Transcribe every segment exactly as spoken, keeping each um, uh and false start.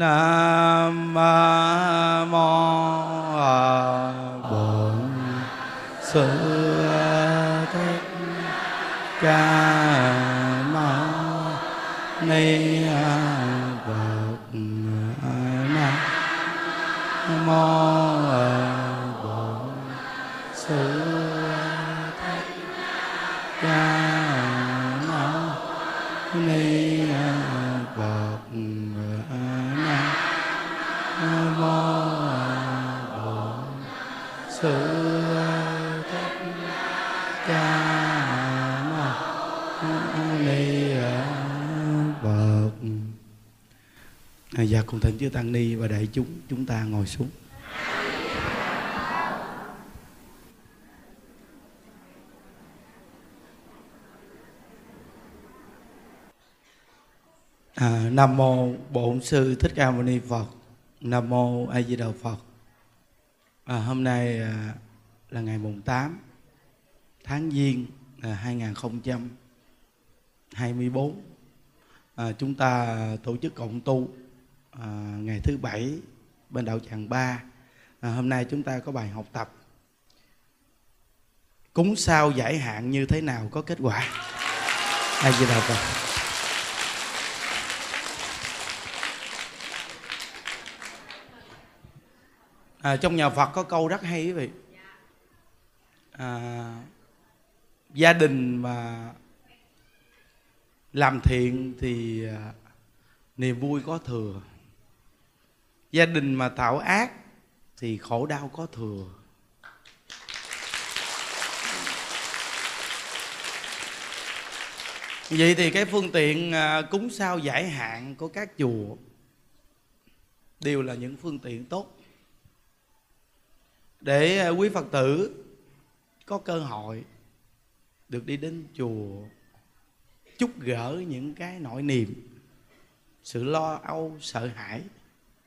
Nam mô Bổn Sư Thích Ca Mâu Ni Phật. Nam mô Bổn Sư Thích Ca Mâu Ni Phật. Nam mô Bổn Sư Thích Ca Mâu Ni Phật. Dạ, cùng thỉnh chư tăng ni và đại chúng chúng ta ngồi xuống. À, Nam mô Bổn Sư Thích Ca Mâu Ni Phật. Nam mô A Di Đà Phật. À, hôm nay à, là ngày mùng tám tháng Giêng à, hai không hai tư. À, chúng ta tổ chức cộng tu à, ngày thứ bảy bên đạo tràng ba. À, hôm nay chúng ta có bài học tập cúng sao giải hạn như thế nào có kết quả. A Di Đà Phật. À, trong nhà Phật có câu rất hay quý vị. À, gia đình mà làm thiện thì à, niềm vui có thừa. Gia đình mà tạo ác thì khổ đau có thừa. Vậy thì cái phương tiện à, cúng sao giải hạn của các chùa đều là những phương tiện tốt để quý Phật tử có cơ hội được đi đến chùa chúc gỡ những cái nỗi niềm, sự lo âu, sợ hãi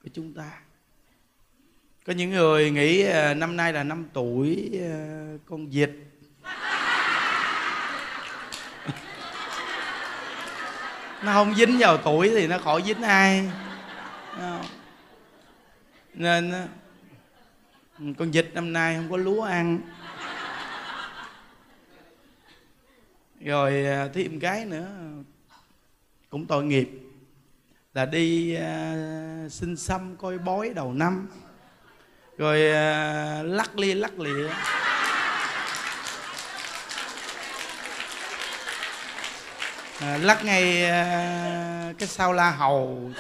của chúng ta. Có những người nghĩ năm nay là năm tuổi con vịt. Nó không dính vào tuổi thì nó khỏi dính ai. Nên con vịt năm nay không có lúa ăn. Rồi thêm cái nữa cũng tội nghiệp là đi uh, xin xăm coi bói đầu năm, rồi uh, lắc lia lắc lịa. À, lắc ngay uh, cái sao la hầu,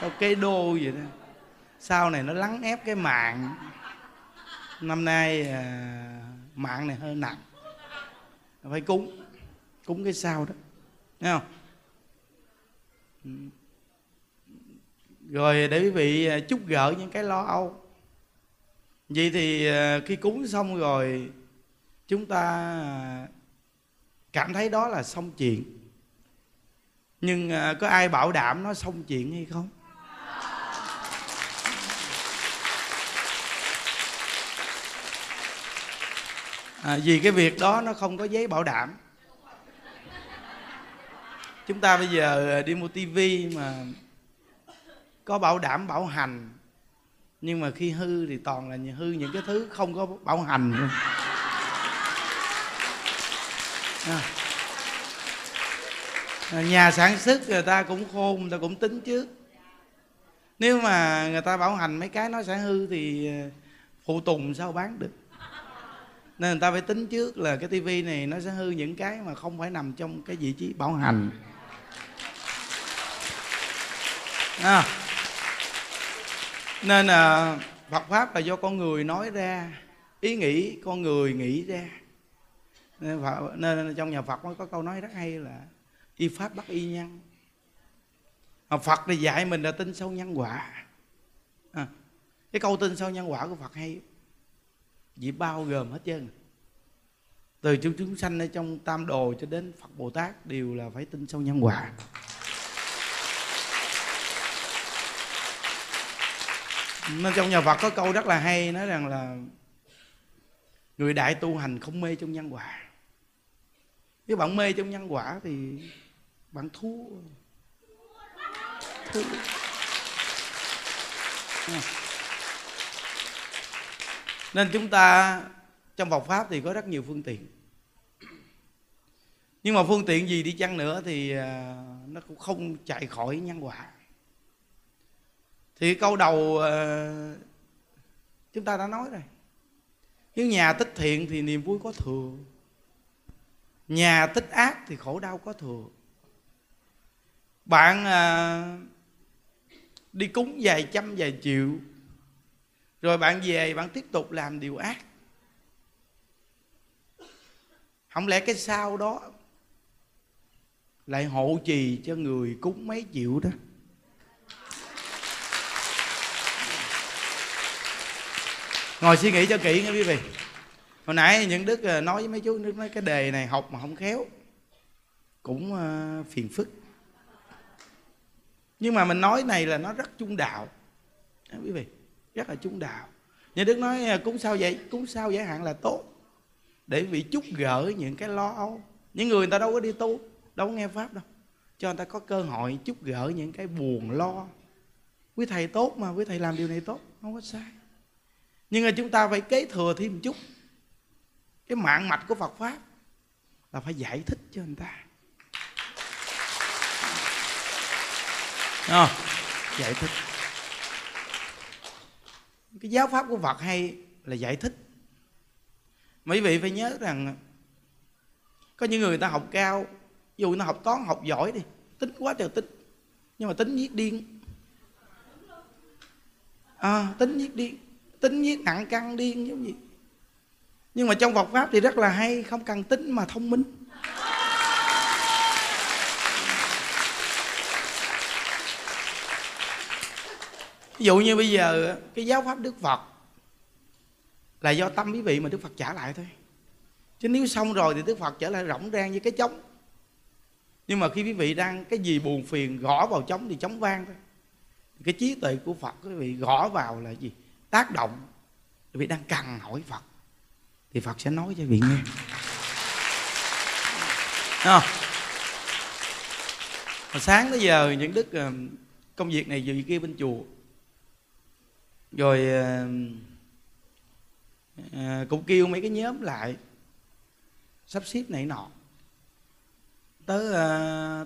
sao cái đô vậy đó. Sau này nó lắng ép cái mạng. Năm nay à, mạng này hơi nặng, phải cúng cúng cái sao đó, thấy không? Rồi để quý vị trút gỡ những cái lo âu. Vậy thì à, khi cúng xong rồi chúng ta cảm thấy đó là xong chuyện. Nhưng à, có ai bảo đảm nó xong chuyện hay không? À, vì cái việc đó nó không có giấy bảo đảm. Chúng ta bây giờ đi mua tivi mà có bảo đảm bảo hành, nhưng mà khi hư thì toàn là hư những cái thứ không có bảo hành luôn. À, nhà sản xuất người ta cũng khôn, người ta cũng tính trước. Nếu mà người ta bảo hành mấy cái nó sẽ hư thì phụ tùng sao bán được. Nên người ta phải tính trước là cái tivi này nó sẽ hư những cái mà không phải nằm trong cái vị trí bảo hành. À, nên à, Phật Pháp là do con người nói ra, ý nghĩ con người nghĩ ra. Nên, Phật, nên trong nhà Phật có câu nói rất hay là y Pháp bắt y nhân. À, Phật thì dạy mình là tin sâu nhân quả. À, cái câu tin sâu nhân quả của Phật hay, vì bao gồm hết trơn. Từ chúng chúng sanh ở trong tam đồ cho đến Phật Bồ Tát đều là phải tin sâu nhân quả. Nên trong nhà Phật có câu rất là hay, nói rằng là người đại tu hành không mê trong nhân quả. Nếu bạn mê trong nhân quả thì bạn thua. Thua. Nên chúng ta trong Phật Pháp thì có rất nhiều phương tiện, nhưng mà phương tiện gì đi chăng nữa thì nó cũng không chạy khỏi nhân quả. Thì câu đầu chúng ta đã nói rồi, nếu nhà tích thiện thì niềm vui có thừa, nhà tích ác thì khổ đau có thừa. Bạn à, đi cúng vài trăm vài triệu rồi bạn về bạn tiếp tục làm điều ác, không lẽ cái sau đó lại hộ trì cho người cúng mấy triệu đó. Ngồi suy nghĩ cho kỹ nha quý vị. Hồi nãy những Đức nói với mấy chú, Đức nói cái đề này học mà không khéo cũng phiền phức, nhưng mà mình nói này là nó rất trung đạo à, quý vị, rất là trung đạo. Như Đức nói cúng sao vậy, cúng sao giải hạn là tốt, để bị chút gỡ những cái lo âu. Những người, người ta đâu có đi tu, đâu có nghe Pháp đâu, cho người ta có cơ hội chút gỡ những cái buồn lo. Quý thầy tốt mà, quý thầy làm điều này tốt, không có sai. Nhưng mà chúng ta phải kế thừa thêm một chút. Cái mạng mạch của Phật Pháp là phải giải thích cho người ta à, giải thích. Cái giáo Pháp của Phật hay là giải thích. Mấy vị phải nhớ rằng có những người, người ta học cao, dù nó học toán học giỏi đi, tính quá trời tính, nhưng mà tính giết điên à, tính giết điên, tính giết nặng căng điên giống gì. Nhưng mà trong Phật Pháp thì rất là hay, không cần tính mà thông minh. Ví dụ như bây giờ cái giáo Pháp Đức Phật là do tâm quý vị mà Đức Phật trả lại thôi, chứ nếu xong rồi thì Đức Phật trở lại rỗng rang như cái trống. Nhưng mà khi quý vị đang cái gì buồn phiền gõ vào trống thì trống vang thôi. Cái trí tuệ của Phật quý vị gõ vào là gì? Tác động. Quý vị đang cần hỏi Phật thì Phật sẽ nói cho quý vị nghe. Hồi sáng tới giờ những Đức công việc này vừa kia bên chùa, rồi à, cũng kêu mấy cái nhóm lại sắp xếp này nọ. Tới à,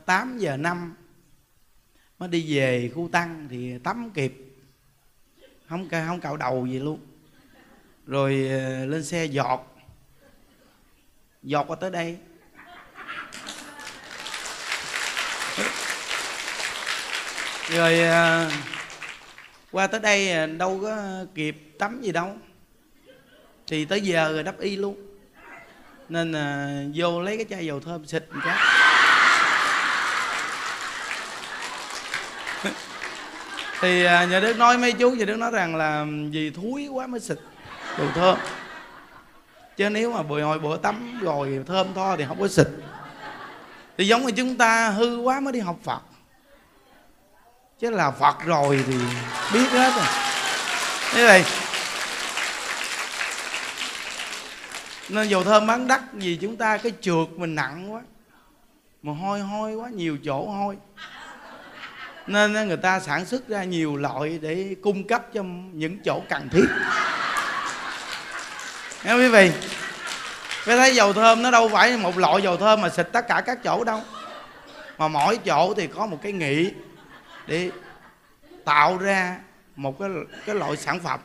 tám giờ năm mới đi về khu tăng thì tắm kịp, không không cạo đầu gì luôn. Rồi à, lên xe giọt giọt qua tới đây. Rồi à, qua tới đây đâu có kịp tắm gì đâu, thì tới giờ rồi đắp y luôn. Nên à, vô lấy cái chai dầu thơm xịt một cái. Thì à, nhà Đức nói mấy chú, nhà Đức nói rằng là vì thúi quá mới xịt dầu thơm, chứ nếu mà bữa hồi bữa tắm rồi thơm tho thì không có xịt. Thì giống như chúng ta hư quá mới đi học Phật, chứ là Phật rồi thì biết hết rồi. Thế này nên dầu thơm bán đắt, vì chúng ta cái trượt mình nặng quá mà hôi hôi quá, nhiều chỗ hôi, nên người ta sản xuất ra nhiều loại để cung cấp cho những chỗ cần thiết. Nghe quý vị, phải thấy dầu thơm nó đâu phải một loại dầu thơm mà xịt tất cả các chỗ đâu, mà mỗi chỗ thì có một cái nghị để tạo ra một cái, cái loại sản phẩm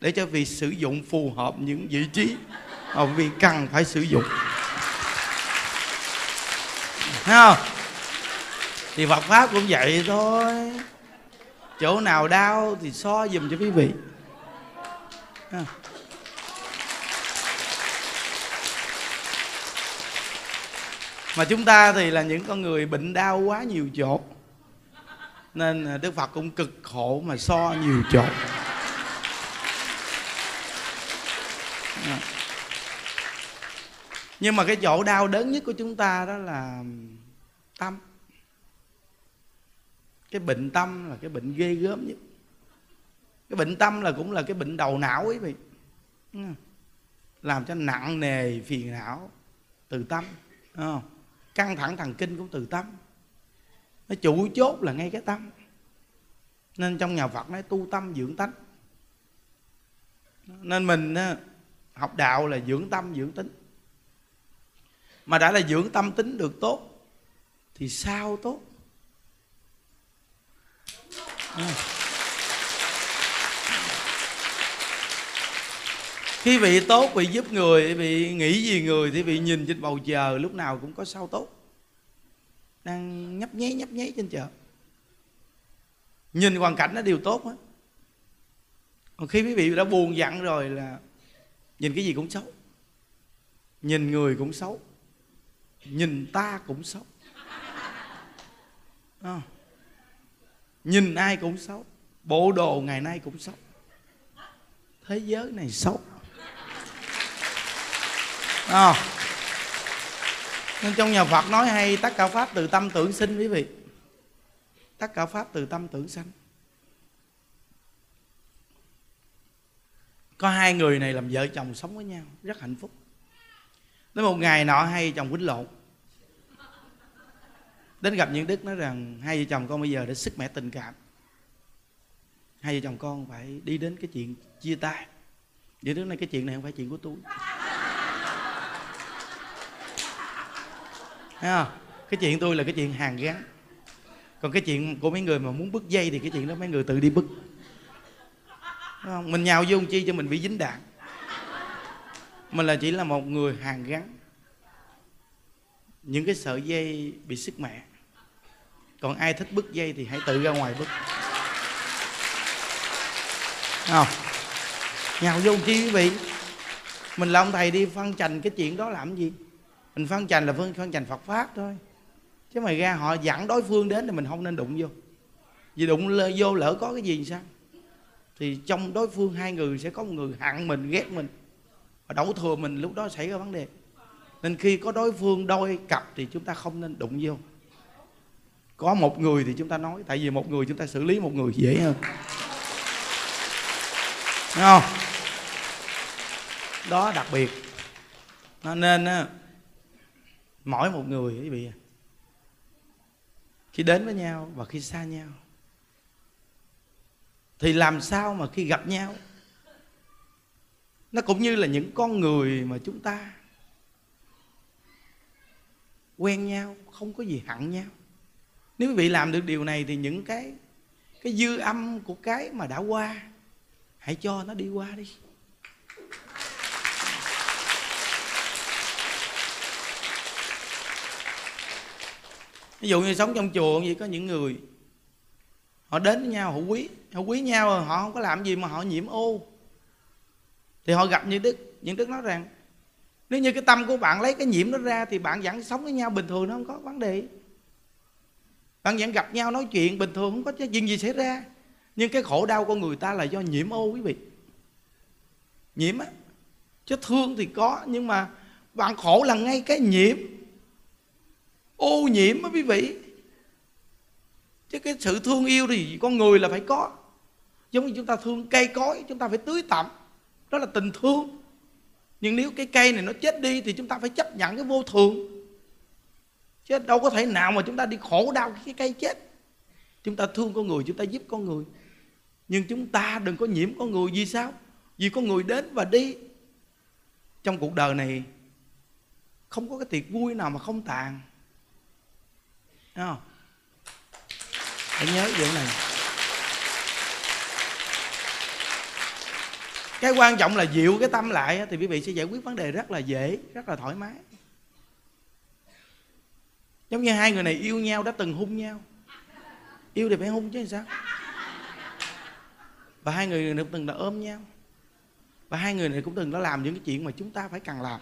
để cho việc sử dụng phù hợp những vị trí mà vì cần phải sử dụng. Thấy không? Thì Phật Pháp cũng vậy thôi, chỗ nào đau thì so dùm cho quý vị. Mà chúng ta thì là những con người bệnh đau quá nhiều chỗ, nên Đức Phật cũng cực khổ mà so nhiều chỗ. Nhưng mà cái chỗ đau đớn nhất của chúng ta đó là tâm. Cái bệnh tâm là cái bệnh ghê gớm nhất. Cái bệnh tâm là cũng là cái bệnh đầu não ấy vậy, làm cho nặng nề phiền não từ tâm, không? Căng thẳng thần kinh cũng từ tâm, nó chủ chốt là ngay cái tâm. Nên trong nhà Phật nói tu tâm dưỡng tánh. Nên mình học đạo là dưỡng tâm dưỡng tính. Mà đã là dưỡng tâm tính được tốt thì sao tốt? À. Khi vị tốt, vị giúp người, vị nghĩ gì người thì vị nhìn trên bầu trời lúc nào cũng có sao tốt đang nhấp nháy nhấp nháy trên trời. Nhìn hoàn cảnh nó đều tốt hết. Còn khi quý vị đã buồn giận rồi là nhìn cái gì cũng xấu, nhìn người cũng xấu, nhìn ta cũng xấu, à, nhìn ai cũng xấu, bộ đồ ngày nay cũng xấu, thế giới này xấu, à. Nên trong nhà Phật nói hay, tất cả pháp từ tâm tưởng sinh quý vị, tất cả pháp từ tâm tưởng sanh. Có hai người này làm vợ chồng sống với nhau rất hạnh phúc. Đến một ngày nọ hai chồng quýnh lộn, đến gặp Nhuận Đức nói rằng hai vợ chồng con bây giờ để sức mẻ tình cảm, hai vợ chồng con phải đi đến cái chuyện chia tay. Nhuận Đức nói cái chuyện này không phải chuyện của tôi. Thấy không? Cái chuyện tôi là cái chuyện hàng gắn, còn cái chuyện của mấy người mà muốn bứt dây thì cái chuyện đó mấy người tự đi bứt. Không? Mình nhào vô chi cho mình bị dính đạn. Mình là chỉ là một người hàn gắn những cái sợi dây bị sức mẻ. Còn ai thích bứt dây thì hãy tự ra ngoài bứt. Không? Nhào vô chi quý vị. Mình là ông thầy đi phân trành cái chuyện đó làm gì? Mình phân trành là phân, phân trành Phật Pháp thôi. Chứ mà ra họ dẫn đối phương đến thì mình không nên đụng vô. Vì đụng lơ, vô lỡ có cái gì thì sao? Thì trong đối phương hai người sẽ có một người hận mình, ghét mình và đổ thừa mình, lúc đó xảy ra vấn đề. Nên khi có đối phương đôi cặp thì chúng ta không nên đụng vô. Có một người thì chúng ta nói, tại vì một người chúng ta xử lý một người dễ hơn. Đúng không? Đó đặc biệt. Nên mỗi một người quý vị khi đến với nhau và khi xa nhau thì làm sao mà khi gặp nhau, nó cũng như là những con người mà chúng ta quen nhau, không có gì hận nhau. Nếu quý vị làm được điều này thì những cái cái dư âm của cái mà đã qua hãy cho nó đi qua đi. Ví dụ như sống trong chùa vậy, có những người họ đến với nhau, họ quý, họ quý nhau rồi họ không có làm gì mà họ nhiễm ô. Thì họ gặp Nhuận Đức, Nhuận Đức nói rằng nếu như cái tâm của bạn lấy cái nhiễm đó ra thì bạn vẫn sống với nhau bình thường, nó không có vấn đề. Bạn vẫn gặp nhau nói chuyện bình thường, không có chuyện gì xảy ra. Nhưng cái khổ đau của người ta là do nhiễm ô quý vị. Nhiễm á. Chứ thương thì có, nhưng mà bạn khổ là ngay cái nhiễm ô nhiễm á quý vị. Chứ cái sự thương yêu thì con người là phải có. Giống như chúng ta thương cây cối, chúng ta phải tưới tẩm, đó là tình thương. Nhưng nếu cái cây này nó chết đi thì chúng ta phải chấp nhận cái vô thường. Chứ đâu có thể nào mà chúng ta đi khổ đau khi cái cây chết. Chúng ta thương con người, chúng ta giúp con người, nhưng chúng ta đừng có nhiễm con người. Vì sao? Vì con người đến và đi. Trong cuộc đời này không có cái tiệc vui nào mà không tàn. Đúng không? Hãy nhớ điều này. Cái quan trọng là dịu cái tâm lại thì quý vị sẽ giải quyết vấn đề rất là dễ, rất là thoải mái. Giống như hai người này yêu nhau, đã từng hung nhau. Yêu thì phải hung chứ sao? Và hai người này cũng từng đã ôm nhau. Và hai người này cũng từng đã làm những cái chuyện mà chúng ta phải cần làm.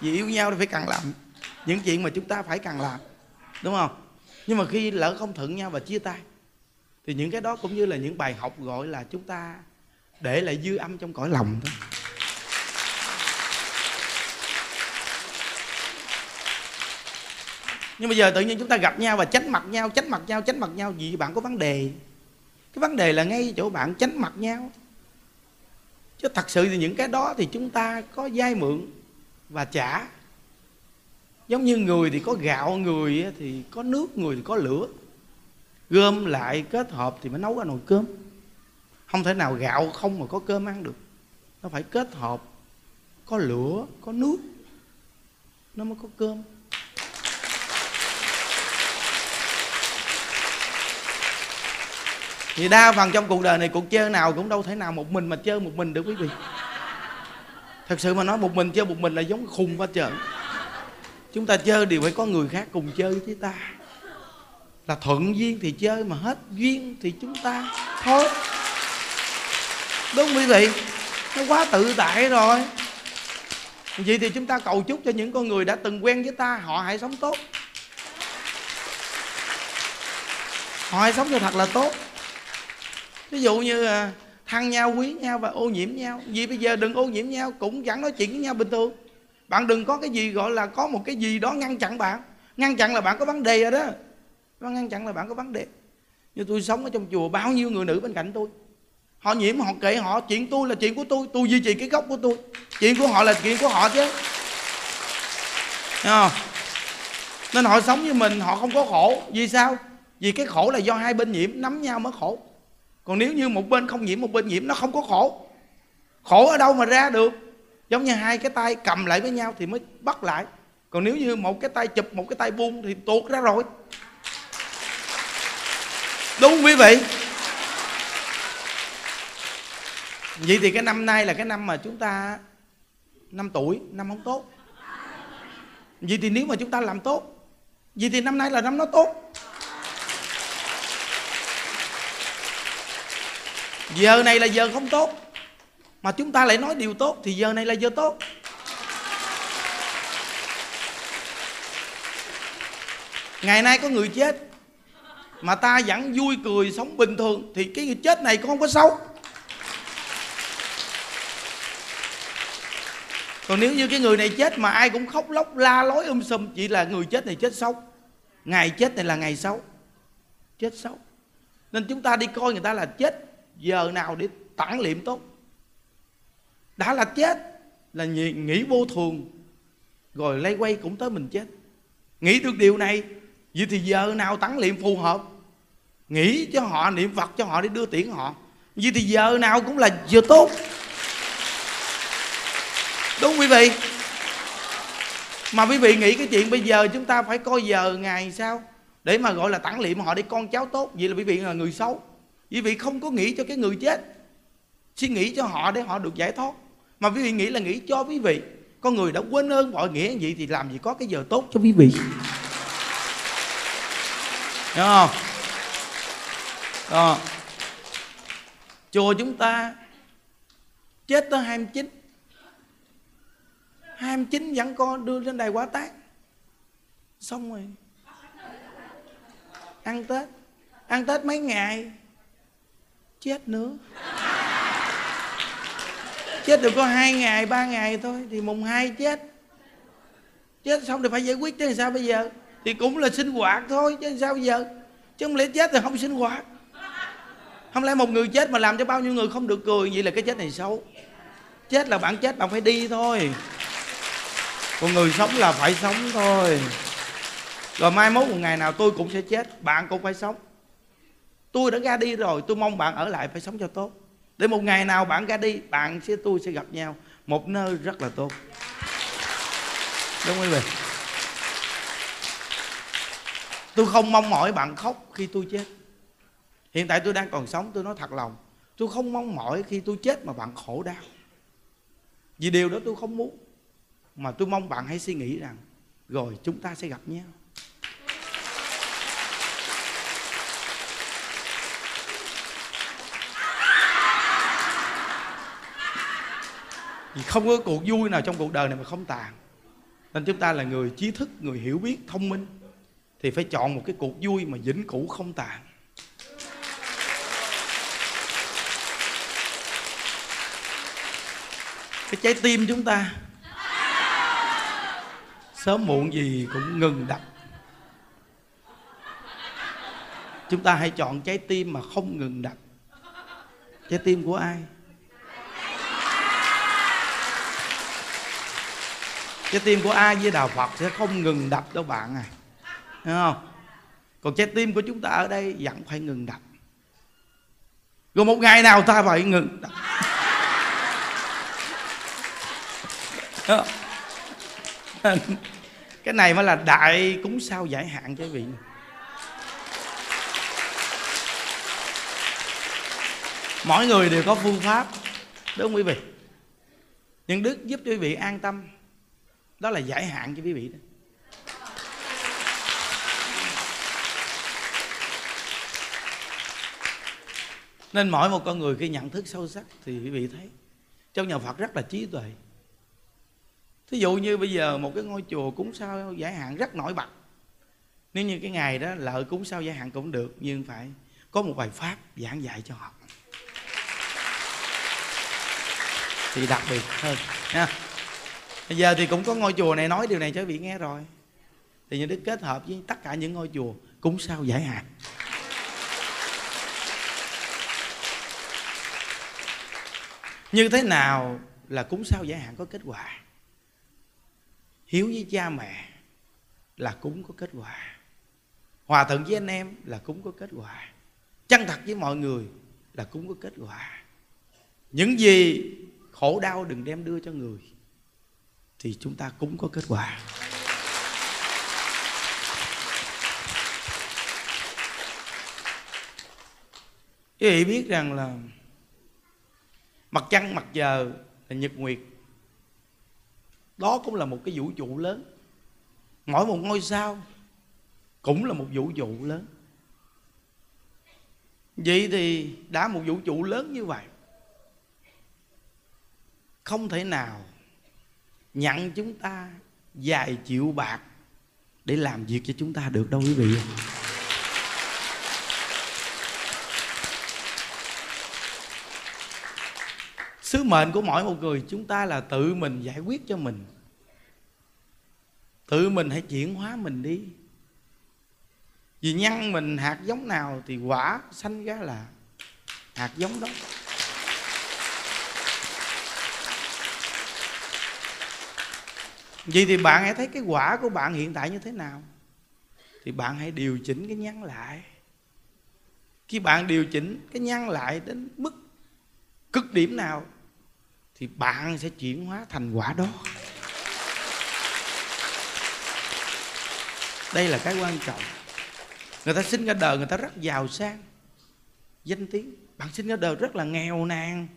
Vì yêu nhau thì phải cần làm những chuyện mà chúng ta phải cần làm. Đúng không? Nhưng mà khi lỡ không thuận nhau và chia tay thì những cái đó cũng như là những bài học, gọi là chúng ta để lại dư âm trong cõi lòng thôi. Nhưng bây giờ tự nhiên chúng ta gặp nhau và tránh mặt nhau, tránh mặt nhau, tránh mặt nhau vì bạn có vấn đề. Cái vấn đề là ngay chỗ bạn tránh mặt nhau. Chứ thật sự thì những cái đó thì chúng ta có vay mượn và trả. Giống như người thì có gạo, người thì có nước, người thì có lửa. gom lại kết hợp thì mới nấu ra nồi cơm. Không thể nào gạo không mà có cơm ăn được. Nó phải kết hợp, có lửa, có nước, nó mới có cơm. Thì đa phần trong cuộc đời này, cuộc chơi nào cũng đâu thể nào một mình mà chơi một mình được quý vị. Thật sự mà nói, một mình chơi một mình là giống khùng quá trời. Chúng ta chơi đều phải có người khác cùng chơi với ta. Là thuận duyên thì chơi, mà hết duyên thì chúng ta thôi. Đúng không quý vị? Nó quá tự tại rồi. Vậy thì chúng ta cầu chúc cho những con người đã từng quen với ta, họ hãy sống tốt, họ hãy sống cho thật là tốt. Ví dụ như thân nhau, quý nhau và ô nhiễm nhau. Vì bây giờ đừng ô nhiễm nhau, cũng vẫn nói chuyện với nhau bình thường. Bạn đừng có cái gì gọi là có một cái gì đó ngăn chặn bạn. Ngăn chặn là bạn có vấn đề rồi đó. Ngăn chặn là bạn có vấn đề. Như tôi sống ở trong chùa, bao nhiêu người nữ bên cạnh tôi, họ nhiễm họ kệ họ, chuyện tôi là chuyện của tôi, tôi duy trì cái gốc của tôi, chuyện của họ là chuyện của họ chứ. Thấy không? Nên họ sống với mình họ không có khổ. Vì sao? Vì cái khổ là do hai bên nhiễm, nắm nhau mới khổ. Còn nếu như một bên không nhiễm, một bên nhiễm, nó không có khổ. Khổ ở đâu mà ra được? Giống như hai cái tay cầm lại với nhau thì mới bắt lại. Còn nếu như một cái tay chụp, một cái tay buông thì tuột ra rồi. Đúng không quý vị? Vậy thì cái năm nay là cái năm mà chúng ta năm tuổi, năm không tốt. Vậy thì nếu mà chúng ta làm tốt, vậy thì năm nay là năm nó tốt. Giờ này là giờ không tốt, mà chúng ta lại nói điều tốt, thì giờ này là giờ tốt. Ngày nay có người chết mà ta vẫn vui cười sống bình thường, thì cái người chết này cũng không có xấu. Còn nếu như cái người này chết mà ai cũng khóc lóc la lối um sùm, chỉ là người chết này chết xấu. Ngày chết này là ngày xấu, chết xấu. Nên chúng ta đi coi người ta là chết giờ nào để tản liệm tốt. Đã là chết là nghĩ vô thường, rồi lay quay cũng tới mình chết. Nghĩ được điều này, vậy thì giờ nào tản liệm phù hợp, nghĩ cho họ, niệm Phật cho họ để đưa tiễn họ. Vậy thì giờ nào cũng là giờ tốt. Đúng không, quý vị? Mà quý vị nghĩ cái chuyện bây giờ chúng ta phải coi giờ ngày sao để mà gọi là tản liệm họ để con cháu tốt. Vậy là quý vị là người xấu. Quý vị không có nghĩ cho cái người chết, suy nghĩ cho họ để họ được giải thoát, mà quý vị nghĩ là nghĩ cho quý vị. Con người đã quên ơn mọi nghĩa vậy thì làm gì có cái giờ tốt cho quý vị. Đúng không? Đó. Chùa chúng ta chết tới hai mươi chín, hai mươi chín vẫn còn đưa lên đài Quả Tát. Xong rồi ăn Tết, ăn Tết mấy ngày chết nữa. Chết được có hai ngày ba ngày thôi thì mùng hai chết. Chết xong thì phải giải quyết chứ sao bây giờ. Thì cũng là sinh hoạt thôi chứ sao bây giờ. Chứ không lẽ chết thì không sinh hoạt. Không lẽ một người chết mà làm cho bao nhiêu người không được cười. Vậy là cái chết này xấu. Chết là bạn chết, bạn phải đi thôi. Còn người sống là phải sống thôi. Rồi mai mốt một ngày nào tôi cũng sẽ chết, bạn cũng phải sống. Tôi đã ra đi rồi, tôi mong bạn ở lại phải sống cho tốt. Để một ngày nào bạn ra đi, bạn với tôi sẽ gặp nhau một nơi rất là tốt. Đúng không quý vị? Tôi không mong mỏi bạn khóc khi tôi chết. Hiện tại tôi đang còn sống, tôi nói thật lòng. Tôi không mong mỏi khi tôi chết mà bạn khổ đau. Vì điều đó tôi không muốn. Mà tôi mong bạn hãy suy nghĩ rằng rồi chúng ta sẽ gặp nhau. Vì không có cuộc vui nào trong cuộc đời này mà không tàn. Nên chúng ta là người trí thức, người hiểu biết, thông minh, thì phải chọn một cái cuộc vui mà vĩnh cửu không tàn. Cái trái tim chúng ta sớm muộn gì cũng ngừng đập. Chúng ta hãy chọn trái tim mà không ngừng đập. Trái tim của ai? Trái tim của A Di Đà Phật sẽ không ngừng đập đâu bạn à. Thấy không? Còn trái tim của chúng ta ở đây dặn phải ngừng đập. Rồi một ngày nào ta phải ngừng đập. Cái này mới là đại cúng sao giải hạn cho quý vị. Mỗi người đều có phương pháp, đúng không quý vị? Nhưng Đức giúp cho quý vị an tâm, đó là giải hạn cho quý vị đó. Nên mỗi một con người khi nhận thức sâu sắc thì quý vị thấy trong nhà Phật rất là trí tuệ. Thí dụ như bây giờ một cái ngôi chùa cúng sao giải hạn rất nổi bật. Nếu như cái ngày đó lợi cúng sao giải hạn cũng được, nhưng phải có một bài pháp giảng dạy cho họ thì đặc biệt hơn nha. Bây giờ thì cũng có ngôi chùa này nói điều này cho quý vị nghe rồi, thì Nhân Đức kết hợp với tất cả những ngôi chùa cúng sao giải hạn. Như thế nào là cúng sao giải hạn có kết quả? Hiếu với cha mẹ là cúng có kết quả, hòa thuận với anh em là cúng có kết quả, chân thật với mọi người là cúng có kết quả. Những gì khổ đau đừng đem đưa cho người thì chúng ta cúng có kết quả. Quý vị biết rằng là mặt trăng mặt giờ là nhật nguyệt, đó cũng là một cái vũ trụ lớn. Mỗi một ngôi sao cũng là một vũ trụ lớn. Vậy thì đã một vũ trụ lớn như vậy, không thể nào nhận chúng ta vài triệu bạc để làm việc cho chúng ta được đâu quý vị. Sứ mệnh của mỗi một người chúng ta là tự mình giải quyết cho mình, tự mình hãy chuyển hóa mình đi. Vì nhân mình hạt giống nào thì quả sanh ra là hạt giống đó. Vậy thì bạn hãy thấy cái quả của bạn hiện tại như thế nào thì bạn hãy điều chỉnh cái nhân lại. Khi bạn điều chỉnh cái nhân lại đến mức cực điểm nào thì bạn sẽ chuyển hóa thành quả đó. Đây là cái quan trọng. Người ta sinh ra đời người ta rất giàu sang, danh tiếng. Bạn sinh ra đời rất là nghèo nàn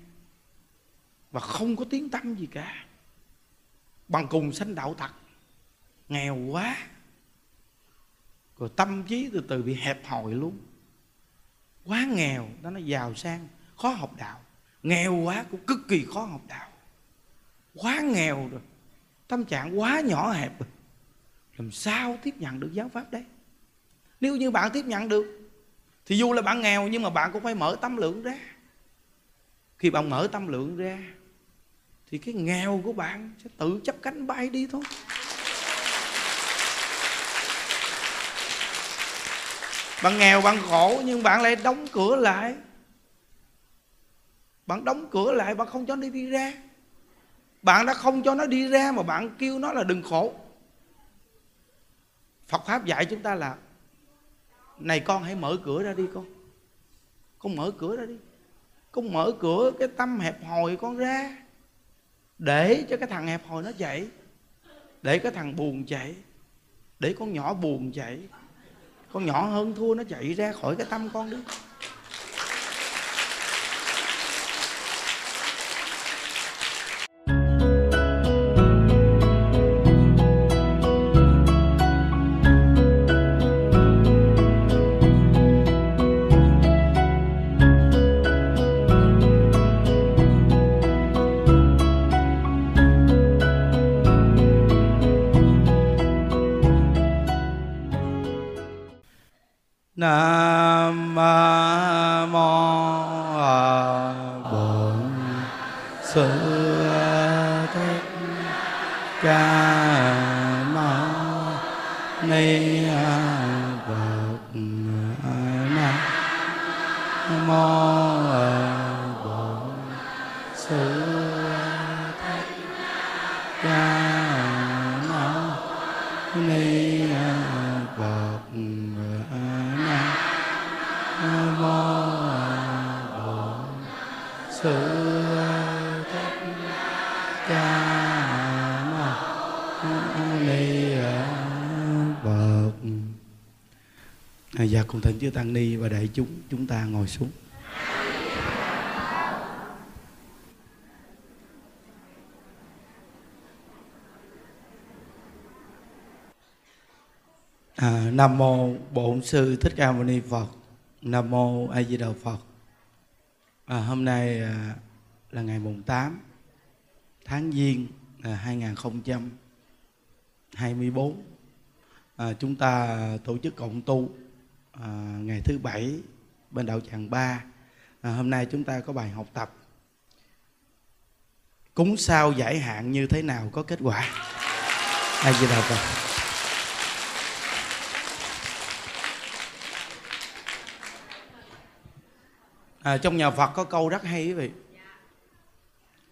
và không có tiếng tăm gì cả. Bằng cùng sanh đạo thật, nghèo quá, rồi tâm trí từ từ bị hẹp hòi luôn. Quá nghèo đó nó giàu sang, khó học đạo. Nghèo quá cũng cực kỳ khó học đạo. Quá nghèo rồi, tâm trạng quá nhỏ hẹp rồi, làm sao tiếp nhận được giáo pháp đấy? Nếu như bạn tiếp nhận được thì dù là bạn nghèo nhưng mà bạn cũng phải mở tâm lượng ra. Khi bạn mở tâm lượng ra thì cái nghèo của bạn sẽ tự chấp cánh bay đi thôi. Bạn nghèo, bạn khổ nhưng bạn lại đóng cửa lại. Bạn đóng cửa lại, bạn không cho nó đi ra. Bạn đã không cho nó đi ra mà bạn kêu nó là đừng khổ. Phật Pháp dạy chúng ta là: này con hãy mở cửa ra đi con. Con mở cửa ra đi. Con mở cửa cái tâm hẹp hòi con ra, để cho cái thằng hẹp hòi nó chạy, để cái thằng buồn chạy, để con nhỏ buồn chạy, con nhỏ hơn thua nó chạy ra khỏi cái tâm con đi. Nam mô Bổn Sư Thích Ca Mâu Ni Phật. Nam mô Bổn Sư Thích Ca Mâu Ni Phật. Mô Bổn Sư Thích Ca Mâu Ni Phật. À, dạ cùng thỉnh chư tăng ni và đại chúng chúng ta ngồi xuống. À, Nam Mô Bổn Sư Thích Ca Mâu Ni Phật. Nam Mô A Di Đà Phật. à, Hôm nay à, là ngày mùng tám tháng Giêng à, hai không hai tư. à, Chúng ta tổ chức cộng tu à, ngày thứ bảy bên đạo tràng ba. à, Hôm nay chúng ta có bài học tập cúng sao giải hạn như thế nào có kết quả. A Di Đà Phật. À, trong nhà Phật có câu rất hay quý vị.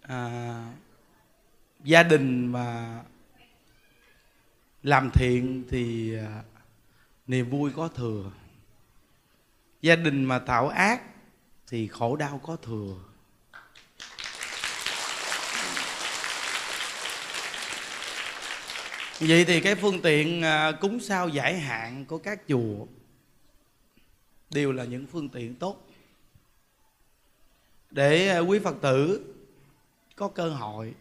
À, gia đình mà làm thiện thì à, niềm vui có thừa. Gia đình mà tạo ác thì khổ đau có thừa. Vậy thì cái phương tiện à, cúng sao giải hạn của các chùa đều là những phương tiện tốt để quý Phật tử có cơ hội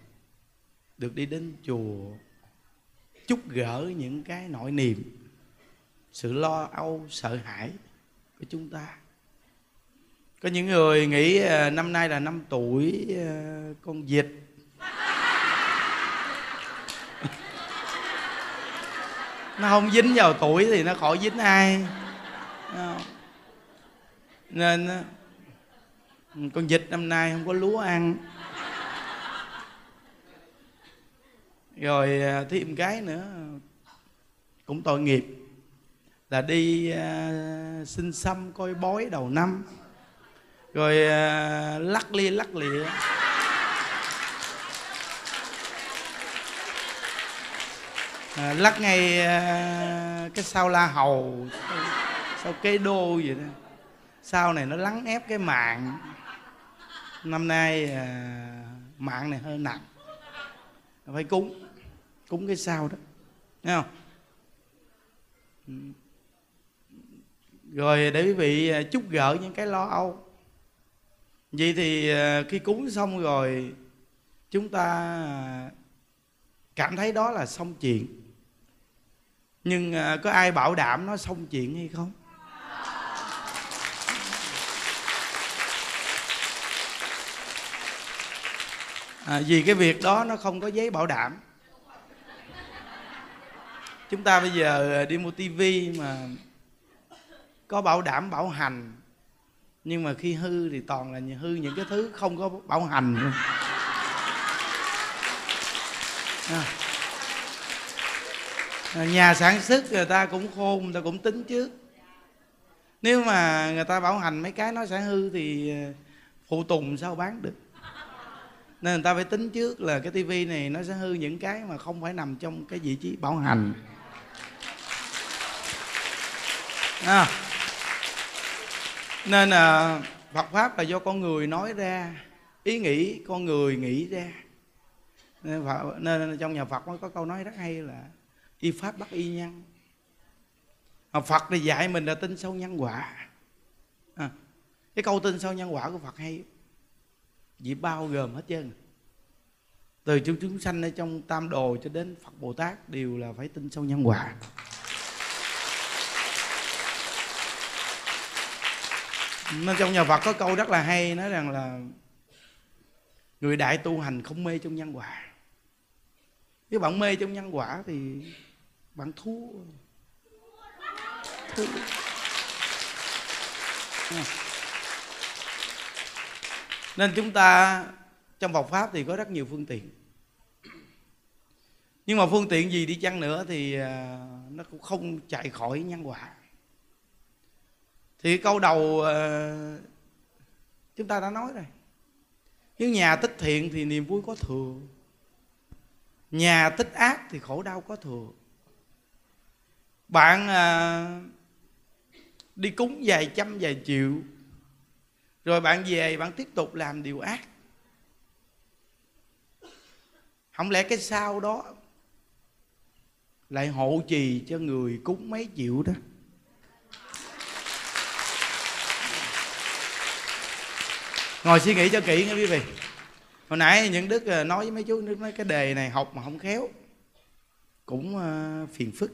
được đi đến chùa chúc gỡ những cái nỗi niềm, sự lo âu, sợ hãi của chúng ta. Có những người nghĩ năm nay là năm tuổi con vịt. Nó không dính vào tuổi thì nó khỏi dính ai. Nên con vịt năm nay không có lúa ăn. Rồi thêm cái nữa cũng tội nghiệp là đi uh, xin xăm coi bói đầu năm rồi uh, lắc lia lắc lịa. À, lắc ngay uh, cái sao la hầu, sao cái đô vậy đó. Sau này nó lắng ép cái mạng. Năm nay à, mạng này hơi nặng, phải cúng cúng cái sao đó, thấy không? Rồi để quý vị chúc gỡ những cái lo âu. Vậy thì à, khi cúng xong rồi chúng ta cảm thấy đó là xong chuyện. Nhưng à, có ai bảo đảm nó xong chuyện hay không? À, vì cái việc đó nó không có giấy bảo đảm. Chúng ta bây giờ đi mua tivi mà có bảo đảm bảo hành, nhưng mà khi hư thì toàn là hư những cái thứ không có bảo hành luôn. À, nhà sản xuất người ta cũng khôn, người ta cũng tính trước. Nếu mà người ta bảo hành mấy cái nó sẽ hư thì phụ tùng sao bán được. Nên người ta phải tính trước là cái tivi này nó sẽ hư những cái mà không phải nằm trong cái vị trí bảo hành. À, nên à, Phật Pháp là do con người nói ra, ý nghĩ con người nghĩ ra. Nên, Phật, nên trong nhà Phật có câu nói rất hay là y Pháp bắt y nhân. Phật thì dạy mình là tin sâu nhân quả. À, cái câu tin sâu nhân quả của Phật hay, vì bao gồm hết trơn, từ chúng chúng sanh ở trong tam đồ cho đến Phật Bồ Tát đều là phải tin sâu nhân quả. Nên trong nhà Phật có câu rất là hay nói rằng là người đại tu hành không mê trong nhân quả. Nếu bạn mê trong nhân quả thì bạn thua, thua. À. Nên chúng ta trong Phật Pháp thì có rất nhiều phương tiện. Nhưng mà phương tiện gì đi chăng nữa thì nó cũng không chạy khỏi nhân quả. Thì câu đầu chúng ta đã nói rồi. Nếu nhà tích thiện thì niềm vui có thừa, nhà tích ác thì khổ đau có thừa. Bạn đi cúng vài trăm vài triệu rồi bạn về bạn tiếp tục làm điều ác. Không lẽ cái sau đó lại hộ trì cho người cúng mấy triệu đó. Ngồi suy nghĩ cho kỹ nha quý vị. Hồi nãy những Đức nói với mấy chú, Đức nói cái đề này học mà không khéo cũng phiền phức.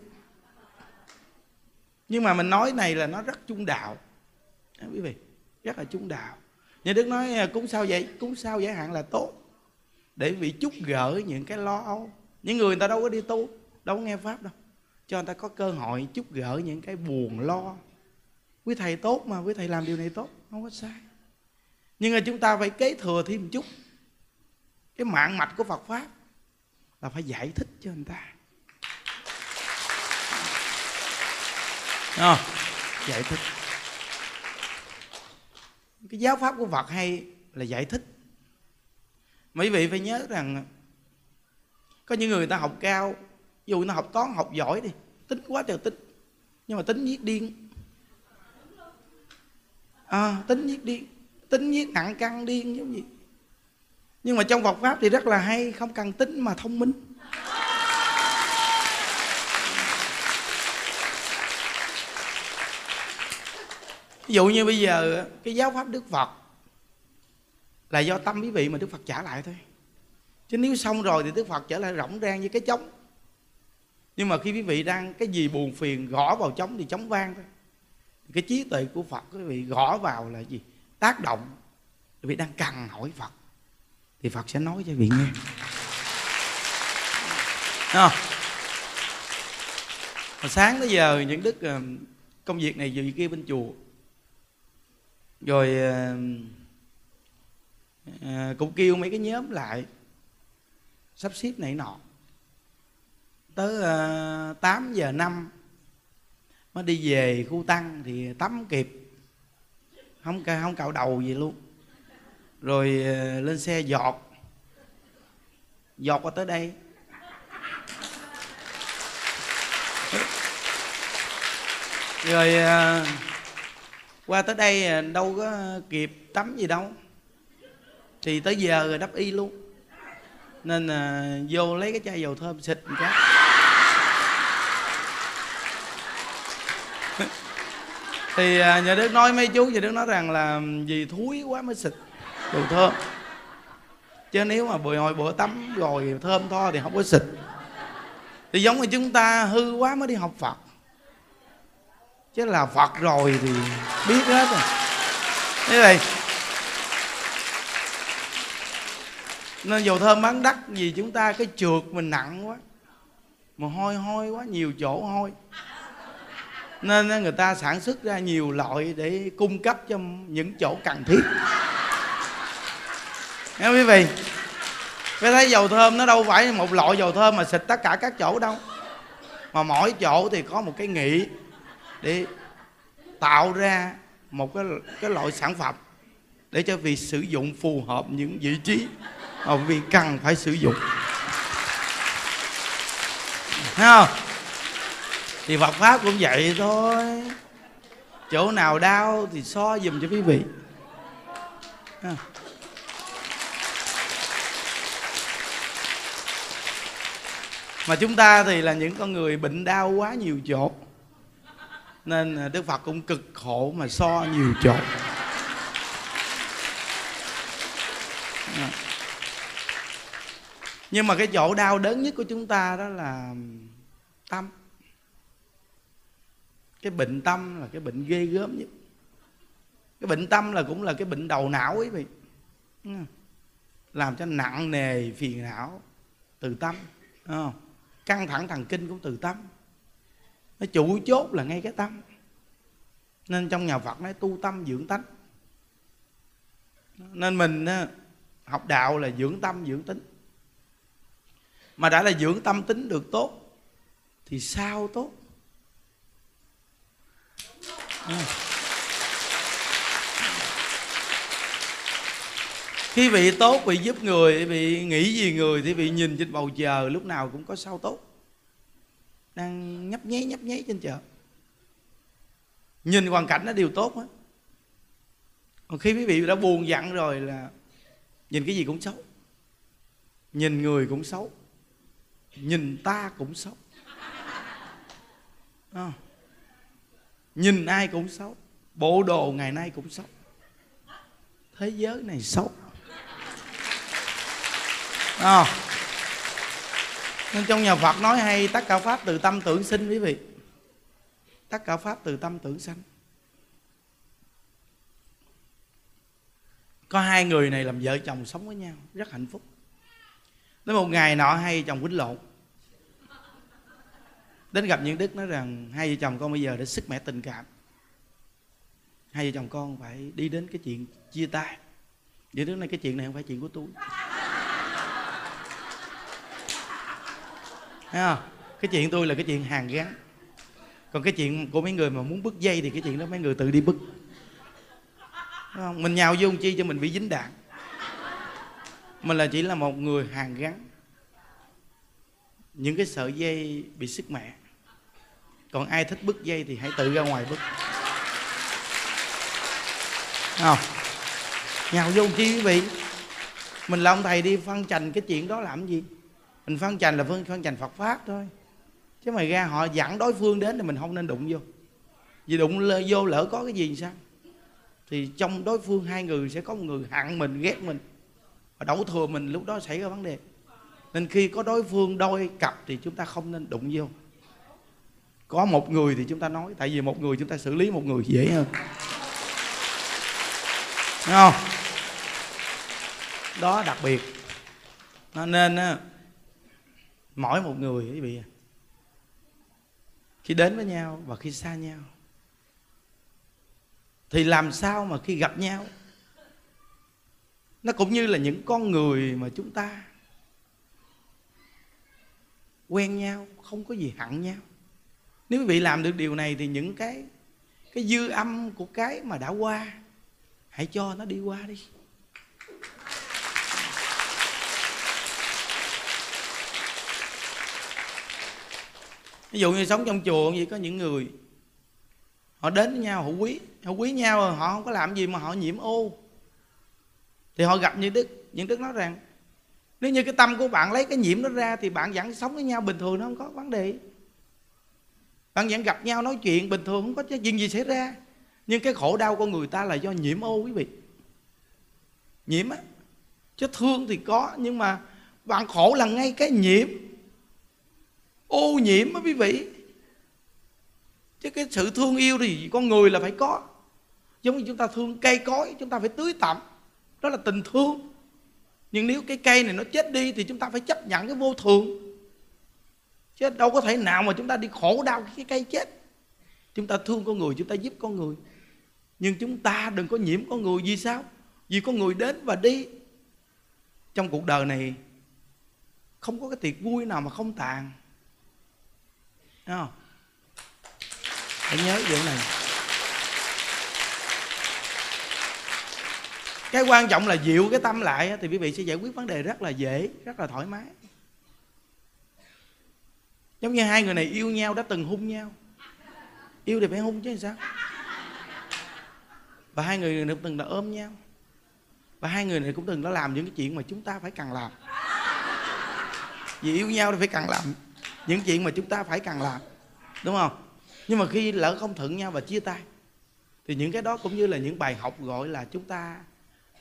Nhưng mà mình nói này là nó rất trung đạo à, quý vị, rất là trung đạo. Như Đức nói cúng sao vậy? Cúng sao giải hạn là tốt, để bị trút gỡ những cái lo âu. Những người, người ta đâu có đi tu, đâu có nghe Pháp đâu, cho người ta có cơ hội trút gỡ những cái buồn lo. Quý thầy tốt mà, quý thầy làm điều này tốt, không có sai. Nhưng mà chúng ta phải kế thừa thêm một chút. Cái mạng mạch của Phật Pháp là phải giải thích cho người ta. À, giải thích. Cái giáo pháp của Phật hay là giải thích. Mấy vị phải nhớ rằng có những người, người ta học cao, dù nó học toán học giỏi đi, tính quá trời tính, nhưng mà tính giết điên à, tính giết điên, tính giết nặng căng điên giống gì. Nhưng mà trong Phật Pháp thì rất là hay, không cần tính mà thông minh. Ví dụ như bây giờ cái giáo pháp Đức Phật là do tâm quý vị mà Đức Phật trả lại thôi. Chứ nếu xong rồi thì Đức Phật trở lại rỗng rang như cái trống. Nhưng mà khi quý vị đang cái gì buồn phiền gõ vào trống thì trống vang thôi. Cái trí tuệ của Phật quý vị gõ vào là gì? Tác động. Quý vị đang cần hỏi Phật thì Phật sẽ nói cho quý vị nghe. À. Hồi sáng tới giờ những Đức công việc này vừa kia bên chùa, rồi à, cũng kêu mấy cái nhóm lại sắp xếp này nọ. Tới à, tám giờ năm mới đi về khu tăng thì tắm kịp, không không cạo đầu gì luôn. Rồi à, lên xe giọt giọt qua tới đây. Rồi à, qua tới đây đâu có kịp tắm gì đâu, thì tới giờ rồi đắp y luôn. Nên à, vô lấy cái chai dầu thơm xịt một cái. Thì à, nhà Đức nói mấy chú, nhà Đức nói rằng là vì thúi quá mới xịt dầu thơm, chứ nếu mà bữa hồi bữa tắm rồi thơm tho thì không có xịt. Thì giống như chúng ta hư quá mới đi học Phật, chứ là Phật rồi thì biết hết rồi. Thế này nên dầu thơm bán đắt, vì chúng ta cái trượt mình nặng quá, mà hôi hôi quá, nhiều chỗ hôi, nên người ta sản xuất ra nhiều loại để cung cấp cho những chỗ cần thiết. Nghe quý vị, cái thấy dầu thơm nó đâu phải một loại dầu thơm mà xịt tất cả các chỗ đâu, mà mỗi chỗ thì có một cái nghị để tạo ra một cái, cái loại sản phẩm để cho việc sử dụng phù hợp những vị trí mà vì cần phải sử dụng. Thấy không? Thì Phật Pháp cũng vậy thôi. Chỗ nào đau thì so dùm cho quý vị. Mà chúng ta thì là những con người bệnh đau quá nhiều chỗ, nên Đức Phật cũng cực khổ mà so nhiều chỗ. Nhưng mà cái chỗ đau đớn nhất của chúng ta đó là tâm. Cái bệnh tâm là cái bệnh ghê gớm nhất. Cái bệnh tâm là cũng là cái bệnh đầu não ấy vậy. Làm cho nặng nề phiền não từ tâm, không? Căng thẳng thần kinh cũng từ tâm. Nó chủ chốt là ngay cái tâm. Nên trong nhà Phật nói tu tâm dưỡng tánh. Nên mình học đạo là dưỡng tâm dưỡng tính. Mà đã là dưỡng tâm tính được tốt thì sao tốt? À. Khi vị tốt, vị giúp người, vị nghĩ gì người, thì vị nhìn trên bầu trời lúc nào cũng có sao tốt đang nhấp nháy nhấp nháy trên trời. Nhìn hoàn cảnh nó đều tốt hết. Còn khi quý vị đã buồn giận rồi là nhìn cái gì cũng xấu, nhìn người cũng xấu, nhìn ta cũng xấu, à, nhìn ai cũng xấu, bộ đồ ngày nay cũng xấu, thế giới này xấu, à, nên trong nhà Phật nói hay: tất cả pháp từ tâm tưởng sinh, quý vị, tất cả pháp từ tâm tưởng sanh. Có hai người này làm vợ chồng sống với nhau rất hạnh phúc. Đến một ngày nọ hai chồng quýnh lộn, đến gặp Nhuận Đức nói rằng: hai vợ chồng con bây giờ đã sứt mẻ tình cảm, hai vợ chồng con phải đi đến cái chuyện chia tay. Nhuận Đức nói: cái chuyện này không phải chuyện của tôi. Thấy không? Cái chuyện tôi là cái chuyện hàng gắn, còn cái chuyện của mấy người mà muốn bứt dây thì cái chuyện đó mấy người tự đi bứt. Mình nhào vô con chi cho mình bị dính đạn. Mình là chỉ là một người hàng gắn, những cái sợi dây bị sức mẹ. Còn ai thích bứt dây thì hãy tự ra ngoài bứt. Không, nhào vô con chi quý vị. Mình là ông thầy đi phân trành cái chuyện đó làm gì? Mình phân trành là phân, phân trành Phật Pháp thôi. Chứ mà ra họ dẫn đối phương đến thì mình không nên đụng vô. Vì đụng vô lỡ có cái gì thì sao? Thì trong đối phương hai người sẽ có một người hận mình, ghét mình và đổ thừa mình, lúc đó xảy ra vấn đề. Nên khi có đối phương đôi cặp thì chúng ta không nên đụng vô. Có một người thì chúng ta nói, tại vì một người chúng ta xử lý một người dễ hơn. Thấy không? Đó đặc biệt. Nên mỗi một người quý vị, khi đến với nhau và khi xa nhau, thì làm sao mà khi gặp nhau, nó cũng như là những con người mà chúng ta quen nhau, không có gì hận nhau. Nếu quý vị làm được điều này thì những cái cái dư âm của cái mà đã qua, hãy cho nó đi qua đi. Ví dụ như sống trong chùa vậy, có những người họ đến với nhau, họ quý, họ quý nhau rồi họ không có làm gì mà họ nhiễm ô. Thì họ gặp Nhuận Đức, Nhuận Đức nói rằng: nếu như cái tâm của bạn lấy cái nhiễm đó ra thì bạn vẫn sống với nhau bình thường, nó không có vấn đề. Bạn vẫn gặp nhau nói chuyện bình thường, không có chuyện gì xảy ra. Nhưng cái khổ đau của người ta là do nhiễm ô quý vị. Nhiễm á, chứ thương thì có, nhưng mà bạn khổ là ngay cái nhiễm, ô nhiễm á quý vị. Chứ cái sự thương yêu thì con người là phải có. Giống như chúng ta thương cây cối, chúng ta phải tưới tẩm, đó là tình thương. Nhưng nếu cái cây này nó chết đi thì chúng ta phải chấp nhận cái vô thường. Chứ đâu có thể nào mà chúng ta đi khổ đau cái cây chết. Chúng ta thương con người, chúng ta giúp con người, nhưng chúng ta đừng có nhiễm con người. Vì sao? Vì con người đến và đi. Trong cuộc đời này không có cái tiệc vui nào mà không tàn. Thấy không? Hãy nhớ điều này. Cái quan trọng là dịu cái tâm lại thì quý vị sẽ giải quyết vấn đề rất là dễ, rất là thoải mái. Giống như hai người này yêu nhau, đã từng hung nhau. Yêu thì phải hung chứ sao? Và hai người này từng đã ôm nhau, và hai người này cũng từng đã làm những cái chuyện mà chúng ta phải cần làm. Vì yêu nhau thì phải cần làm những chuyện mà chúng ta phải cần làm, đúng không? Nhưng mà khi lỡ không thuận nhau và chia tay thì những cái đó cũng như là những bài học, gọi là chúng ta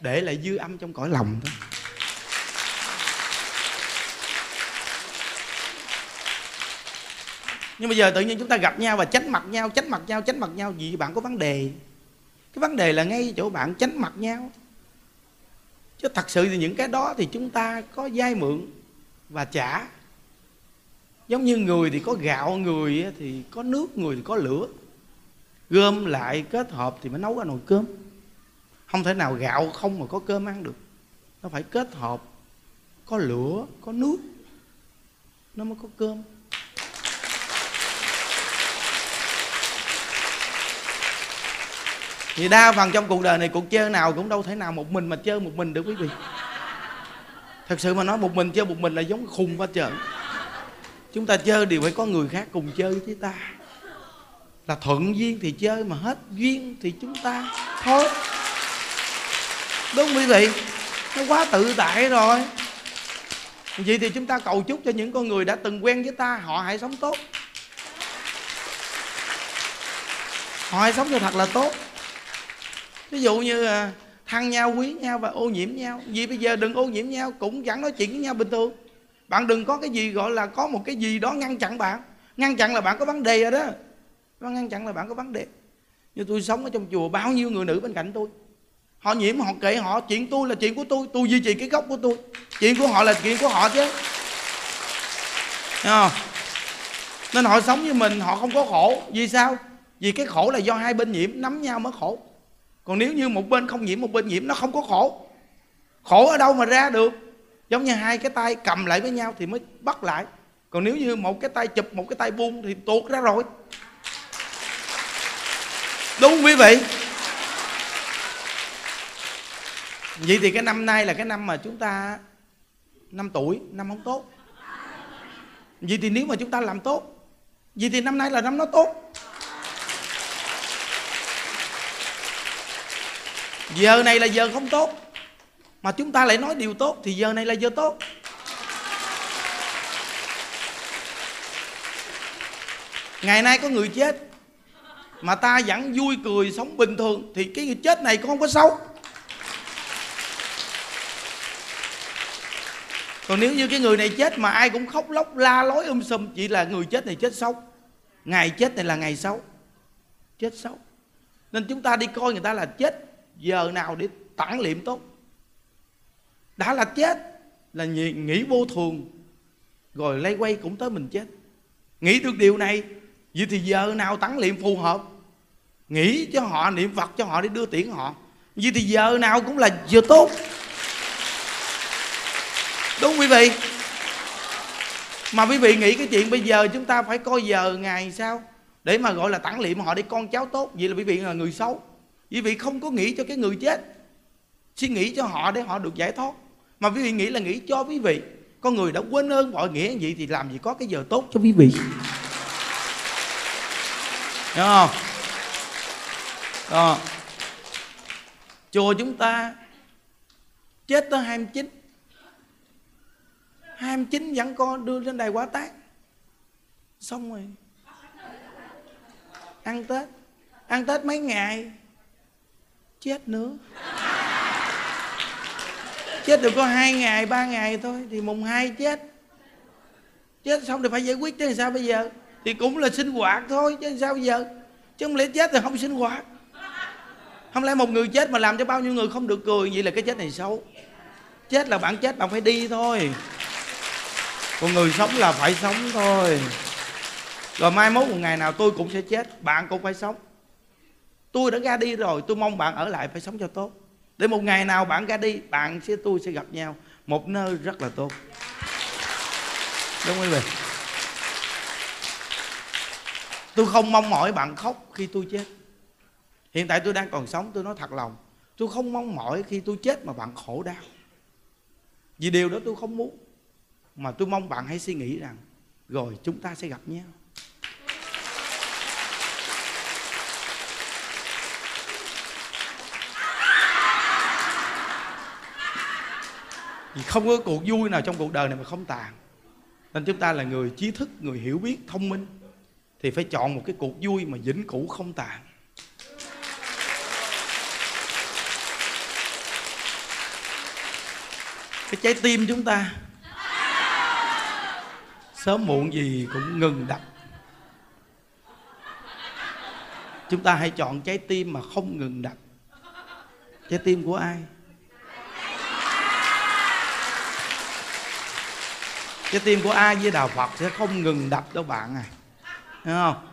để lại dư âm trong cõi lòng thôi. Nhưng bây giờ tự nhiên chúng ta gặp nhau và tránh mặt nhau, tránh mặt nhau, tránh mặt nhau, vì bạn có vấn đề. Cái vấn đề là ngay chỗ bạn tránh mặt nhau. Chứ thật sự thì những cái đó thì chúng ta có vay mượn và trả. Giống như người thì có gạo, người thì có nước, người thì có lửa. Gom lại kết hợp thì mới nấu ra nồi cơm. Không thể nào gạo không mà có cơm ăn được. Nó phải kết hợp, có lửa, có nước, nó mới có cơm. Thì đa phần trong cuộc đời này, cuộc chơi nào cũng đâu thể nào một mình mà chơi một mình được quý vị. Thật sự mà nói, một mình chơi một mình là giống khùng quá trời. Chúng ta chơi đều phải có người khác cùng chơi với ta. Là thuận duyên thì chơi, mà hết duyên thì chúng ta thôi. Đúng không quý vị? Nó quá tự tại rồi. Vậy thì chúng ta cầu chúc cho những con người đã từng quen với ta, họ hãy sống tốt, họ hãy sống cho thật là tốt. Ví dụ như thân nhau, quý nhau và ô nhiễm nhau. Vì bây giờ đừng ô nhiễm nhau, cũng chẳng nói chuyện với nhau bình thường. Bạn đừng có cái gì gọi là có một cái gì đó ngăn chặn bạn. Ngăn chặn là bạn có vấn đề rồi đó. Ngăn chặn là bạn có vấn đề. Như tôi sống ở trong chùa, bao nhiêu người nữ bên cạnh tôi, họ nhiễm họ kệ họ, chuyện tôi là chuyện của tôi, tôi duy trì cái gốc của tôi, chuyện của họ là chuyện của họ chứ. À, nên họ sống với mình họ không có khổ. Vì sao? Vì cái khổ là do hai bên nhiễm, nắm nhau mới khổ. Còn nếu như một bên không nhiễm, một bên nhiễm, nó không có khổ. Khổ ở đâu mà ra được? Giống như hai cái tay cầm lại với nhau thì mới bắt lại. Còn nếu như một cái tay chụp, một cái tay buông thì tuột ra rồi. Đúng không quý vị? Vậy thì cái năm nay là cái năm mà chúng ta năm tuổi, năm không tốt. Vậy thì nếu mà chúng ta làm tốt, vậy thì năm nay là năm nó tốt. Giờ này là giờ không tốt, mà chúng ta lại nói điều tốt, thì giờ này là giờ tốt. Ngày nay có người chết mà ta vẫn vui cười sống bình thường, thì cái người chết này cũng không có xấu. Còn nếu như cái người này chết mà ai cũng khóc lóc la lối um sùm, chỉ là người chết này chết xấu. Ngày chết này là ngày xấu, chết xấu. Nên chúng ta đi coi người ta là chết giờ nào để tản liệm tốt. Đã là chết là nghĩ vô thường, rồi lay quay cũng tới mình chết. Nghĩ được điều này, vậy thì giờ nào tản liệm phù hợp? Nghĩ cho họ, niệm Phật cho họ để đưa tiễn họ. Vậy thì giờ nào cũng là giờ tốt. Đúng quý vị? Mà quý vị nghĩ cái chuyện bây giờ chúng ta phải coi giờ ngày sao để mà gọi là tản liệm họ để con cháu tốt. Vậy là quý vị là người xấu. Quý vị không có nghĩ cho cái người chết, suy nghĩ cho họ để họ được giải thoát, mà quý vị nghĩ là nghĩ cho quý vị. Con người đã quên ơn mọi nghĩa vậy thì làm gì có cái giờ tốt cho quý vị. Đúng không? Đó. Chùa chúng ta chết tới hai mươi chín, hai mươi chín vẫn còn đưa lên đài Quá Tát. Xong rồi ăn Tết, ăn Tết mấy ngày chết nữa. Chết được có hai ngày ba ngày thôi thì mùng hai chết. Chết xong thì phải giải quyết chứ làm sao bây giờ? Thì cũng là sinh hoạt thôi chứ làm sao bây giờ? Chứ không lẽ chết thì không sinh hoạt. Không lẽ một người chết mà làm cho bao nhiêu người không được cười, vậy là cái chết này xấu. Chết là bạn chết, bạn phải đi thôi. Còn người sống là phải sống thôi. Rồi mai mốt một ngày nào tôi cũng sẽ chết, bạn cũng phải sống. Tôi đã ra đi rồi, tôi mong bạn ở lại phải sống cho tốt. Để một ngày nào bạn ra đi, bạn với tôi sẽ gặp nhau một nơi rất là tốt. Đúng không quý vị? Tôi không mong mỏi bạn khóc khi tôi chết. Hiện tại tôi đang còn sống, tôi nói thật lòng. Tôi không mong mỏi khi tôi chết mà bạn khổ đau. Vì điều đó tôi không muốn. Mà tôi mong bạn hãy suy nghĩ rằng rồi chúng ta sẽ gặp nhau. Vì không có cuộc vui nào trong cuộc đời này mà không tàn. Nên chúng ta là người trí thức, người hiểu biết, thông minh, thì phải chọn một cái cuộc vui mà vĩnh cửu không tàn. Cái trái tim chúng ta sớm muộn gì cũng ngừng đập. Chúng ta hãy chọn trái tim mà không ngừng đập. Trái tim của ai? Trái tim của A Di Đà Phật sẽ không ngừng đập đâu bạn à. Thấy không?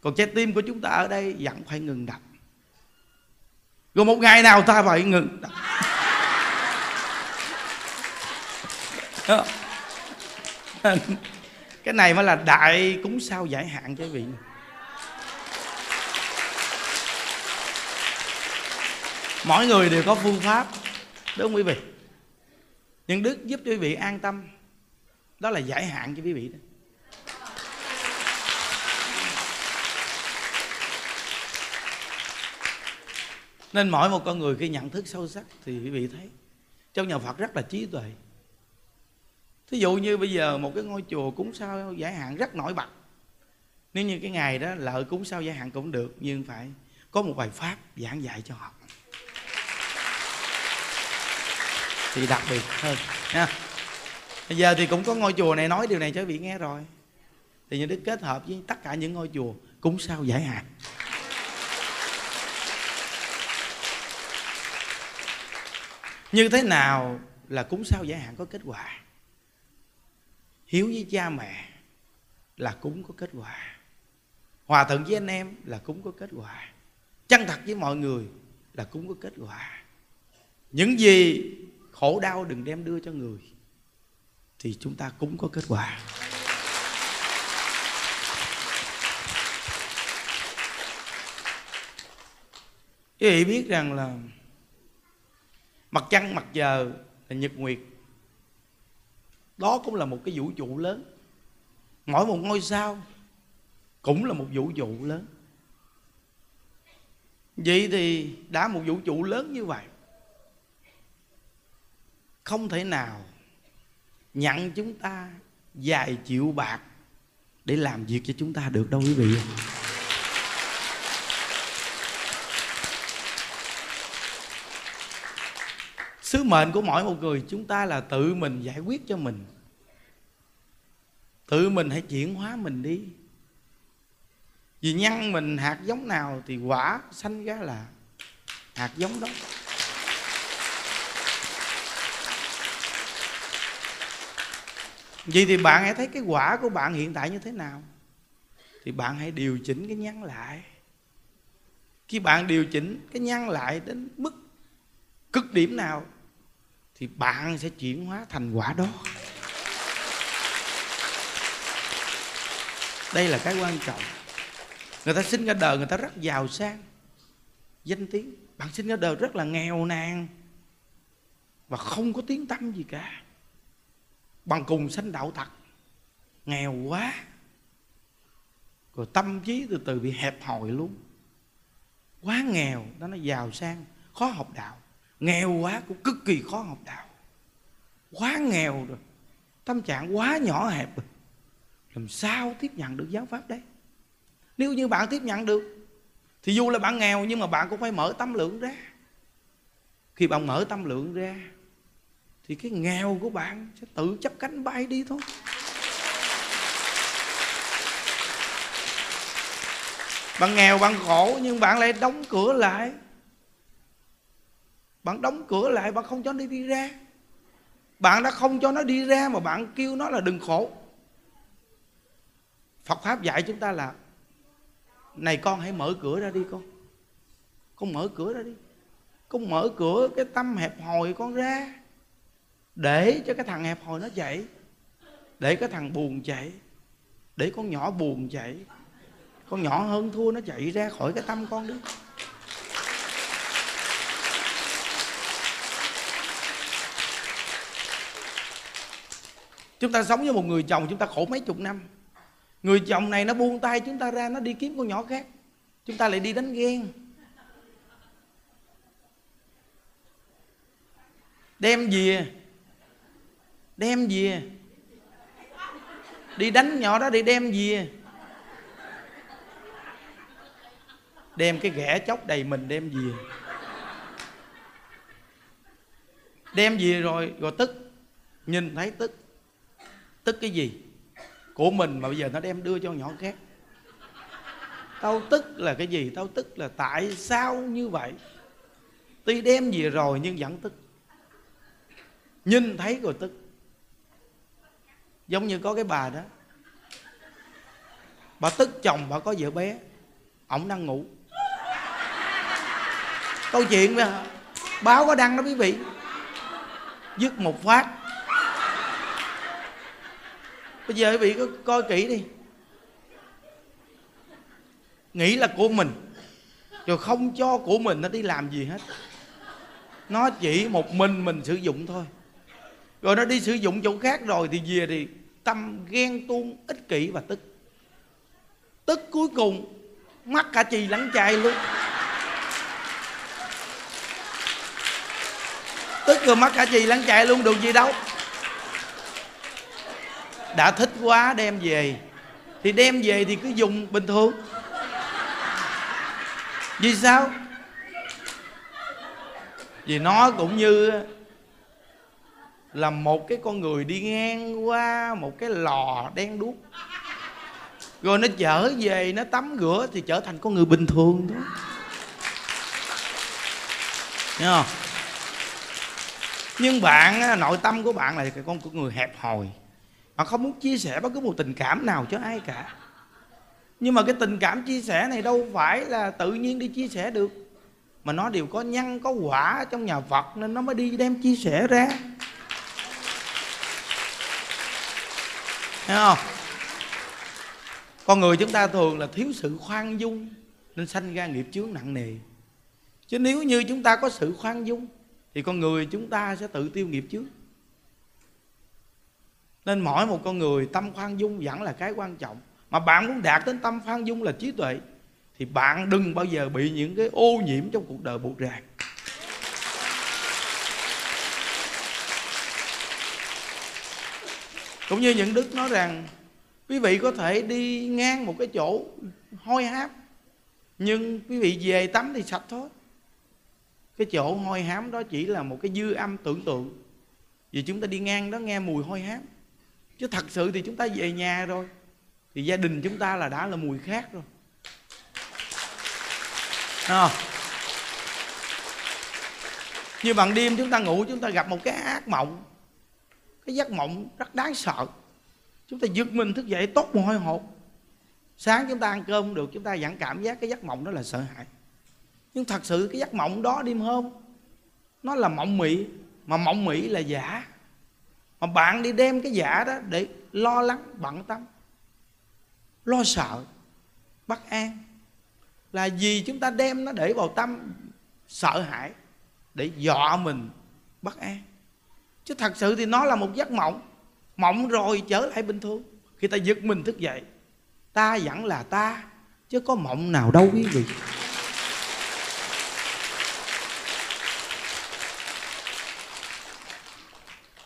Còn trái tim của chúng ta ở đây vẫn phải ngừng đập. Rồi một ngày nào ta phải ngừng đập. Cái này mới là đại cúng sao giải hạn cho quý vị. Mỗi người đều có phương pháp. Đúng không quý vị? Nhưng Đức giúp cho quý vị an tâm. Đó là giải hạn cho quý vị đó. Nên mỗi một con người khi nhận thức sâu sắc thì quý vị thấy trong nhà Phật rất là trí tuệ. Thí dụ như bây giờ một cái ngôi chùa cúng sao giải hạn rất nổi bật, nếu như cái ngày đó lợi cúng sao giải hạn cũng được, nhưng phải có một bài pháp giảng dạy cho họ thì đặc biệt hơn nha. Bây giờ thì cũng có ngôi chùa này nói điều này cho quý vị nghe rồi, thì Nhuận Đức kết hợp với tất cả những ngôi chùa cúng sao giải hạn. Như thế nào là cúng sao giải hạn có kết quả? Hiếu với cha mẹ là cúng có kết quả, hòa thuận với anh em là cúng có kết quả, chân thật với mọi người là cúng có kết quả. Những gì khổ đau đừng đem đưa cho người thì chúng ta cúng có kết quả. Quý vị biết rằng là mặt trăng mặt giờ là nhật nguyệt, đó cũng là một cái vũ trụ lớn. Mỗi một ngôi sao cũng là một vũ trụ lớn. Vậy thì đã một vũ trụ lớn như vậy, không thể nào nhận chúng ta vài triệu bạc để làm việc cho chúng ta được đâu quý vị. Sứ mệnh của mỗi một người chúng ta là tự mình giải quyết cho mình, tự mình hãy chuyển hóa mình đi. Vì nhân mình hạt giống nào thì quả sanh ra là hạt giống đó. Vậy thì bạn hãy thấy cái quả của bạn hiện tại như thế nào thì bạn hãy điều chỉnh cái nhân lại. Khi bạn điều chỉnh cái nhân lại đến mức cực điểm nào thì bạn sẽ chuyển hóa thành quả đó. Đây là cái quan trọng. Người ta sinh ra đời người ta rất giàu sang, danh tiếng. Bạn sinh ra đời rất là nghèo nàn và không có tiếng tăm gì cả, bằng cùng sanh đạo thật, nghèo quá, rồi tâm trí từ từ bị hẹp hòi luôn. Quá nghèo đó nó giàu sang, khó học đạo. Nghèo quá cũng cực kỳ khó học đạo. Quá nghèo rồi, tâm trạng quá nhỏ hẹp rồi, làm sao tiếp nhận được giáo pháp đấy? Nếu như bạn tiếp nhận được thì dù là bạn nghèo nhưng mà bạn cũng phải mở tâm lượng ra. Khi bạn mở tâm lượng ra thì cái nghèo của bạn sẽ tự chấp cánh bay đi thôi. Bạn nghèo, bạn khổ nhưng bạn lại đóng cửa lại. Bạn đóng cửa lại, bạn không cho nó đi ra. Bạn đã không cho nó đi ra mà bạn kêu nó là đừng khổ. Phật Pháp dạy chúng ta là: này con hãy mở cửa ra đi con. Con mở cửa ra đi. Con mở cửa cái tâm hẹp hòi con ra, để cho cái thằng hẹp hòi nó chạy, để cái thằng buồn chạy, để con nhỏ buồn chạy, con nhỏ hơn thua nó chạy ra khỏi cái tâm con đi. Chúng ta sống với một người chồng chúng ta khổ mấy chục năm, người chồng này nó buông tay chúng ta ra, nó đi kiếm con nhỏ khác, chúng ta lại đi đánh ghen, đem về đem về đi đánh nhỏ đó, đi đem về, đem cái ghẻ chóc đầy mình đem về, đem về rồi rồi tức, nhìn thấy tức. Tức cái gì? Của mình mà bây giờ nó đem đưa cho nhỏ khác. Tao tức là cái gì? Tao tức là tại sao như vậy? Tuy đem về rồi nhưng vẫn tức, nhìn thấy rồi tức. Giống như có cái bà đó, bà tức chồng bà có vợ bé, ổng đang ngủ. Câu chuyện mà báo có đăng đó quý vị, dứt một phát. Bây giờ quý vị có coi kỹ đi, nghĩ là của mình rồi không cho của mình nó đi làm gì hết, nó chỉ một mình mình sử dụng thôi, rồi nó đi sử dụng chỗ khác rồi thì về thì tâm ghen tuông, ích kỷ và tức. Tức cuối cùng mắc cả chì lẫn chài luôn. tức rồi mắc cả chì lăn chạy luôn, được gì đâu. Đã thích quá đem về thì đem về thì cứ dùng bình thường. Vì sao? Vì nó cũng như là một cái con người đi ngang qua một cái lò đen đuốc, rồi nó trở về nó tắm rửa thì trở thành con người bình thường thôi. Thấy không? Nhưng bạn, nội tâm của bạn là cái con của người hẹp hòi, họ không muốn chia sẻ bất cứ một tình cảm nào cho ai cả. Nhưng mà cái tình cảm chia sẻ này đâu phải là tự nhiên đi chia sẻ được, mà nó đều có nhân có quả trong nhà Phật, nên nó mới đi đem chia sẻ ra. Thấy không? Con người chúng ta thường là thiếu sự khoan dung nên sanh ra nghiệp chướng nặng nề. Chứ nếu như chúng ta có sự khoan dung thì con người chúng ta sẽ tự tiêu nghiệp chướng. Nên mỗi một con người tâm khoan dung vẫn là cái quan trọng. Mà bạn muốn đạt đến tâm khoan dung là trí tuệ thì bạn đừng bao giờ bị những cái ô nhiễm trong cuộc đời buộc ràng. Cũng như những đức nói rằng quý vị có thể đi ngang một cái chỗ hôi hám, nhưng quý vị về tắm thì sạch thôi. Cái chỗ hôi hám đó chỉ là một cái dư âm tưởng tượng, vì chúng ta đi ngang đó nghe mùi hôi hám. Chứ thật sự thì chúng ta về nhà rồi thì gia đình chúng ta là đã là mùi khác rồi. À, như bằng đêm chúng ta ngủ, chúng ta gặp một cái ác mộng, cái giấc mộng rất đáng sợ, chúng ta giật mình thức dậy tốt mồ hôi hột. Sáng chúng ta ăn cơm không được, chúng ta vẫn cảm giác cái giấc mộng đó là sợ hãi. Nhưng thật sự cái giấc mộng đó đêm hôm nó là mộng mị, mà mộng mị là giả, mà bạn đi đem cái giả đó để lo lắng, bận tâm, lo sợ, bất an. Là vì chúng ta đem nó để vào tâm sợ hãi, để dọa mình bất an. Chứ thật sự thì nó là một giấc mộng. Mộng rồi trở lại bình thường. Khi ta giật mình thức dậy, ta vẫn là ta, chứ có mộng nào đâu quý vị.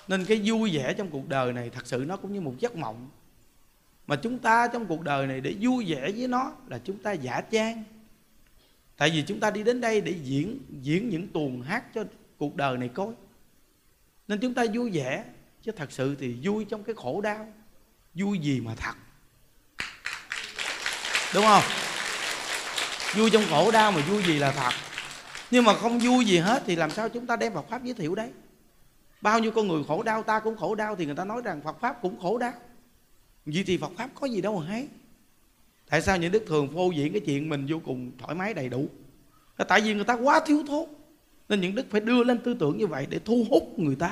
Nên cái vui vẻ trong cuộc đời này thật sự nó cũng như một giấc mộng. Mà chúng ta trong cuộc đời này để vui vẻ với nó là chúng ta giả trang. Tại vì chúng ta đi đến đây để diễn diễn những tuồng hát cho cuộc đời này coi, nên chúng ta vui vẻ. Chứ thật sự thì vui trong cái khổ đau, vui gì mà thật, đúng không? Vui trong khổ đau mà vui gì là thật. Nhưng mà không vui gì hết thì làm sao chúng ta đem Phật Pháp giới thiệu đấy? Bao nhiêu con người khổ đau, ta cũng khổ đau, thì người ta nói rằng Phật Pháp cũng khổ đau. Vì thì Phật Pháp có gì đâu mà hay. Tại sao những đức thường phô diễn cái chuyện mình vô cùng thoải mái đầy đủ? Là tại vì người ta quá thiếu thốn, nên những đức phải đưa lên tư tưởng như vậy để thu hút người ta.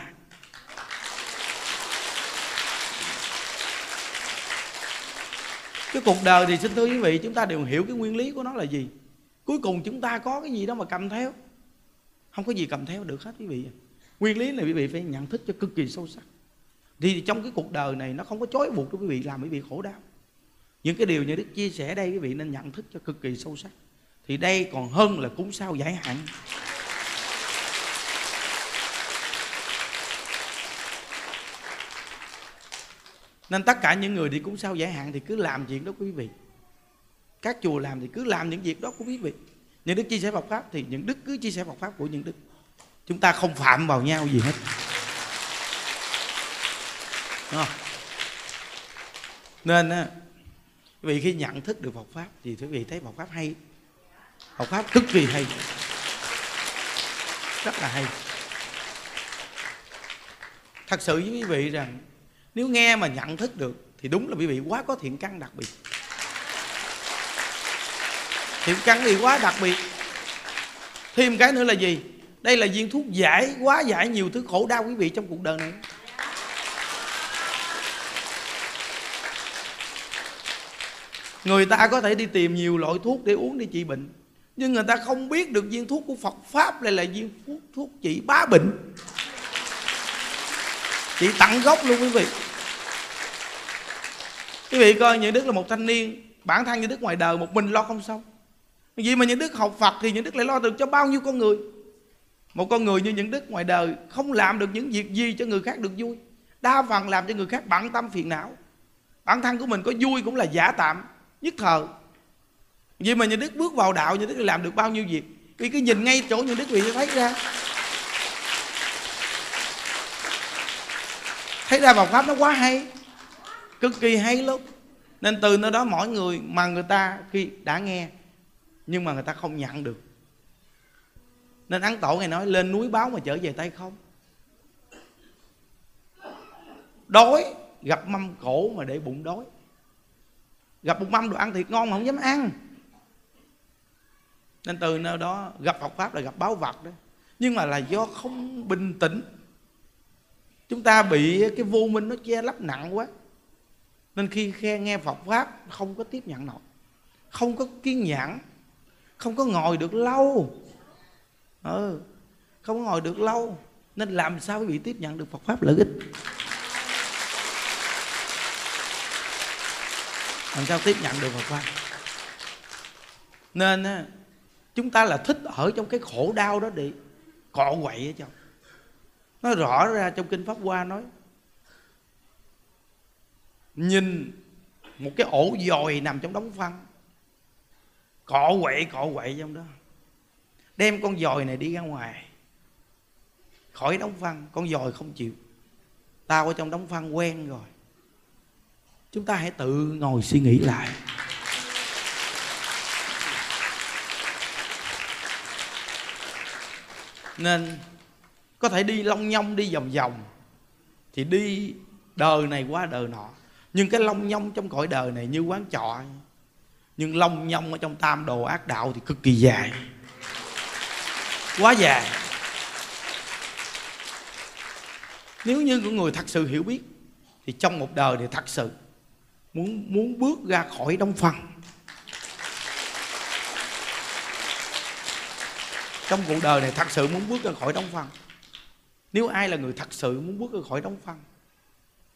Cái cuộc đời thì xin thưa quý vị, chúng ta đều hiểu cái nguyên lý của nó là gì. Cuối cùng chúng ta có cái gì đó mà cầm theo? Không có gì cầm theo được hết quý vị. Nguyên lý này quý vị phải nhận thức cho cực kỳ sâu sắc. Thì trong cái cuộc đời này nó không có trói buộc cho quý vị, làm quý vị khổ đau. Những cái điều như Đức chia sẻ đây quý vị nên nhận thức cho cực kỳ sâu sắc. Thì đây còn hơn là cúng sao giải hạn. Nên tất cả những người đi cúng sao giải hạn thì cứ làm chuyện đó quý vị. Các chùa làm thì cứ làm những việc đó của quý vị. Những Đức chia sẻ Phật Pháp thì những Đức cứ chia sẻ Phật Pháp của những Đức. Chúng ta không phạm vào nhau gì hết. Nên á, quý vị khi nhận thức được Phật Pháp thì quý vị thấy Phật Pháp hay. Phật Pháp cực kỳ hay, rất là hay. Thật sự với quý vị rằng nếu nghe mà nhận thức được thì đúng là quý vị quá có thiện căn đặc biệt. Thiện căn thì quá đặc biệt. Thêm cái nữa là gì? Đây là viên thuốc giải, quá giải nhiều thứ khổ đau quý vị trong cuộc đời này. Người ta có thể đi tìm nhiều loại thuốc để uống để trị bệnh, nhưng người ta không biết được viên thuốc của Phật Pháp lại là viên thuốc, thuốc trị bá bệnh, trị tận gốc luôn quý vị. Quý vị coi Nhuận Đức là một thanh niên, bản thân Nhuận Đức ngoài đời một mình lo không xong, vì mà Nhuận Đức học Phật thì Nhuận Đức lại lo được cho bao nhiêu con người. Một con người như Nhuận Đức ngoài đời không làm được những việc gì cho người khác được vui, đa phần làm cho người khác bận tâm phiền não. Bản thân của mình có vui cũng là giả tạm, nhất thời. Vì mà Nhuận Đức bước vào đạo, Nhuận Đức làm được bao nhiêu việc, vì cứ nhìn ngay chỗ Nhuận Đức vị thấy ra. Thấy ra Phật pháp nó quá hay, cực kỳ hay lắm. Nên từ nơi đó mỗi người mà người ta khi đã nghe nhưng mà người ta không nhận được. Nên Ấn Tổ Ngài nói lên núi báo mà trở về tay không. Đói, gặp mâm cổ mà để bụng đói. Gặp một mâm đồ ăn thiệt ngon mà không dám ăn. Nên từ nơi đó gặp Phật pháp là gặp báo vật đó. Nhưng mà là do không bình tĩnh. Chúng ta bị cái vô minh nó che lấp nặng quá. Nên khi nghe Phật pháp không có tiếp nhận nổi, không có kiên nhẫn, không có ngồi được lâu. Ừ, không có ngồi được lâu. Nên làm sao quý vị tiếp nhận được Phật pháp lợi ích? Làm sao tiếp nhận được Phật pháp? Nên chúng ta là thích ở trong cái khổ đau đó để cọ quậy ở trong. Nó rõ ra trong Kinh Pháp Hoa nói, nhìn một cái ổ dồi nằm trong đống phân, cọ quậy cọ quậy trong đó, đem con dồi này đi ra ngoài khỏi đống phân. Con dồi không chịu, tao ở trong đống phân quen rồi. Chúng ta hãy tự ngồi suy nghĩ lại. Nên có thể đi long nhông, đi vòng vòng, thì đi đời này qua đời nọ. Nhưng cái long nhông trong cõi đời này như quán trọ, nhưng long nhông ở trong tam đồ ác đạo thì cực kỳ dài, quá dài. Nếu như của người thật sự hiểu biết thì trong một đời thì thật sự muốn muốn bước ra khỏi đống phân. Trong cuộc đời này thật sự muốn bước ra khỏi đống phân. Nếu ai là người thật sự muốn bước ra khỏi đống phân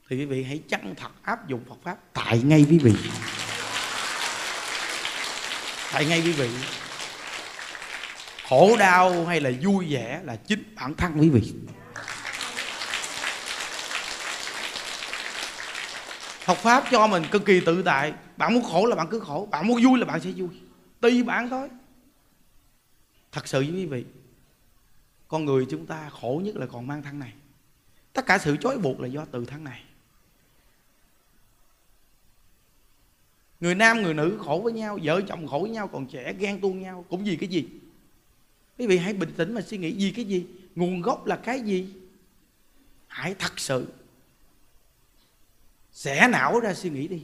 thì quý vị hãy chân thật áp dụng Phật pháp tại ngay quý vị. Tại ngay quý vị. Khổ đau hay là vui vẻ là chính bản thân quý vị. Phật pháp cho mình cực kỳ tự tại. Bạn muốn khổ là bạn cứ khổ, bạn muốn vui là bạn sẽ vui, tùy bạn thôi. Thật sự với quý vị, con người chúng ta khổ nhất là còn mang thân này. Tất cả sự trói buộc là do từ thân này. Người nam người nữ khổ với nhau, vợ chồng khổ với nhau, còn trẻ ghen tuông nhau cũng vì cái gì? Quý vị hãy bình tĩnh mà suy nghĩ vì cái gì, nguồn gốc là cái gì. Hãy thật sự xẻ não ra suy nghĩ đi.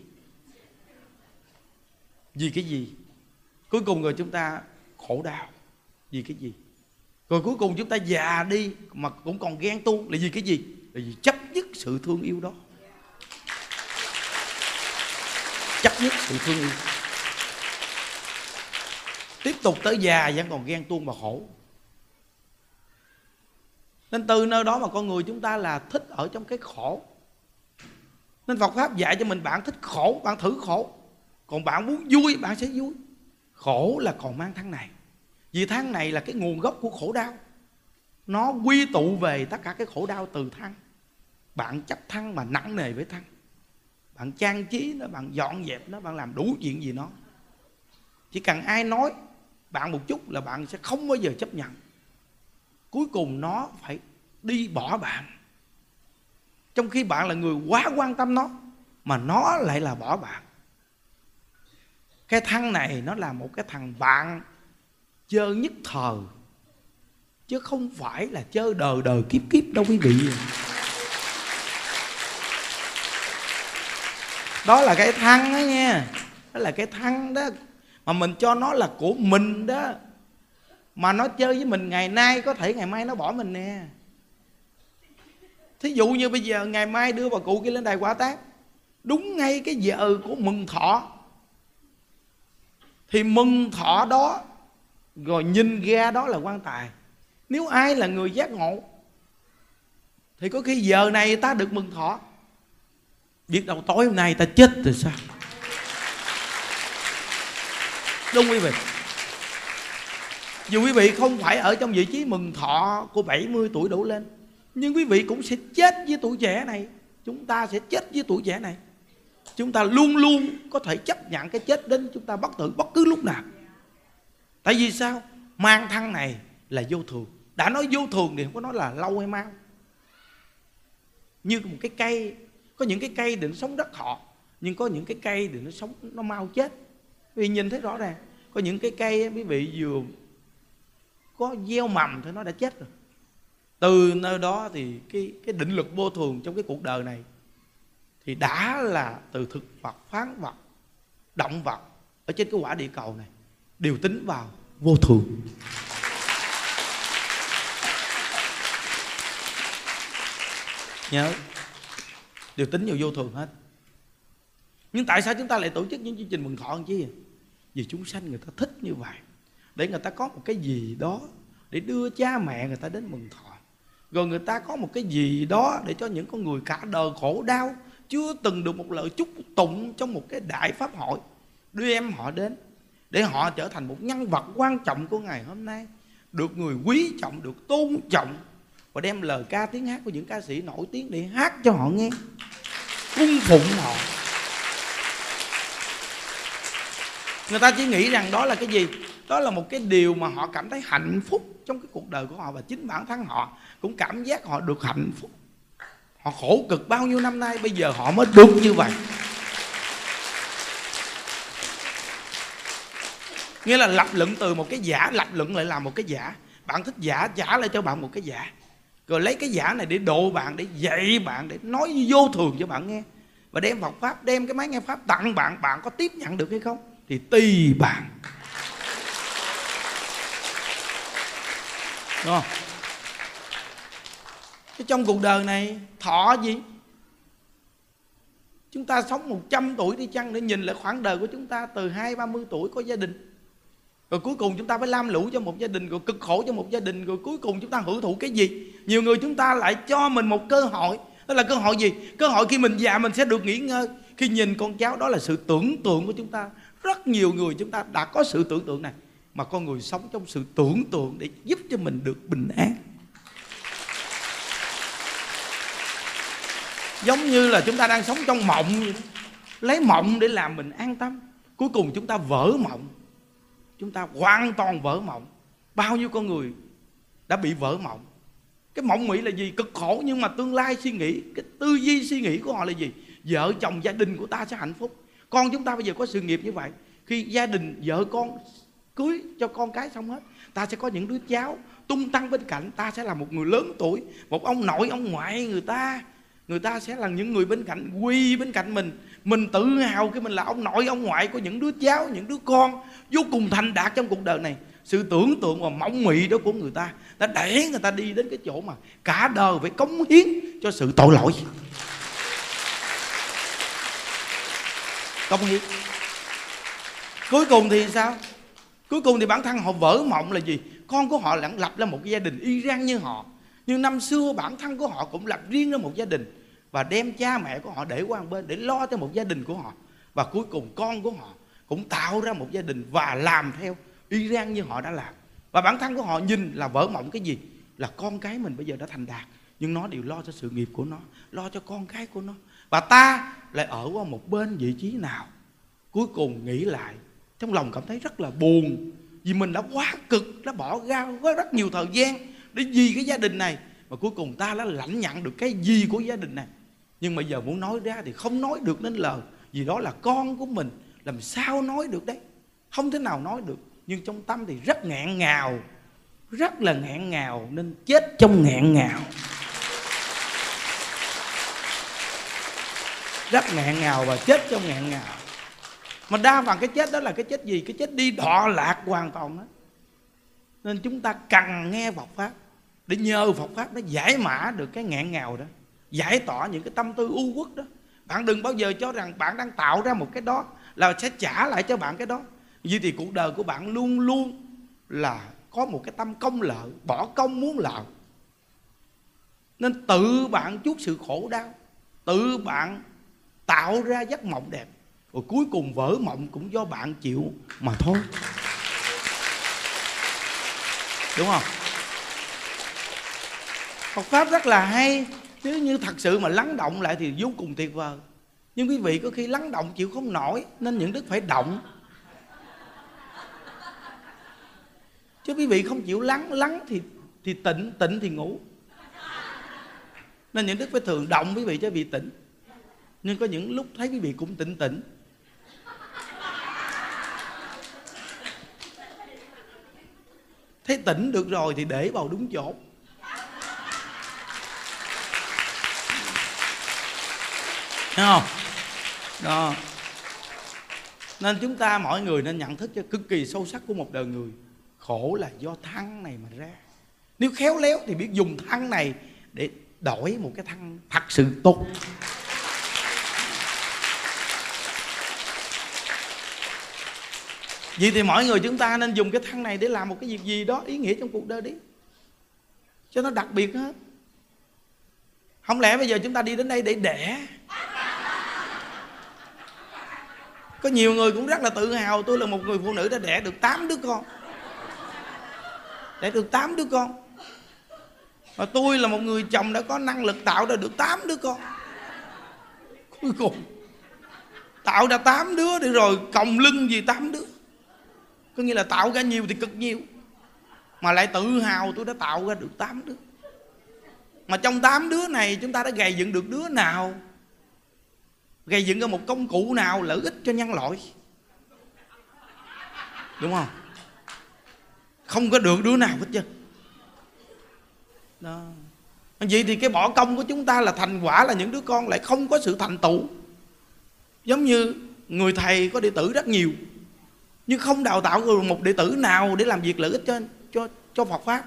Vì cái gì? Cuối cùng rồi chúng ta khổ đau vì cái gì? Rồi cuối cùng chúng ta già đi mà cũng còn ghen tuông là vì cái gì? Là vì chấp nhất sự thương yêu đó. Chấp nhất sự thương yêu. Tiếp tục tới già vẫn còn ghen tuông và khổ. Nên từ nơi đó mà con người chúng ta là thích ở trong cái khổ. Nên Phật pháp dạy cho mình bạn thích khổ, bạn thử khổ. Còn bạn muốn vui, bạn sẽ vui. Khổ là còn mang thân này. Vì thân này là cái nguồn gốc của khổ đau. Nó quy tụ về tất cả cái khổ đau từ thân. Bạn chấp thân mà nặng nề với thân. Bạn trang trí nó, bạn dọn dẹp nó, bạn làm đủ chuyện gì nó. Chỉ cần ai nói bạn một chút là bạn sẽ không bao giờ chấp nhận. Cuối cùng nó phải đi bỏ bạn. Trong khi bạn là người quá quan tâm nó, mà nó lại là bỏ bạn. Cái thân này nó là một cái thằng bạn chơi nhất thời, chứ không phải là chơi đời đời kiếp kiếp đâu quý vị. Đó là cái thân đó nha. Đó là cái thân đó. Mà mình cho nó là của mình đó. Mà nó chơi với mình ngày nay, có thể ngày mai nó bỏ mình nè. Thí dụ như bây giờ ngày mai đưa bà cụ kia lên đài quả tát, đúng ngay cái giờ của mừng thọ, thì mừng thọ đó rồi nhìn ra đó là quan tài. Nếu ai là người giác ngộ thì có khi giờ này ta được mừng thọ, biết đâu tối hôm nay ta chết thì sao. Đúng quý vị. Dù quý vị không phải ở trong vị trí mừng thọ của bảy mươi tuổi đổ lên, nhưng quý vị cũng sẽ chết với tuổi trẻ này. Chúng ta sẽ chết với tuổi trẻ này. Chúng ta luôn luôn có thể chấp nhận cái chết đến chúng ta bất tử bất cứ lúc nào. Tại vì sao? Mang thân này là vô thường. Đã nói vô thường thì không có nói là lâu hay mau. Như một cái cây, có những cái cây định sống rất thọ, nhưng có những cái cây thì nó sống nó mau chết. Vì nhìn thấy rõ ràng, có những cái cây quý vị vừa có gieo mầm thì nó đã chết rồi. Từ nơi đó thì cái, cái định luật vô thường trong cái cuộc đời này thì đã là từ thực vật, khoáng vật, động vật ở trên cái quả địa cầu này đều tính vào vô thường. Nhớ, đều tính vào vô thường hết. Nhưng tại sao chúng ta lại tổ chức những chương trình mừng thọ chứ? Vì chúng sanh người ta thích như vậy, để người ta có một cái gì đó để đưa cha mẹ người ta đến mừng thọ. Rồi người ta có một cái gì đó để cho những con người cả đời khổ đau chưa từng được một lời chúc tụng trong một cái đại pháp hội, đưa em họ đến để họ trở thành một nhân vật quan trọng của ngày hôm nay, được người quý trọng, được tôn trọng, và đem lời ca tiếng hát của những ca sĩ nổi tiếng để hát cho họ nghe, cung phụng họ. Người ta chỉ nghĩ rằng đó là cái gì? Đó là một cái điều mà họ cảm thấy hạnh phúc trong cái cuộc đời của họ, và chính bản thân họ cũng cảm giác họ được hạnh phúc. Họ khổ cực bao nhiêu năm nay, bây giờ họ mới được như vậy. Nghĩa là lập luận từ một cái giả, lập luận lại làm một cái giả. Bạn thích giả, giả lại cho bạn một cái giả. Rồi lấy cái giả này để độ bạn, để dạy bạn, để nói vô thường cho bạn nghe. Và đem Phật Pháp, đem cái máy nghe Pháp tặng bạn, bạn có tiếp nhận được hay không? Thì tùy bạn. Đúng không? Chứ trong cuộc đời này thọ gì? Chúng ta sống một trăm tuổi đi chăng để nhìn lại khoảng đời của chúng ta, từ hai ba mươi tuổi có gia đình, rồi cuối cùng chúng ta phải lam lũ cho một gia đình, rồi cực khổ cho một gia đình, rồi cuối cùng chúng ta hưởng thụ cái gì? Nhiều người chúng ta lại cho mình một cơ hội. Đó là cơ hội gì? Cơ hội khi mình già mình sẽ được nghỉ ngơi, khi nhìn con cháu. Đó là sự tưởng tượng của chúng ta. Rất nhiều người chúng ta đã có sự tưởng tượng này, mà con người sống trong sự tưởng tượng để giúp cho mình được bình an. Giống như là chúng ta đang sống trong mộng vậy đó. Lấy mộng để làm mình an tâm. Cuối cùng chúng ta vỡ mộng. Chúng ta hoàn toàn vỡ mộng. Bao nhiêu con người đã bị vỡ mộng. Cái mộng nghĩ là gì? Cực khổ. Nhưng mà tương lai suy nghĩ, cái tư duy suy nghĩ của họ là gì? Vợ chồng gia đình của ta sẽ hạnh phúc. Con chúng ta bây giờ có sự nghiệp như vậy. Khi gia đình vợ con cưới cho con cái xong hết, ta sẽ có những đứa cháu tung tăng bên cạnh. Ta sẽ là một người lớn tuổi, một ông nội ông ngoại người ta. Người ta sẽ là những người bên cạnh, quy bên cạnh mình. Mình tự hào khi mình là ông nội ông ngoại của những đứa cháu, những đứa con vô cùng thành đạt trong cuộc đời này. Sự tưởng tượng và mộng mị đó của người ta đã đẩy người ta đi đến cái chỗ mà cả đời phải cống hiến cho sự tội lỗi. Cống hiến. Cuối cùng thì sao? Cuối cùng thì bản thân họ vỡ mộng là gì? Con của họ lập ra một cái gia đình y rang như họ. Nhưng năm xưa bản thân của họ cũng lập riêng ra một gia đình, và đem cha mẹ của họ để qua một bên để lo cho một gia đình của họ. Và cuối cùng con của họ cũng tạo ra một gia đình và làm theo y rang như họ đã làm. Và bản thân của họ nhìn là vỡ mộng cái gì? Là con cái mình bây giờ đã thành đạt, nhưng nó đều lo cho sự nghiệp của nó, lo cho con cái của nó. Và ta lại ở qua một bên vị trí nào? Cuối cùng nghĩ lại, trong lòng cảm thấy rất là buồn. Vì mình đã quá cực, đã bỏ ra rất nhiều thời gian để vì cái gia đình này, mà cuối cùng ta đã lãnh nhận được cái gì của gia đình này. Nhưng mà giờ muốn nói ra thì không nói được nên lời. Vì đó là con của mình, làm sao nói được đấy. Không thể nào nói được. Nhưng trong tâm thì rất ngẹn ngào. Rất là ngẹn ngào. Nên chết trong ngẹn ngào. Rất ngẹn ngào và chết trong ngẹn ngào. Mà đa phần cái chết đó là cái chết gì? Cái chết đi đọa lạc hoàn toàn đó. Nên chúng ta cần nghe Phật Pháp, để nhờ Phật Pháp nó giải mã được cái ngạn ngào đó, giải tỏa những cái tâm tư u uất đó. Bạn đừng bao giờ cho rằng bạn đang tạo ra một cái đó là sẽ trả lại cho bạn cái đó. Vì thì cuộc đời của bạn luôn luôn là có một cái tâm công lợi, bỏ công muốn lợi. Nên tự bạn chuốc sự khổ đau, tự bạn tạo ra giấc mộng đẹp, rồi cuối cùng vỡ mộng cũng do bạn chịu mà thôi. Đúng không? Phật Pháp rất là hay. Nếu như thật sự mà lắng động lại thì vô cùng tuyệt vời. Nhưng quý vị có khi lắng động chịu không nổi, nên những đức phải động. Chứ quý vị không chịu lắng, lắng thì thì tịnh, tịnh thì ngủ. Nên những đức phải thường động quý vị cho vị tịnh. Nhưng có những lúc thấy quý vị cũng tịnh tịnh. Thấy tịnh được rồi thì để vào đúng chỗ. Thấy không? Đó. Nên chúng ta mọi người nên nhận thức cho cực kỳ sâu sắc của một đời người. Khổ là do thân này mà ra. Nếu khéo léo thì biết dùng thân này để đổi một cái thân thật sự tốt. Vậy thì mọi người chúng ta nên dùng cái thân này để làm một cái việc gì đó ý nghĩa trong cuộc đời đi, cho nó đặc biệt hết. Không lẽ bây giờ chúng ta đi đến đây để đẻ? Có nhiều người cũng rất là tự hào, tôi là một người phụ nữ đã đẻ được tám đứa con. Đẻ được tám đứa con. Và tôi là một người chồng đã có năng lực tạo ra được tám đứa con. Cuối cùng tạo ra tám đứa để rồi còng lưng gì tám đứa. Có nghĩa là tạo ra nhiều thì cực nhiều. Mà lại tự hào tôi đã tạo ra được tám đứa. Mà trong tám đứa này chúng ta đã gầy dựng được đứa nào? Gầy dựng ra một công cụ nào lợi ích cho nhân loại? Đúng không? Không có được đứa nào hết chứ. Đó. Vậy thì cái bỏ công của chúng ta là thành quả là những đứa con lại không có sự thành tựu. Giống như người thầy có đệ tử rất nhiều, nhưng không đào tạo một đệ tử nào để làm việc lợi ích cho, cho, cho Phật Pháp.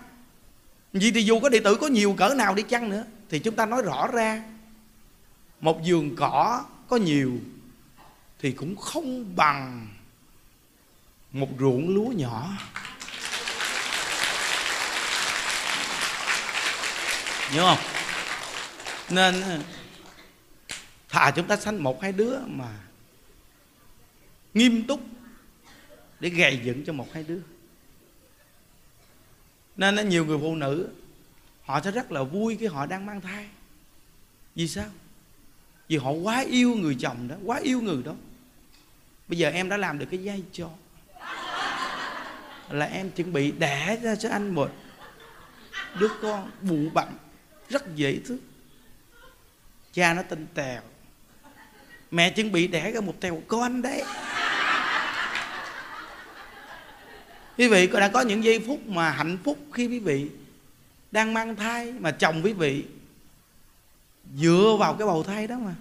Vậy thì dù có đệ tử có nhiều cỡ nào đi chăng nữa, thì chúng ta nói rõ ra, một vườn cỏ có nhiều thì cũng không bằng một ruộng lúa nhỏ. Nhớ không? Nên thà chúng ta sanh một hai đứa mà nghiêm túc để gầy dựng cho một hai đứa. Nên nhiều người phụ nữ họ sẽ rất là vui khi họ đang mang thai. Vì sao? Vì họ quá yêu người chồng đó, quá yêu người đó. Bây giờ em đã làm được cái vai trò là em chuẩn bị đẻ ra cho anh một đứa con bụ bặm, rất dễ thương. Cha nó tên Tèo, mẹ chuẩn bị đẻ ra một Tèo con đấy. Quý vị đã có những giây phút mà hạnh phúc khi quý vị đang mang thai, mà chồng quý vị dựa vào cái bầu thai đó mà.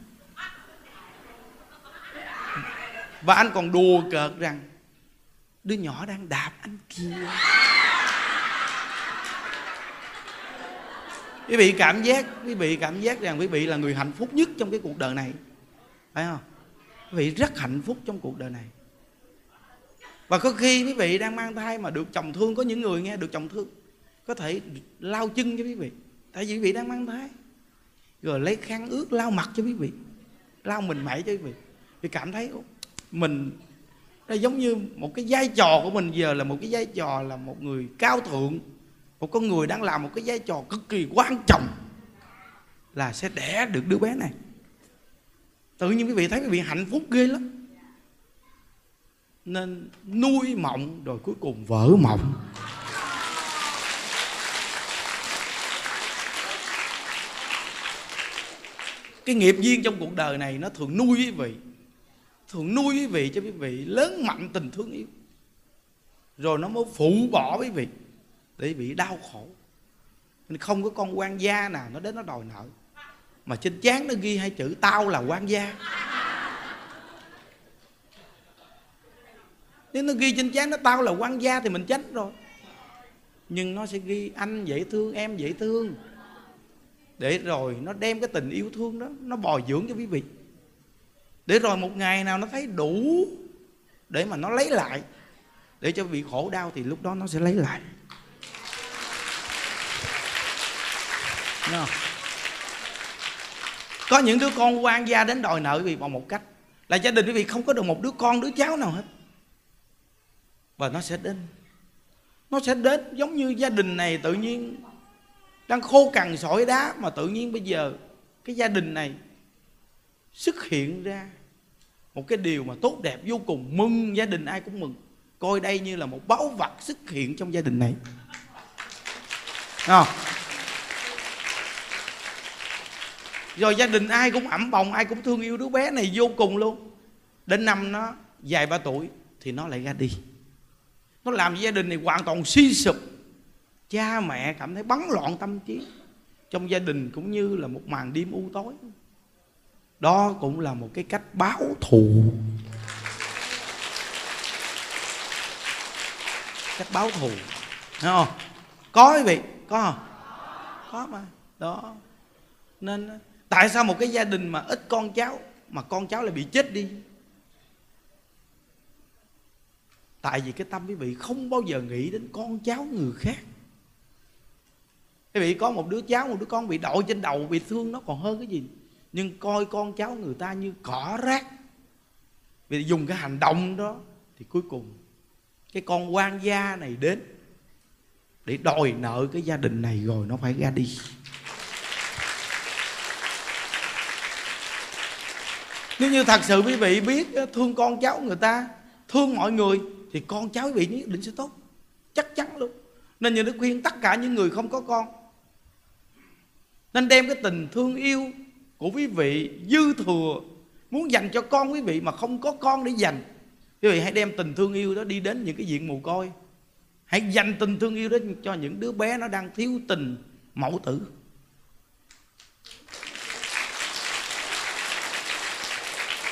Và anh còn đùa cợt rằng đứa nhỏ đang đạp anh kia. Quý vị cảm giác, quý vị cảm giác rằng quý vị là người hạnh phúc nhất trong cái cuộc đời này. Phải không? Quý vị rất hạnh phúc trong cuộc đời này. Và có khi quý vị đang mang thai mà được chồng thương, có những người nghe được chồng thương có thể lau chân cho quý vị. Tại vì quý vị đang mang thai. Rồi lấy khăn ướt lau mặt cho quý vị, lau mình mẩy cho quý vị. Vì cảm thấy mình đây giống như một cái vai trò của mình giờ là một cái vai trò là một người cao thượng, một con người đang làm một cái vai trò cực kỳ quan trọng là sẽ đẻ được đứa bé này. Tự nhiên quý vị thấy quý vị hạnh phúc ghê lắm. Nên nuôi mộng rồi cuối cùng vỡ mộng. Cái nghiệp duyên trong cuộc đời này nó thường nuôi quý vị, thường nuôi quý vị cho quý vị lớn mạnh tình thương yêu, rồi nó mới phụ bỏ quý vị để quý vị đau khổ. Nên không có con quan gia nào nó đến nó đòi nợ mà trên trán nó ghi hai chữ tao là quan gia. Nếu nó ghi trên trán nó tao là quan gia thì mình tránh rồi, nhưng nó sẽ ghi anh dễ thương, em dễ thương, để rồi nó đem cái tình yêu thương đó nó bồi dưỡng cho quý vị, để rồi một ngày nào nó thấy đủ để mà nó lấy lại, để cho vị khổ đau thì lúc đó nó sẽ lấy lại. Có những đứa con quan gia đến đòi nợ quý vị bằng một cách là gia đình quý vị không có được một đứa con đứa cháu nào hết, và nó sẽ đến Nó sẽ đến giống như gia đình này tự nhiên đang khô cằn sỏi đá, mà tự nhiên bây giờ cái gia đình này xuất hiện ra một cái điều mà tốt đẹp vô cùng. Mừng, gia đình ai cũng mừng. Coi đây như là một báu vật xuất hiện trong gia đình này. À. Rồi gia đình ai cũng ẵm bồng, ai cũng thương yêu đứa bé này vô cùng luôn. Đến năm nó vài ba tuổi thì nó lại ra đi. Nó làm gia đình này hoàn toàn suy sụp. Cha mẹ cảm thấy bấn loạn tâm trí. Trong gia đình cũng như là một màn đêm u tối. Đó cũng là một cái cách báo thù. Cách báo thù. Thấy không? Có quý vị, có không? Có mà. Đó. Nên tại sao một cái gia đình mà ít con cháu mà con cháu lại bị chết đi? Tại vì cái tâm quý vị không bao giờ nghĩ đến con cháu người khác. Quý vị có một đứa cháu, một đứa con bị đội trên đầu, bị thương nó còn hơn cái gì. Nhưng coi con cháu người ta như cỏ rác. Vì dùng cái hành động đó thì cuối cùng cái con quan gia này đến để đòi nợ cái gia đình này rồi nó phải ra đi. Nếu như thật sự quý vị biết thương con cháu người ta, thương mọi người, thì con cháu quý vị nhất định sẽ tốt. Chắc chắn luôn. Nên như Đức khuyên tất cả những người không có con, nên đem cái tình thương yêu của quý vị dư thừa muốn dành cho con quý vị mà không có con để dành, quý vị hãy đem tình thương yêu đó đi đến những cái viện mồ côi. Hãy dành tình thương yêu đó cho những đứa bé nó đang thiếu tình mẫu tử.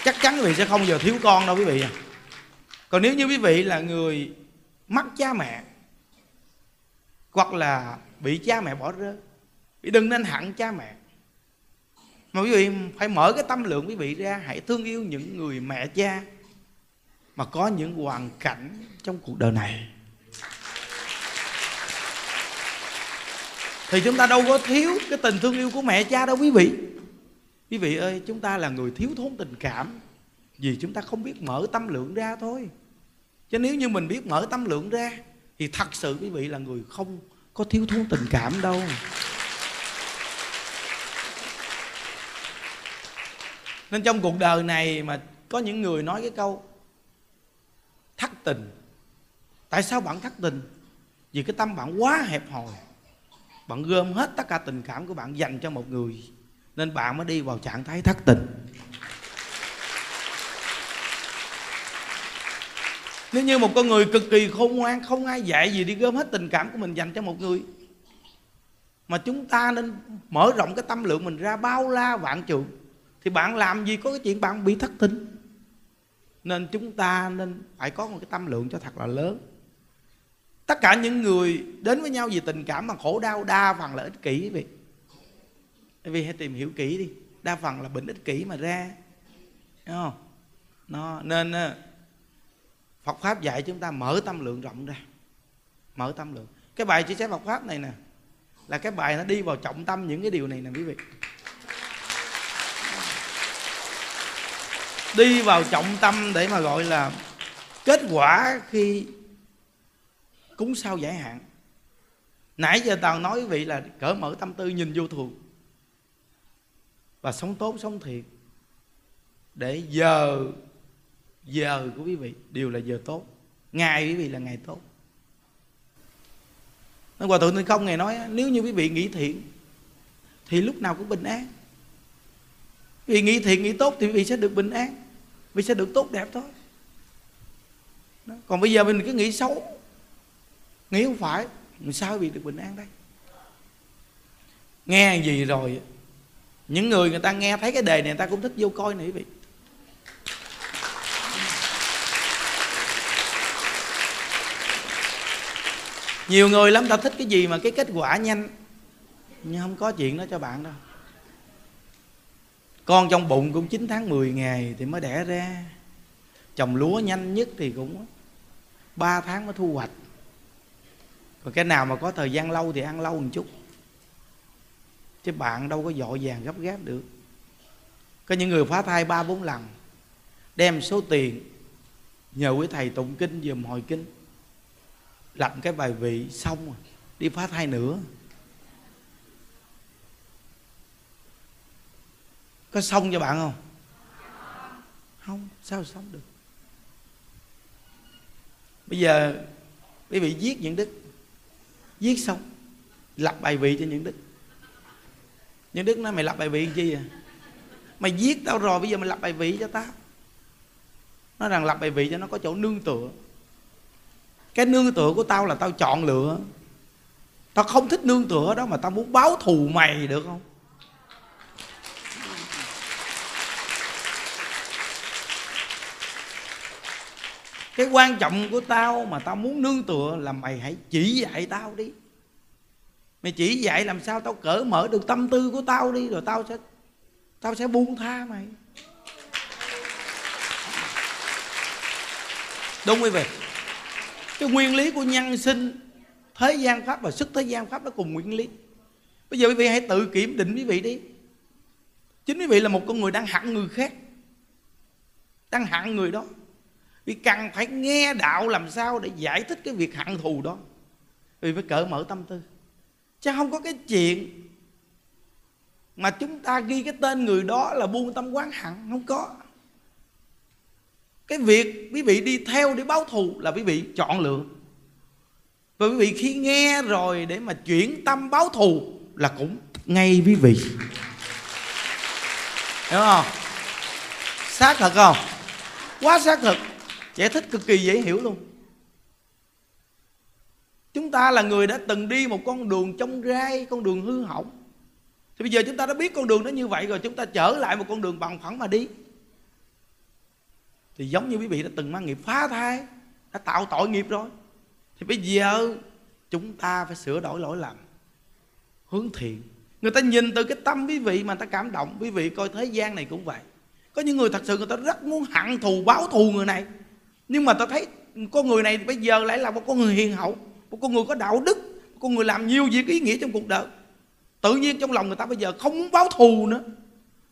Chắc chắn quý vị sẽ không bao giờ thiếu con đâu quý vị à. Còn nếu như quý vị là người mất cha mẹ, hoặc là bị cha mẹ bỏ rơi, vì đừng nên hận cha mẹ, mà quý vị phải mở cái tâm lượng quý vị ra. Hãy thương yêu những người mẹ cha mà có những hoàn cảnh trong cuộc đời này. Thì chúng ta đâu có thiếu cái tình thương yêu của mẹ cha đâu quý vị. Quý vị ơi, chúng ta là người thiếu thốn tình cảm vì chúng ta không biết mở tâm lượng ra thôi. Chứ nếu như mình biết mở tâm lượng ra thì thật sự quý vị là người không có thiếu thốn tình cảm đâu. Nên trong cuộc đời này mà có những người nói cái câu thất tình. Tại sao bạn thất tình? Vì cái tâm bạn quá hẹp hòi. Bạn gom hết tất cả tình cảm của bạn dành cho một người, nên bạn mới đi vào trạng thái thất tình. Nếu như một con người cực kỳ khôn ngoan, không ai dạy gì đi gom hết tình cảm của mình dành cho một người, mà chúng ta nên mở rộng cái tâm lượng mình ra bao la vạn trượng, thì bạn làm gì có cái chuyện bạn bị thất tình. Nên chúng ta nên phải có một cái tâm lượng cho thật là lớn. Tất cả những người đến với nhau vì tình cảm mà khổ đau đa phần là ích kỷ. Vì vì hãy tìm hiểu kỹ đi, đa phần là bệnh ích kỷ mà ra. Đúng không? Nó, nên Phật Pháp dạy chúng ta mở tâm lượng rộng ra. Mở tâm lượng. Cái bài chia sẻ Phật Pháp này nè là cái bài nó đi vào trọng tâm những cái điều này nè quý vị. Đi vào trọng tâm để mà gọi là kết quả khi cúng sao giải hạn. Nãy giờ tao nói quý vị là cỡ mở tâm tư, nhìn vô thường và sống tốt sống thiệt. Để giờ Giờ của quý vị đều là giờ tốt, ngày quý vị là ngày tốt. Nên Hòa Thượng Tinh Không Ngài nói nếu như quý vị nghĩ thiện thì lúc nào cũng bình an. Quý vị nghĩ thiện nghĩ tốt thì quý vị sẽ được bình an, quý vị sẽ được tốt đẹp thôi. Đó. Còn bây giờ mình cứ nghĩ xấu, nghĩ không phải, sao quý vị được bình an đây? Nghe gì rồi những người người ta nghe thấy cái đề này người ta cũng thích vô coi này quý vị. Nhiều người lắm ta thích cái gì mà cái kết quả nhanh, nhưng không có chuyện đó cho bạn đâu. Con trong bụng cũng chín tháng mười ngày thì mới đẻ ra. Trồng lúa nhanh nhất thì cũng ba tháng mới thu hoạch. Còn cái nào mà có thời gian lâu thì ăn lâu một chút, chứ bạn đâu có vội vàng gấp gáp được. Có những người phá thai ba bốn lần, đem số tiền nhờ quý thầy tụng kinh dùm hồi kinh, lặng cái bài vị xong rồi, đi phá thai nữa. Có xong cho bạn không? Không, sao xong được. Bây giờ quý vị viết những đức, viết xong lập bài vị cho những đức. Những đức nói mày lập bài vị làm chi vậy? Mày viết tao rồi, bây giờ mày lập bài vị cho tao. Nói rằng lập bài vị cho nó có chỗ nương tựa. Cái nương tựa của tao là tao chọn lựa. Tao không thích nương tựa đó, mà tao muốn báo thù mày được không? Cái quan trọng của tao mà tao muốn nương tựa là mày hãy chỉ dạy tao đi. Mày chỉ dạy làm sao tao cởi mở được tâm tư của tao đi, rồi tao sẽ tao sẽ buông tha mày. Đúng quý vị. Cái nguyên lý của nhân sinh, thế gian pháp và sức thế gian pháp nó cùng nguyên lý. Bây giờ quý vị hãy tự kiểm định quý vị đi. Chính quý vị là một con người đang hận người khác, đang hận người đó. Vì cần phải nghe đạo làm sao để giải thích cái việc hận thù đó. Vì phải cởi mở tâm tư. Chứ không có cái chuyện mà chúng ta ghi cái tên người đó là buông tâm quán hận, không có. Cái việc quý vị đi theo để báo thù là quý vị chọn lựa. Và quý vị khi nghe rồi để mà chuyển tâm báo thù là cũng ngay quý vị. Đúng không? Xác thật không? Quá xác thật. Giải thích cực kỳ dễ hiểu luôn. Chúng ta là người đã từng đi một con đường trong gai, con đường hư hỏng. Thì bây giờ chúng ta đã biết con đường đó như vậy rồi, chúng ta trở lại một con đường bằng phẳng mà đi. Thì giống như quý vị đã từng mang nghiệp phá thai, đã tạo tội nghiệp rồi, thì bây giờ chúng ta phải sửa đổi lỗi lầm, hướng thiện. Người ta nhìn từ cái tâm quý vị mà người ta cảm động. Quý vị coi thế gian này cũng vậy. Có những người thật sự người ta rất muốn hận thù, báo thù người này, nhưng mà ta thấy con người này bây giờ lại là một con người hiền hậu, một con người có đạo đức, một con người làm nhiều việc ý nghĩa trong cuộc đời. Tự nhiên trong lòng người ta bây giờ không muốn báo thù nữa.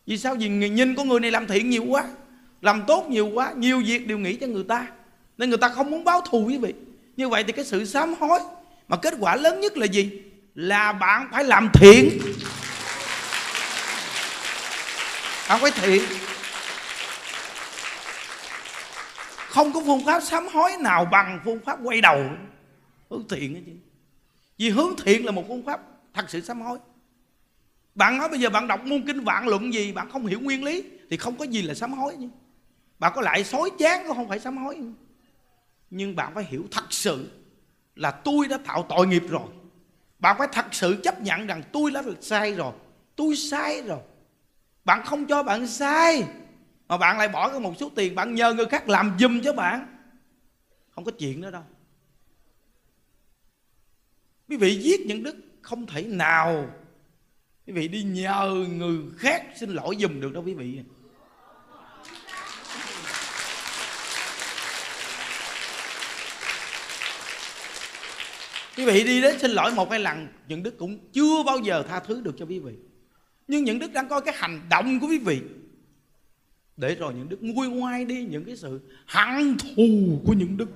Vì sao? Vì nhìn con người này làm thiện nhiều quá, làm tốt nhiều quá, nhiều việc đều nghĩ cho người ta, nên người ta không muốn báo thù quý vị. Như vậy thì cái sự sám hối mà kết quả lớn nhất là gì? Là bạn phải làm thiện. Bạn phải thiện. Không có phương pháp sám hối nào bằng phương pháp quay đầu hướng thiện đó chứ. Vì hướng thiện là một phương pháp thật sự sám hối. Bạn nói bây giờ bạn đọc môn kinh vạn luận gì, bạn không hiểu nguyên lý thì không có gì là sám hối chứ. Bạn có lại xối chán cũng không phải sám hối. Nhưng bạn phải hiểu thật sự là tôi đã tạo tội nghiệp rồi. Bạn phải thật sự chấp nhận rằng tôi đã sai rồi, tôi sai rồi. Bạn không cho bạn sai, mà bạn lại bỏ cái một số tiền, bạn nhờ người khác làm giùm cho bạn. Không có chuyện đó đâu. Quý vị giết những đức không thể nào quý vị đi nhờ người khác xin lỗi giùm được đâu quý vị. Quý vị đi đến xin lỗi một hai lần, những đức cũng chưa bao giờ tha thứ được cho quý vị. Nhưng những đức đang coi cái hành động của quý vị, để rồi những đức nguôi ngoai đi những cái sự hận thù của những đức.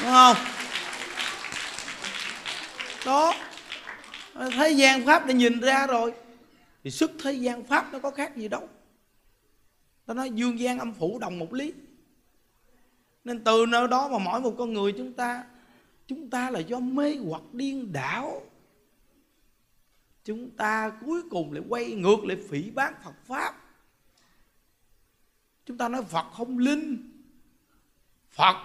Đúng không? Đó. Thế gian pháp đã nhìn ra rồi, thì sức thế gian pháp nó có khác gì đâu. Ta nói dương gian âm phủ đồng một lý. Nên từ nơi đó mà mỗi một con người chúng ta, chúng ta là do mê hoặc điên đảo, chúng ta cuối cùng lại quay ngược lại phỉ báng Phật Pháp. Chúng ta nói Phật không linh. Phật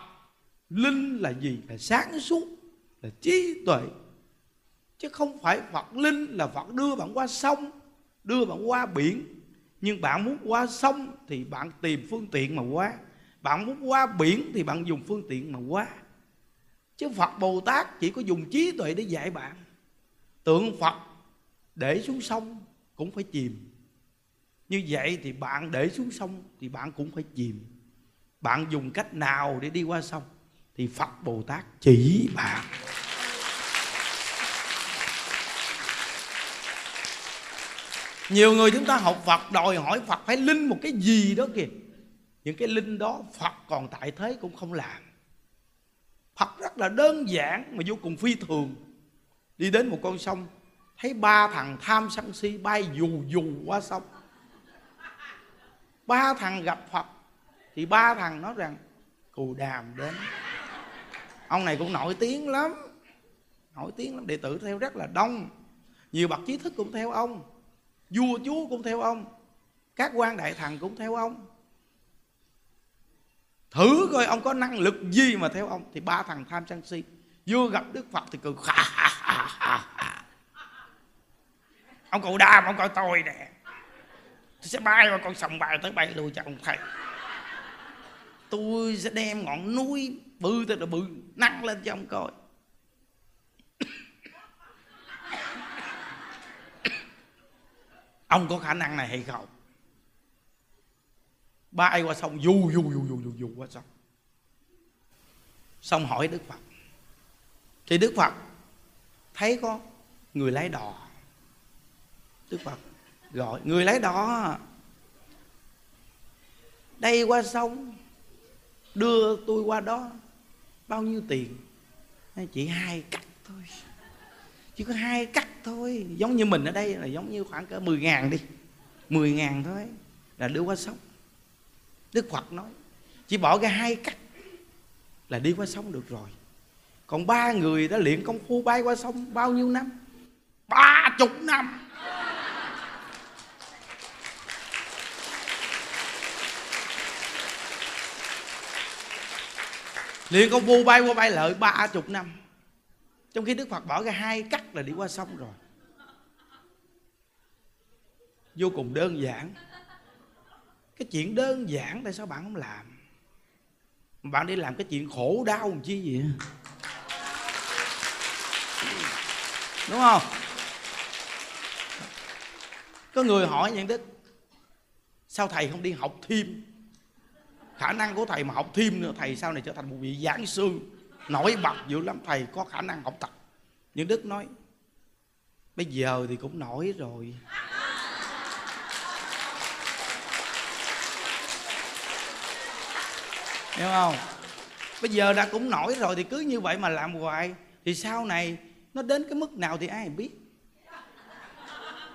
linh là gì? Là sáng suốt, là trí tuệ. Chứ không phải Phật linh là Phật đưa bạn qua sông, đưa bạn qua biển. Nhưng bạn muốn qua sông thì bạn tìm phương tiện mà qua, bạn muốn qua biển thì bạn dùng phương tiện mà qua. Chứ Phật Bồ Tát chỉ có dùng trí tuệ để dạy bạn. Tượng Phật để xuống sông cũng phải chìm. Như vậy thì bạn để xuống sông thì bạn cũng phải chìm. Bạn dùng cách nào để đi qua sông thì Phật Bồ Tát chỉ bạn. Nhiều người chúng ta học Phật đòi hỏi Phật phải linh một cái gì đó kìa. Những cái linh đó Phật còn tại thế cũng không làm. Phật rất là đơn giản mà vô cùng phi thường. Đi đến một con sông, thấy ba thằng tham sân si bay dù dù qua sông. Ba thằng gặp Phật thì ba thằng nói rằng Cù Đàm đến. Ông này cũng nổi tiếng lắm, nổi tiếng lắm, đệ tử theo rất là đông. Nhiều bậc trí thức cũng theo ông, vua chúa cũng theo ông, các quan đại thần cũng theo ông. Thử coi ông có năng lực gì mà theo ông. Thì ba thằng tham sân si vừa gặp Đức Phật thì cười khà, khà, khà, khà, khà. Ông Cụ Đàm, ông coi tôi nè, tôi sẽ bay qua con sông bài tới bay lui cho ông thầy. Tôi sẽ đem ngọn núi bự tới là bự nắng lên cho ông coi. Ông có khả năng này hay không? Bay qua sông, dù dù dù dù dù qua sông. Xong hỏi Đức Phật. Thì Đức Phật thấy có người lái đò. Đức Phật gọi người lái đò, đây qua sông, đưa tôi qua đó, bao nhiêu tiền? Chỉ hai cắt thôi, chỉ có hai cắt thôi. Giống như mình ở đây là giống như khoảng cỡ mười ngàn đi, mười ngàn thôi là đưa qua sông. Đức Phật nói chỉ bỏ cái hai cắt là đi qua sông được rồi. Còn ba người đã luyện công phu bay qua sông bao nhiêu năm? Ba chục năm. Luyện công phu bay qua bay lợi ba chục năm. Trong khi Đức Phật bỏ ra hai cắt là đi qua sông rồi. Vô cùng đơn giản. Cái chuyện đơn giản tại sao bạn không làm? Bạn đi làm cái chuyện khổ đau làm chi vậy? Đúng không? Có người hỏi Nhuận Đức, sao thầy không đi học thêm? Khả năng của thầy mà học thêm nữa, thầy sau này trở thành một vị giảng sư nổi bật dữ lắm, thầy có khả năng học tập. Nhuận Đức nói, bây giờ thì cũng nổi rồi. Hiểu không? Bây giờ đã cũng nổi rồi thì cứ như vậy mà làm hoài thì sau này nó đến cái mức nào thì ai biết.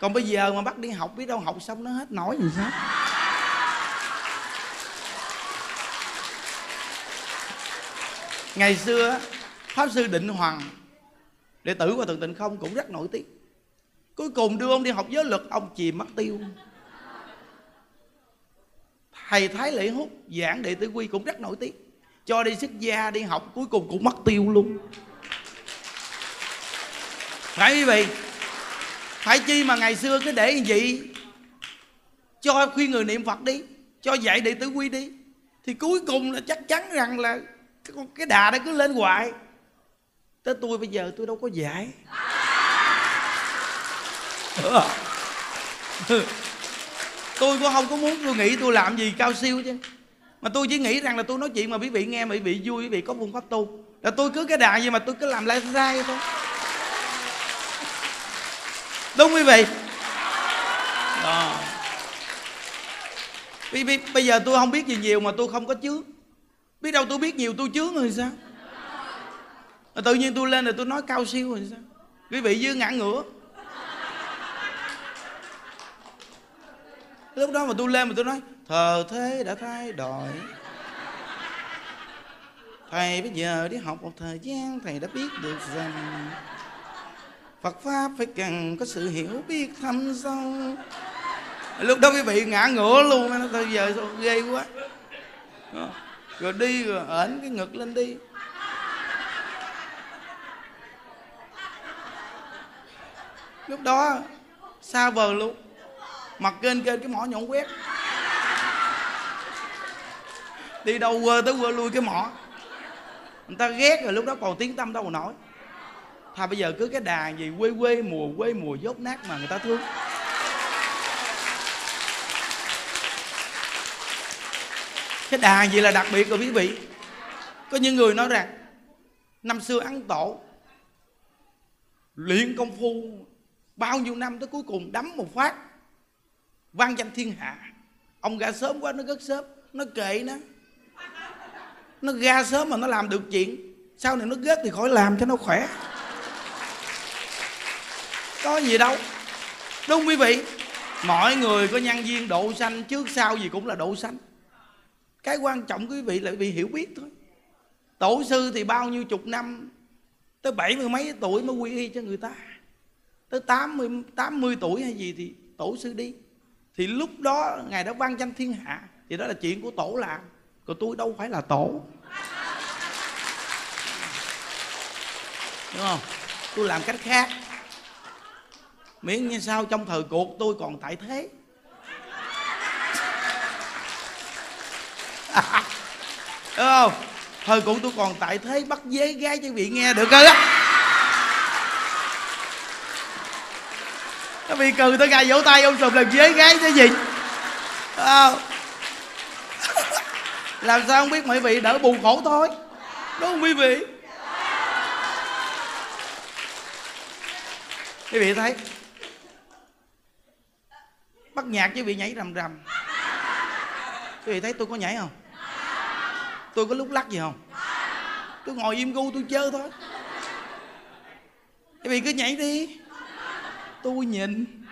Còn bây giờ mà bắt đi học, biết đâu học xong nó hết nổi gì sao? Ngày xưa Pháp Sư Định Hoàng, đệ tử của Thượng Tịnh Không cũng rất nổi tiếng. Cuối cùng đưa ông đi học giới luật, ông chìm mất tiêu. Thầy Thái Lễ Hút giảng Đệ Tử Quy cũng rất nổi tiếng, cho đi xuất gia đi học, cuối cùng cũng mất tiêu luôn. Phải quý vị, phải chi mà ngày xưa cứ để gì, cho khuyên người niệm Phật đi, cho dạy Đệ Tử Quy đi, thì cuối cùng là chắc chắn rằng là cái đà đó cứ lên hoài. Tới tôi bây giờ tôi đâu có dạy. Tôi cũng không có muốn, tôi nghĩ tôi làm gì cao siêu chứ. Mà tôi chỉ nghĩ rằng là tôi nói chuyện mà quý vị nghe, mà quý vị vui, quý vị có phương pháp tu. Là tôi cứ cái đà gì mà tôi cứ làm lại sai thôi. Đúng quý vị? Đó. Bây giờ tôi không biết gì nhiều mà tôi không có chướng. Biết đâu tôi biết nhiều tôi chướng rồi sao? Mà tự nhiên tôi lên rồi tôi nói cao siêu rồi sao? Quý vị dư ngã ngửa. Lúc đó mà tôi lên mà tôi nói thờ thế đã thay đổi, thầy bây giờ đi học một thời gian thầy đã biết được rằng Phật pháp phải cần có sự hiểu biết thâm sâu. Lúc đó quý vị ngã ngửa luôn, nó thôi giờ ghê quá. Rồi đi rồi ẩn cái ngực lên đi. Lúc đó xa vời luôn, mặt kênh kênh cái mỏ nhọn quét, đi đâu quơ tới quơ lui cái mỏ, người ta ghét rồi. Lúc đó còn tiếng tâm đâu mà nổi. Thôi bây giờ cứ cái đà gì quê quê mùa quê mùa dốt nát mà người ta thương. Cái đà gì là đặc biệt rồi quý vị. Có những người nói rằng năm xưa Ấn Tổ luyện công phu bao nhiêu năm tới cuối cùng đấm một phát vang danh thiên hạ. Ông ra sớm quá, nó rất sớm, nó kệ nó. Nó ra sớm mà nó làm được chuyện. sau này nó ghét thì khỏi làm cho nó khỏe, có gì đâu, đúng không quý vị? Mọi người có nhân duyên độ sanh, trước sau gì cũng là độ sanh. Cái quan trọng quý vị là vì hiểu biết thôi. Tổ sư thì bao nhiêu chục năm, tới bảy mươi mấy tuổi mới quy y cho người ta, tới tám mươi tám mươi tuổi hay gì thì tổ sư đi, thì lúc đó ngài đã vang danh thiên hạ, thì đó là chuyện của tổ làm, còn tôi đâu phải là tổ, đúng không? Tôi làm cách khác, miễn như sao trong thời cuộc tôi còn tại thế. À, đúng không? Thời cuộc tôi còn tại thế, bắt dế gái cho vị nghe được cơ á. Các vị cười tới gà vỗ tay ông sùm làm dế gái cái gì à. Làm sao không biết mọi vị đỡ buồn khổ thôi, đúng không quý vị? Quý vị thấy bắt nhạc chứ bị nhảy rầm rầm. Quý vị thấy tôi có nhảy không? Tôi có lúc lắc gì không? Tôi ngồi im gu tôi chơi thôi. Quý vị cứ nhảy đi, tôi nhìn.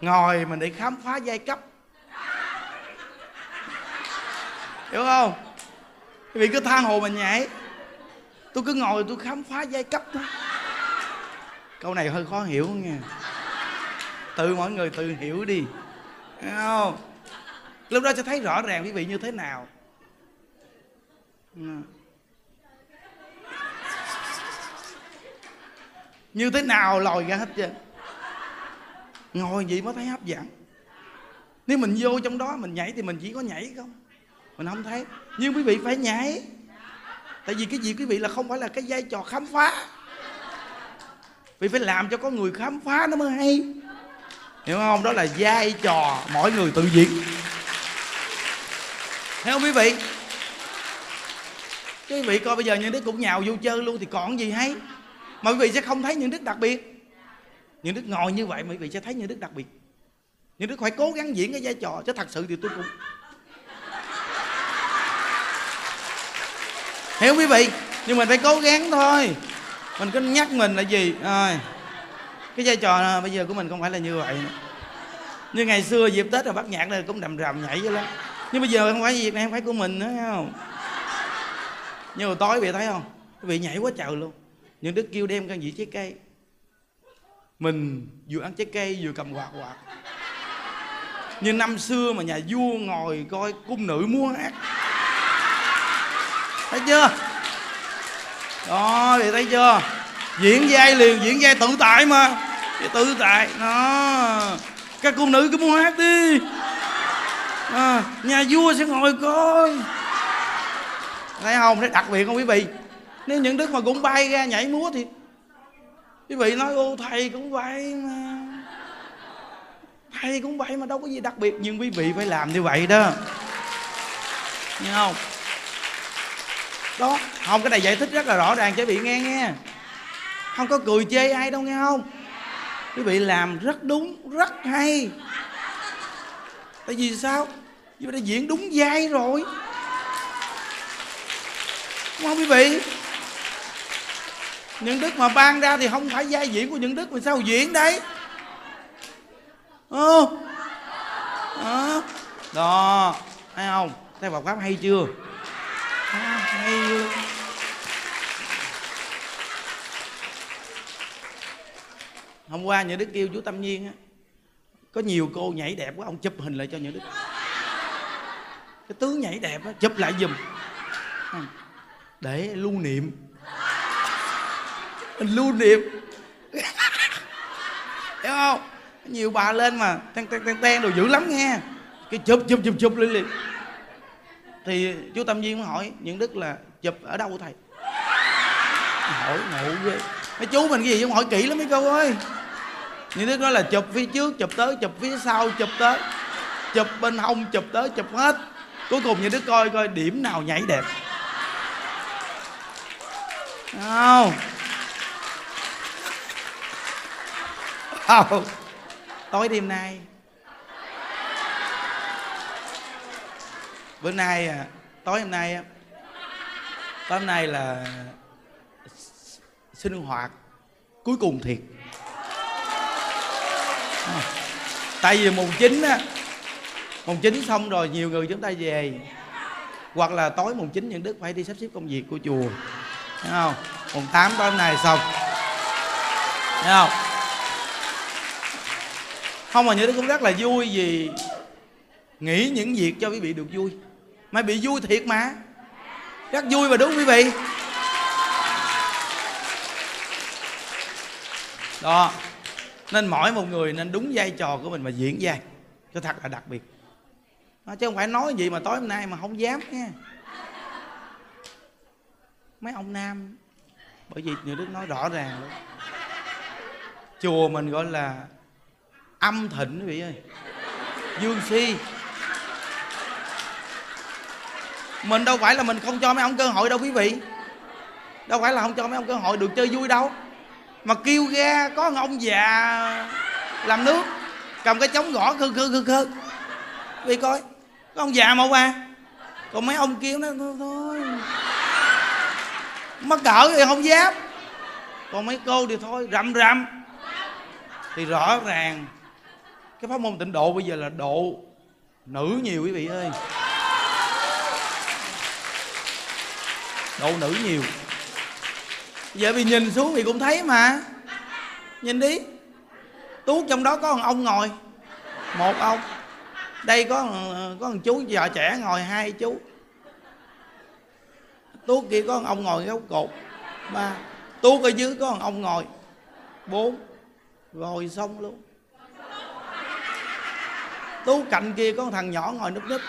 Ngồi mình để khám phá giai cấp, hiểu không? Quý vị cứ tha hồ mà nhảy, tôi cứ ngồi tôi khám phá giai cấp thôi. Câu này hơi khó hiểu nha, tự mọi người tự hiểu đi, hiểu không? Lúc đó sẽ thấy rõ ràng quý vị như thế nào. Như thế nào lòi ra hết trơn. Ngồi vậy mới thấy hấp dẫn. Nếu mình vô trong đó mình nhảy thì mình chỉ có nhảy không, mình không thấy. Nhưng quý vị phải nhảy, tại vì cái gì quý vị là không phải là cái vai trò khám phá, vì phải làm cho có người khám phá nó mới hay, hiểu không? Đó là vai trò mỗi người tự diễn, hiểu không quý vị? Quý vị coi bây giờ Nhân Đức cũng nhào vô chơi luôn thì còn gì hay. Mà quý vị sẽ không thấy Nhân Đức đặc biệt. Nhân Đức ngồi như vậy mà quý vị sẽ thấy Nhân Đức đặc biệt. Nhân Đức phải cố gắng diễn cái vai trò, chứ thật sự thì tôi cũng hiểu quý vị, nhưng mình phải cố gắng thôi. Mình cứ nhắc mình là gì à, cái vai trò này, bây giờ của mình không phải là như vậy nữa. Như ngày xưa dịp Tết rồi bắt nhạc này cũng đầm rầm nhảy vậy lắm, nhưng bây giờ không phải dịp này, không phải của mình nữa, thấy không? Nhưng mà tối quý vị thấy không, quý vị nhảy quá trời luôn. Nhân Đức kêu đem con vị trái cây, mình vừa ăn trái cây vừa cầm quạt quạt như năm xưa mà nhà vua ngồi coi cung nữ múa hát, thấy chưa? Đó, thì thấy chưa? Diễn vai liền, diễn vai tự tại mà, tự tại nó. Các cung nữ cứ múa hát đi à, nhà vua sẽ ngồi coi, thấy không? Thấy đặc biệt không quý vị? Nếu Nhuận Đức mà cũng bay ra nhảy múa thì quý vị nói ô thầy cũng vậy mà, thầy cũng vậy mà đâu có gì đặc biệt. Nhưng quý vị phải làm như vậy đó, nghe không? Đó, không, cái này giải thích rất là rõ ràng cho quý vị nghe nghe, không có cười chê ai đâu, nghe không? Quý vị làm rất đúng, rất hay. Tại vì sao? Vì đã diễn đúng vai rồi, đúng không quý vị? Nhân Đức mà ban ra thì không phải vai diễn của Nhân Đức mà sao diễn đấy? Ơ à, đó, thấy không? Thấy Phật pháp hay chưa? À, hay. Hôm qua Nhuận Đức kêu chú Tâm Nhiên á, có nhiều cô nhảy đẹp quá, ông chụp hình lại cho Nhuận Đức, cái tướng nhảy đẹp á, chụp lại giùm để lưu niệm, mình lưu niệm. Hiểu không? Nhiều bà lên mà ten ten ten ten đồ dữ lắm nghe, cái chụp chụp chụp chụp lên liền. Thì chú Tâm Viên mới hỏi Nhuận Đức là chụp ở đâu thầy? Hỏi ngộ ghê, mấy chú mình cái gì không hỏi kỹ lắm mấy cô ơi. Nhuận Đức nói là chụp phía trước, chụp tới, chụp phía sau, chụp tới, chụp bên hông, chụp tới, chụp hết. Cuối cùng Nhuận Đức coi coi điểm nào nhảy đẹp không? Oh. Tối đêm nay Bữa nay, tối hôm nay tối hôm nay là sinh hoạt cuối cùng thiệt. À, tại vì mùng chín á, mùng chín xong rồi nhiều người chúng ta về, hoặc là tối mùng chín Nhuận Đức phải đi sắp xếp công việc của chùa, thấy không? Mùng tám tối hôm nay xong, thấy không? Không mà Nhuận Đức cũng rất là vui vì nghĩ những việc cho quý vị được vui, mà bị vui thiệt mà, rất vui mà, đúng không quý vị? Đó, nên mỗi một người nên đúng vai trò của mình mà diễn vai cho thật là đặc biệt, chứ không phải nói gì mà tối hôm nay mà không dám nha mấy ông nam. Bởi vì Nhuận Đức nói rõ ràng luôn, chùa mình gọi là âm thịnh quý vị ơi, dương si. Mình đâu phải là mình không cho mấy ông cơ hội đâu quý vị, đâu phải là không cho mấy ông cơ hội được chơi vui đâu. Mà kêu ra có một ông già làm nước cầm cái trống gõ khư khư khư khư, vì coi có ông già mà qua, còn mấy ông kia nó thôi, thôi mắc cỡ thì không dám, còn mấy cô thì thôi rậm rậm. Thì rõ ràng cái pháp môn tịnh độ bây giờ là độ nữ nhiều quý vị ơi, độ nữ nhiều. Vậy vì nhìn xuống thì cũng thấy mà, nhìn đi, tuốt trong đó có một ông ngồi, một ông đây có có một chú vợ trẻ ngồi, hai chú tuốt kia có một ông ngồi gấu cột, ba tuốt ở dưới có một ông ngồi, bốn rồi xong luôn. Tuốt cạnh kia có một thằng nhỏ ngồi núp núp,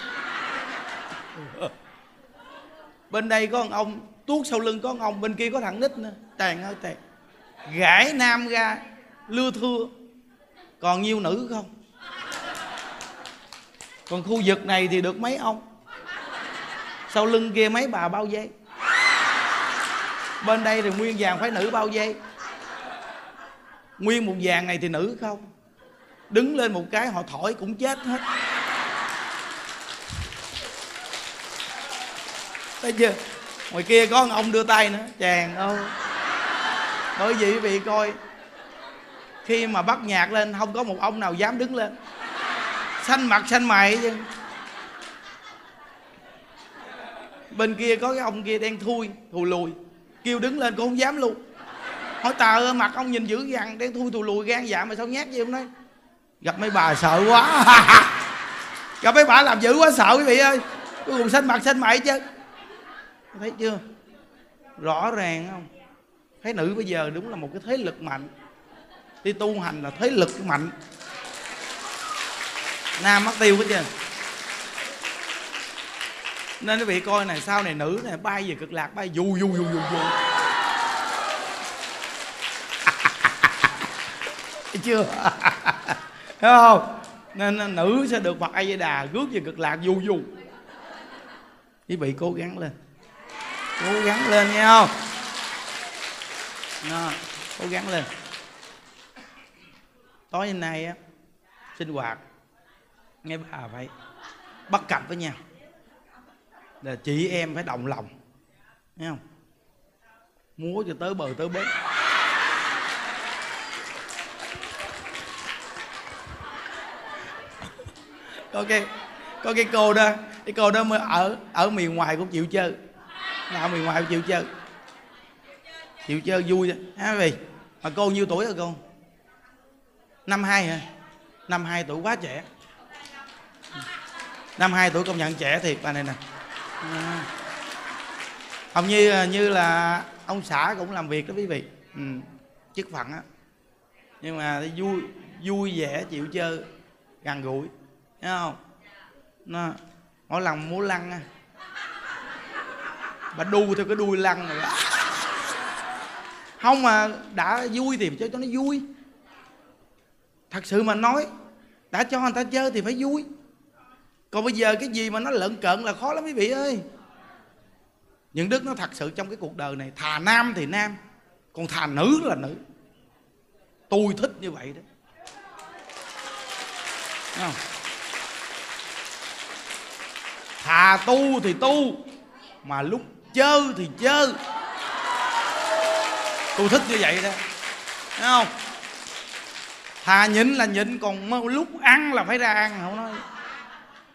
bên đây có một ông, tuốt sau lưng có ông, bên kia có thằng nít nữa. Tàn ơi tàn, gãi nam ra lưa thưa, còn nhiêu nữ không? Còn khu vực này thì được mấy ông, sau lưng kia mấy bà bao dây, bên đây thì nguyên vàng phải nữ bao dây, nguyên một vàng này thì nữ không, đứng lên một cái họ thổi cũng chết hết, thấy chưa? Ngoài kia có ông đưa tay nữa, chàng ơi. Bởi vì quý vị coi, khi mà bắt nhạc lên không có một ông nào dám đứng lên, xanh mặt xanh mày chứ. Bên kia có cái ông kia đen thui thù lùi, kêu đứng lên cũng không dám luôn. Hỏi tờ mặt ông nhìn dữ dằn, đen thui thù lùi, gan dạ mà sao nhát gì không nói. Gặp mấy bà sợ quá. Gặp mấy bà làm dữ quá sợ quý vị ơi, cuối cùng xanh mặt xanh mày chứ. Thấy chưa? Rõ ràng không? Phái nữ bây giờ đúng là một cái thế lực mạnh. Đi tu hành là thế lực mạnh. Nam mất tiêu hết chưa? Nên quý vị coi này, sau này nữ này bay về cực lạc, bay vù vù vù vù vù. Chưa? Thấy không? Nên nữ sẽ được Phật A Di Đà rước về cực lạc vù vù. Quý vị cố gắng lên, cố gắng lên nghe không? Đó, cố gắng lên. Tối hôm nay á, sinh hoạt nghe bà phải bắt cặp với nhau, là chị em phải đồng lòng, nghe không? Múa cho tới bờ tới bến. Có cái có cái cô đó, cái cô đó mới ở ở miền ngoài cũng chịu chơi. Ở miền ngoài chịu chơi, chịu chơi vui đó hả quý vị? Mà cô nhiêu tuổi rồi cô? Năm hai hả? Năm hai tuổi quá trẻ. Năm hai tuổi công nhận trẻ thiệt bà này nè. Hầu như như là ông xã cũng làm việc đó quý vị, ừ, chức phận á. Nhưng mà vui vui vẻ, chịu chơi, gần gũi, thấy không? Nó mỗi lần múa lăng á, bà đu theo cái đuôi lăn rồi. Không mà đã vui thì chơi cho nó vui. Thật sự mà nói, đã cho người ta chơi thì phải vui. Còn bây giờ cái gì mà nó lợn cợn là khó lắm quý vị ơi. Nhuận Đức nó thật sự trong cái cuộc đời này, thà nam thì nam, còn thà nữ là nữ. Tôi thích như vậy đó, thấy không? xà tu thì tu, mà lúc chơ thì chơ. Tôi thích như vậy đó, thấy không? Thà nhịn là nhịn, còn lúc ăn là phải ra ăn. Không nói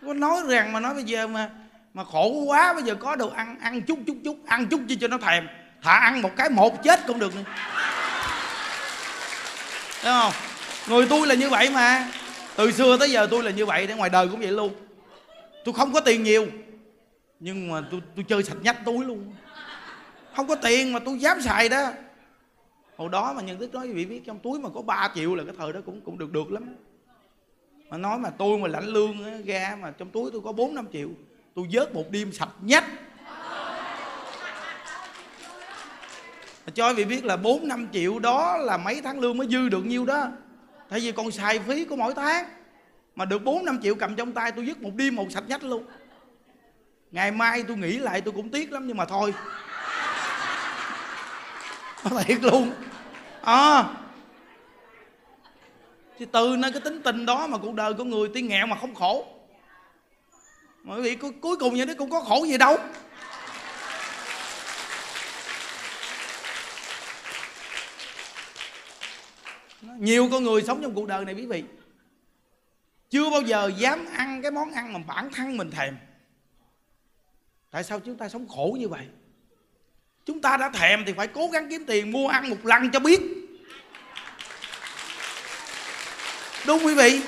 có nói rằng mà nói bây giờ mà mà khổ quá, bây giờ có đồ ăn, ăn chút chút chút, ăn chút chi cho nó thèm. Thà ăn một cái một chết cũng được nữa, thấy không? Người tôi là như vậy mà, từ xưa tới giờ tôi là như vậy, để ngoài đời cũng vậy luôn. Tôi không có tiền nhiều, nhưng mà tôi, tôi chơi sạch nhách túi luôn. Không có tiền mà tôi dám xài đó. Hồi đó mà Nhân Đức nói quý vị biết, trong túi mà có ba triệu là cái thời đó cũng cũng được được lắm. Mà nói mà tôi mà lãnh lương á, ra mà trong túi tôi có bốn năm triệu, tôi vớt một đêm sạch nhách. Mà cho quý vị biết là bốn năm triệu đó là mấy tháng lương mới dư được nhiêu đó. Tại vì còn xài phí của mỗi tháng. Mà được bốn năm triệu cầm trong tay, tôi dứt một đêm một sạch nhách luôn. Ngày mai tôi nghĩ lại tôi cũng tiếc lắm, nhưng mà thôi. Thiệt luôn. À, thì từ nơi cái tính tình đó mà cuộc đời của người tuy nghèo mà không khổ. Bởi vì cuối cùng như thế cũng có khổ gì đâu. Nhiều con người sống trong cuộc đời này quý vị chưa bao giờ dám ăn cái món ăn mà bản thân mình thèm. Tại sao chúng ta sống khổ như vậy? Chúng ta đã thèm thì phải cố gắng kiếm tiền mua ăn một lần cho biết, đúng quý vị?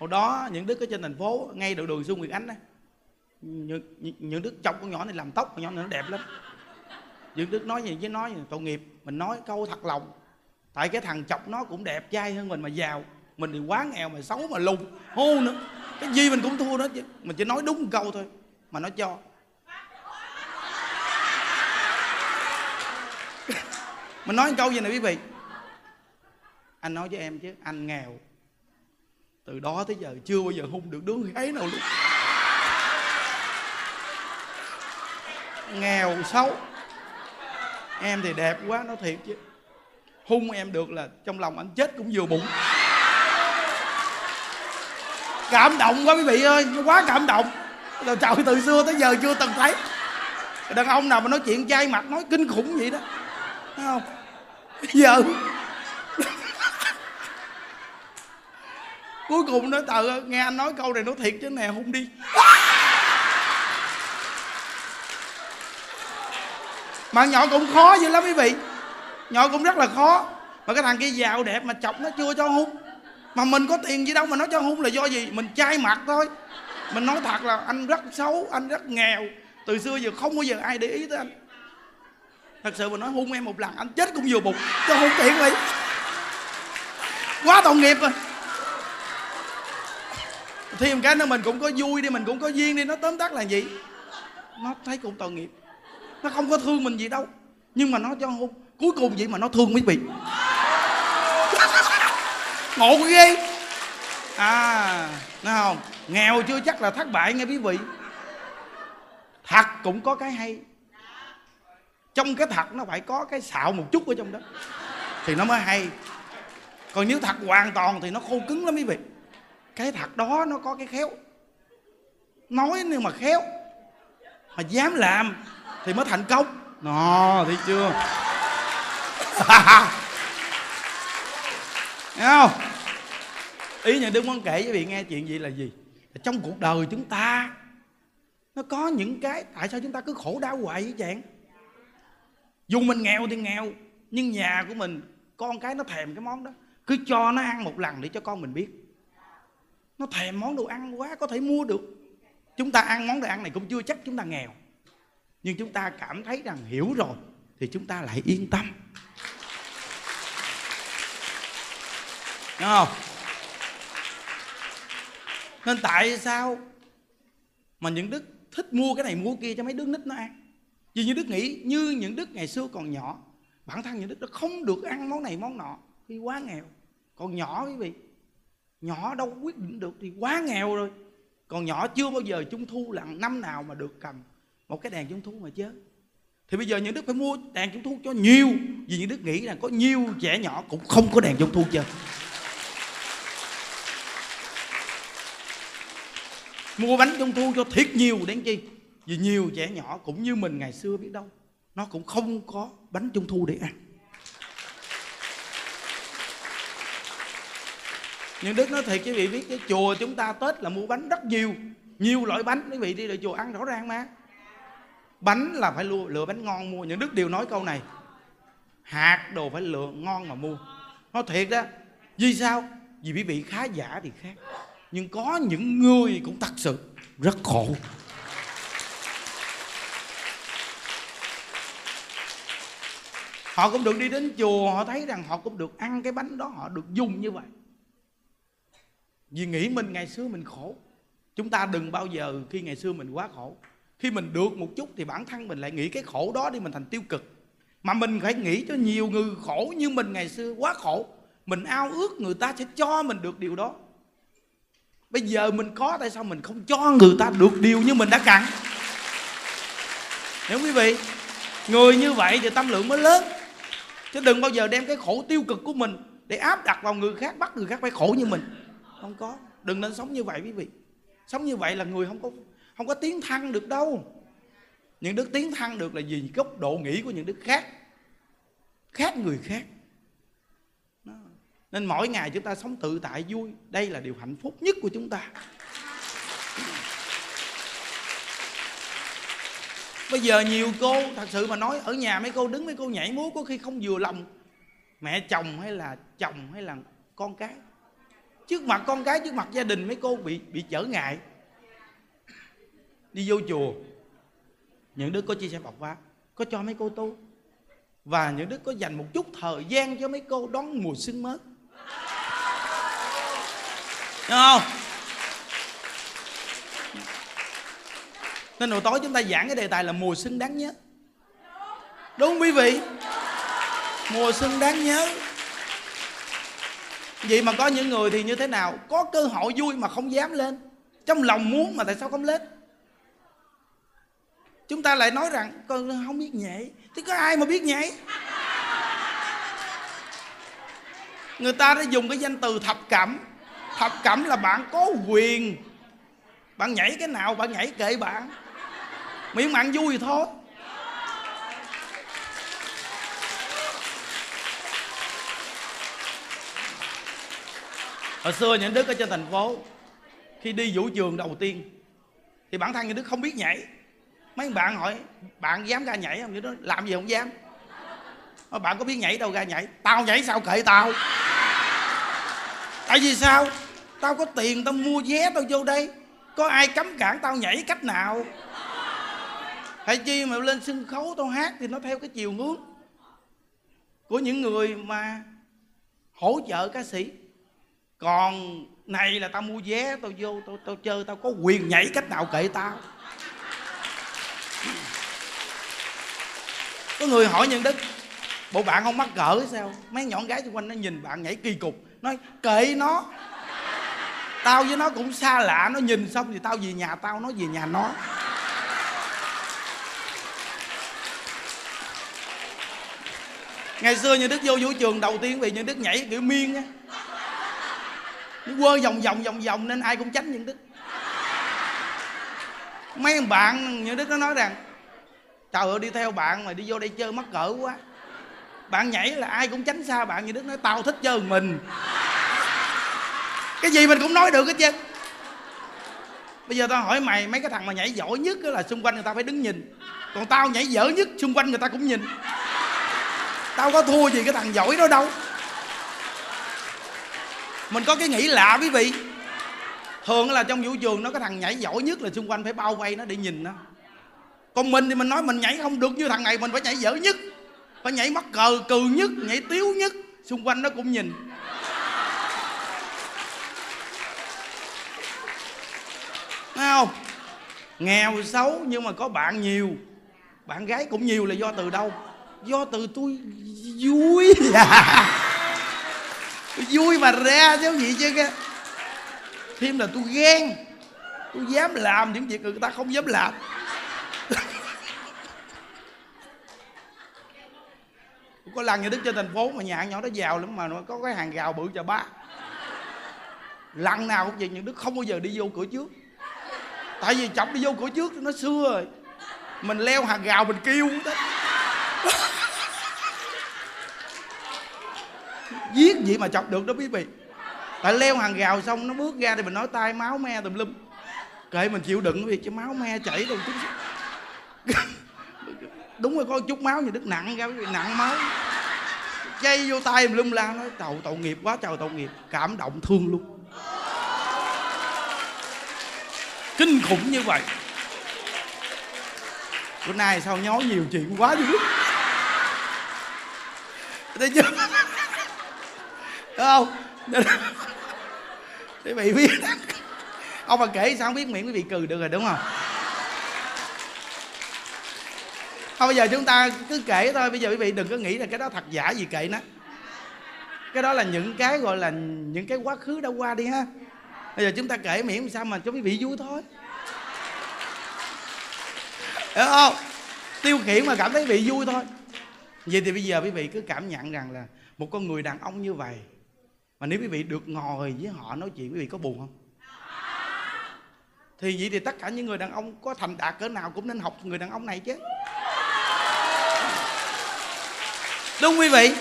Hồi đó Nhuận Đức ở trên thành phố, ngay đầu đường Xuân Nguyệt Ánh á, Nhuận Đức chồng con nhỏ này làm tóc, con nhỏ này nó đẹp lắm. Nhuận Đức nói gì với nói tội nghiệp, mình nói câu thật lòng. Tại cái thằng chọc nó cũng đẹp trai hơn mình mà giàu, mình thì quá nghèo mà xấu mà lùn hô nữa, cái gì mình cũng thua nó chứ. Mình chỉ nói đúng một câu thôi mà nó cho. Mình nói một câu gì này quý vị, anh nói với em chứ anh nghèo. Từ đó tới giờ chưa bao giờ hung được đứa gái nào luôn. Nghèo xấu, em thì đẹp quá, nói thiệt chứ hung em được là trong lòng anh chết cũng vừa bụng. Cảm động quá quý vị ơi, nó quá cảm động. Trời ơi, từ xưa tới giờ chưa từng thấy đàn ông nào mà nói chuyện chai mặt nói kinh khủng vậy đó, thấy không? Bây giờ cuối cùng nói tờ nghe anh nói câu này nói thiệt chứ nè, hung đi. Mà nhỏ cũng khó dữ lắm quý vị, nhỏ cũng rất là khó. Mà cái thằng kia giàu đẹp mà chọc nó chưa cho hung. Mà mình có tiền gì đâu mà nó cho hung là do gì? Mình chai mặt thôi. Mình nói thật là anh rất xấu, anh rất nghèo, từ xưa giờ không bao giờ ai để ý tới anh. Thật sự mình nói hung em một lần anh chết cũng vừa bụng, cho hung tiền vậy. Quá tội nghiệp rồi. Thêm cái nữa mình cũng có vui đi, mình cũng có duyên đi, nó tóm tắt là gì? Nó thấy cũng tội nghiệp. Nó không có thương mình gì đâu, nhưng mà nó cho hung. Cuối cùng vậy mà nó thương quý vị. Ngộ ghê. À, nói không? Nghèo chưa chắc là thất bại nghe quý vị. Thật cũng có cái hay. Trong cái thật nó phải có cái xạo một chút ở trong đó thì nó mới hay. Còn nếu thật hoàn toàn thì nó khô cứng lắm quý vị. Cái thật đó nó có cái khéo. Nói nhưng mà khéo, mà dám làm thì mới thành công. Nó thấy chưa? Nghe không? Ý nhà Đức muốn kể với vị nghe chuyện gì là gì? Là trong cuộc đời chúng ta nó có những cái, tại sao chúng ta cứ khổ đau hoài vậy chàng? Dù mình nghèo thì nghèo, nhưng nhà của mình, con cái nó thèm cái món đó, cứ cho nó ăn một lần để cho con mình biết. Nó thèm món đồ ăn quá, có thể mua được. Chúng ta ăn món đồ ăn này cũng chưa chắc chúng ta nghèo, nhưng chúng ta cảm thấy rằng hiểu rồi thì chúng ta lại yên tâm. Đúng không? Nên tại sao mà Nhuận Đức thích mua cái này mua kia cho mấy đứa nít nó ăn? Vì Nhuận Đức nghĩ như Nhuận Đức ngày xưa còn nhỏ, bản thân Nhuận Đức nó không được ăn món này món nọ khi quá nghèo. Còn nhỏ quý vị, nhỏ đâu quyết định được thì quá nghèo rồi. Còn nhỏ chưa bao giờ trung thu là năm nào mà được cầm một cái đèn trung thu mà chứ. Thì bây giờ Nhuận Đức phải mua đèn trung thu cho nhiều, vì Nhuận Đức nghĩ là có nhiều trẻ nhỏ cũng không có đèn trung thu chơi. mua bánh trung thu cho thiệt nhiều đến chi, vì nhiều trẻ nhỏ cũng như mình ngày xưa biết đâu nó cũng không có bánh trung thu để ăn. Nhưng Đức nói thiệt quý vị biết, cái chùa chúng ta Tết là mua bánh rất nhiều, nhiều loại bánh, quý vị đi lại chùa ăn rõ ràng mà. Bánh là phải lựa, lựa bánh ngon mua. Những Đức đều nói câu này, hạt đồ phải lựa ngon mà mua. Nó thiệt đó. Vì sao? Vì quý vị khá giả thì khác, nhưng có những người cũng thật sự rất khổ. Họ cũng được đi đến chùa, họ thấy rằng họ cũng được ăn cái bánh đó, họ được dùng như vậy. Vì nghĩ mình ngày xưa mình khổ. Chúng ta đừng bao giờ khi ngày xưa mình quá khổ, khi mình được một chút thì bản thân mình lại nghĩ cái khổ đó đi, mình thành tiêu cực. Mà mình phải nghĩ cho nhiều người khổ như mình ngày xưa quá khổ, mình ao ước người ta sẽ cho mình được điều đó. Bây giờ mình có, tại sao mình không cho người ta được điều như mình đã cần? Hiểu quý vị? Người như vậy thì tâm lượng mới lớn. Chứ đừng bao giờ đem cái khổ tiêu cực của mình để áp đặt vào người khác, bắt người khác phải khổ như mình. Không có. Đừng nên sống như vậy quý vị. Sống như vậy là người không có không có tiến thăng được đâu. Những Đức tiến thăng được là vì góc độ nghĩ của những Đức khác, khác người khác. Đó. Nên mỗi ngày chúng ta sống tự tại vui, đây là điều hạnh phúc nhất của chúng ta. Bây giờ nhiều cô thật sự mà nói, ở nhà mấy cô đứng mấy cô nhảy múa có khi không vừa lòng mẹ chồng hay là chồng hay là con cái. Trước mặt con cái, trước mặt gia đình mấy cô bị bị trở ngại. Đi vô chùa, những Đức có chia sẻ bọc pháp, có cho mấy cô tu, và những Đức có dành một chút thời gian cho mấy cô đón mùa xuân mới. Đúng không? Nên hồi tối chúng ta giảng cái đề tài là mùa xuân đáng nhớ. Đúng không quý vị? Mùa xuân đáng nhớ. Vậy mà có những người thì như thế nào? Có cơ hội vui mà không dám lên. Trong lòng muốn mà tại sao không lên? Chúng ta lại nói rằng con không biết nhảy. Thì có ai mà biết nhảy? Người ta đã dùng cái danh từ thập cẩm. Thập cẩm là bạn có quyền, bạn nhảy cái nào bạn nhảy kệ bạn, miễn bạn vui thì thôi. Hồi xưa những Đức ở trên thành phố, khi đi vũ trường đầu tiên thì bản thân những Đức không biết nhảy. Mấy bạn hỏi bạn dám ra nhảy không? Những Đức làm gì không dám. Mà bạn có biết nhảy đâu ra nhảy. Tao nhảy sao kệ tao. Tại vì sao? Tao có tiền tao mua vé tao vô đây, có ai cấm cản tao nhảy cách nào. Hay chi mà lên sân khấu tao hát thì nó theo cái chiều hướng của những người mà hỗ trợ ca sĩ. Còn này là tao mua vé tao vô tao, tao chơi, tao có quyền nhảy cách nào kệ tao. Có người hỏi Nhân Đức, bộ bạn không mắc cỡ sao? Mấy nhỏ con gái xung quanh nó nhìn bạn nhảy kỳ cục, nói kệ nó, tao với nó cũng xa lạ, nó nhìn xong thì tao về nhà tao, nó về nhà nó. Ngày xưa Nhân Đức vô vũ trường đầu tiên vì Nhân Đức nhảy kiểu miên á, quơ vòng vòng vòng vòng nên ai cũng tránh Nhân Đức. Mấy bạn Nhân Đức nó nói rằng trời ơi đi theo bạn mà đi vô đây chơi mắc cỡ quá, bạn nhảy là ai cũng tránh xa bạn. Nhân Đức nói tao thích chơi mình. Cái gì mình cũng nói được hết chứ. Bây giờ tao hỏi mày, mấy cái thằng mà nhảy giỏi nhất là xung quanh người ta phải đứng nhìn, còn tao nhảy dở nhất xung quanh người ta cũng nhìn. Tao có thua gì cái thằng giỏi đó đâu. Mình có cái nghĩ lạ quý vị. Thường là trong vũ trường nó cái thằng nhảy giỏi nhất là xung quanh phải bao vây nó để nhìn nó. Còn mình thì mình nói mình nhảy không được như thằng này, mình phải nhảy dở nhất, phải nhảy mắc cờ cừ nhất, nhảy tiếu nhất, xung quanh nó cũng nhìn. Thấy không? Nghèo xấu nhưng mà có bạn nhiều, bạn gái cũng nhiều là do từ đâu? Do từ tôi vui. Tôi vui mà ra chứ gì chứ kia. Thêm là tôi ghen, tôi dám làm những việc người ta không dám làm. Có lần Nhà Đức trên thành phố mà nhà nhỏ đó giàu lắm mà có cái hàng rào bự chà bá. Lần nào cũng vậy, Nhà Đức không bao giờ đi vô cửa trước. Tại vì chồng đi vô cửa trước nó xưa rồi, mình leo hàng rào mình kêu cũng thích. Giết gì mà chọc được đó quý vị. Tại leo hàng rào xong nó bước ra thì mình nói tai máu me tùm lum, kệ mình chịu đựng việc cho máu me chảy rồi chút. Đúng rồi, có chút máu gì đứt nặng ra, nặng máu chay vô tay mình lum la, nói trời tội nghiệp quá, trời tội nghiệp, cảm động thương luôn. Kinh khủng như vậy. Bữa nay sao nhói nhiều chuyện quá chứ. Thấy chưa? Thấy không? Quý vị biết. Ông mà kể sao không biết, miệng quý vị cười được rồi đúng không? Thôi bây giờ chúng ta cứ kể thôi. Bây giờ quý vị đừng có nghĩ là cái đó thật giả gì, kệ nó. Cái đó là những cái gọi là những cái quá khứ đã qua đi ha. Bây giờ chúng ta kể miệng sao mà cho quý vị vui thôi. Hiểu không? Tiêu khiển mà cảm thấy vị vui thôi. Vậy thì bây giờ quý vị cứ cảm nhận rằng là một con người đàn ông như vậy, mà nếu quý vị được ngồi với họ nói chuyện, quý vị có buồn không? Thì vậy thì tất cả những người đàn ông có thành đạt cỡ nào cũng nên học người đàn ông này chứ. Đúng quý vị.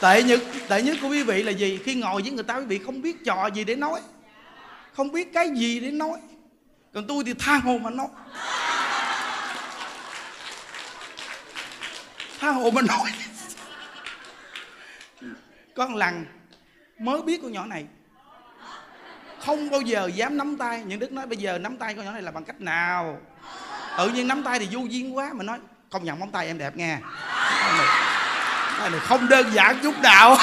Tệ nhất, tệ nhất của quý vị là gì? Khi ngồi với người ta quý vị không biết trò gì để nói, không biết cái gì để nói. Còn tôi thì tha hồ mà nói. Tha hồ mà nói. Con lần mới biết con nhỏ này, không bao giờ dám nắm tay. Những Đức nói bây giờ nắm tay con nhỏ này là bằng cách nào? Tự nhiên nắm tay thì vô duyên quá. Mà nói công nhận móng tay em đẹp nghe, này, này không đơn giản chút nào.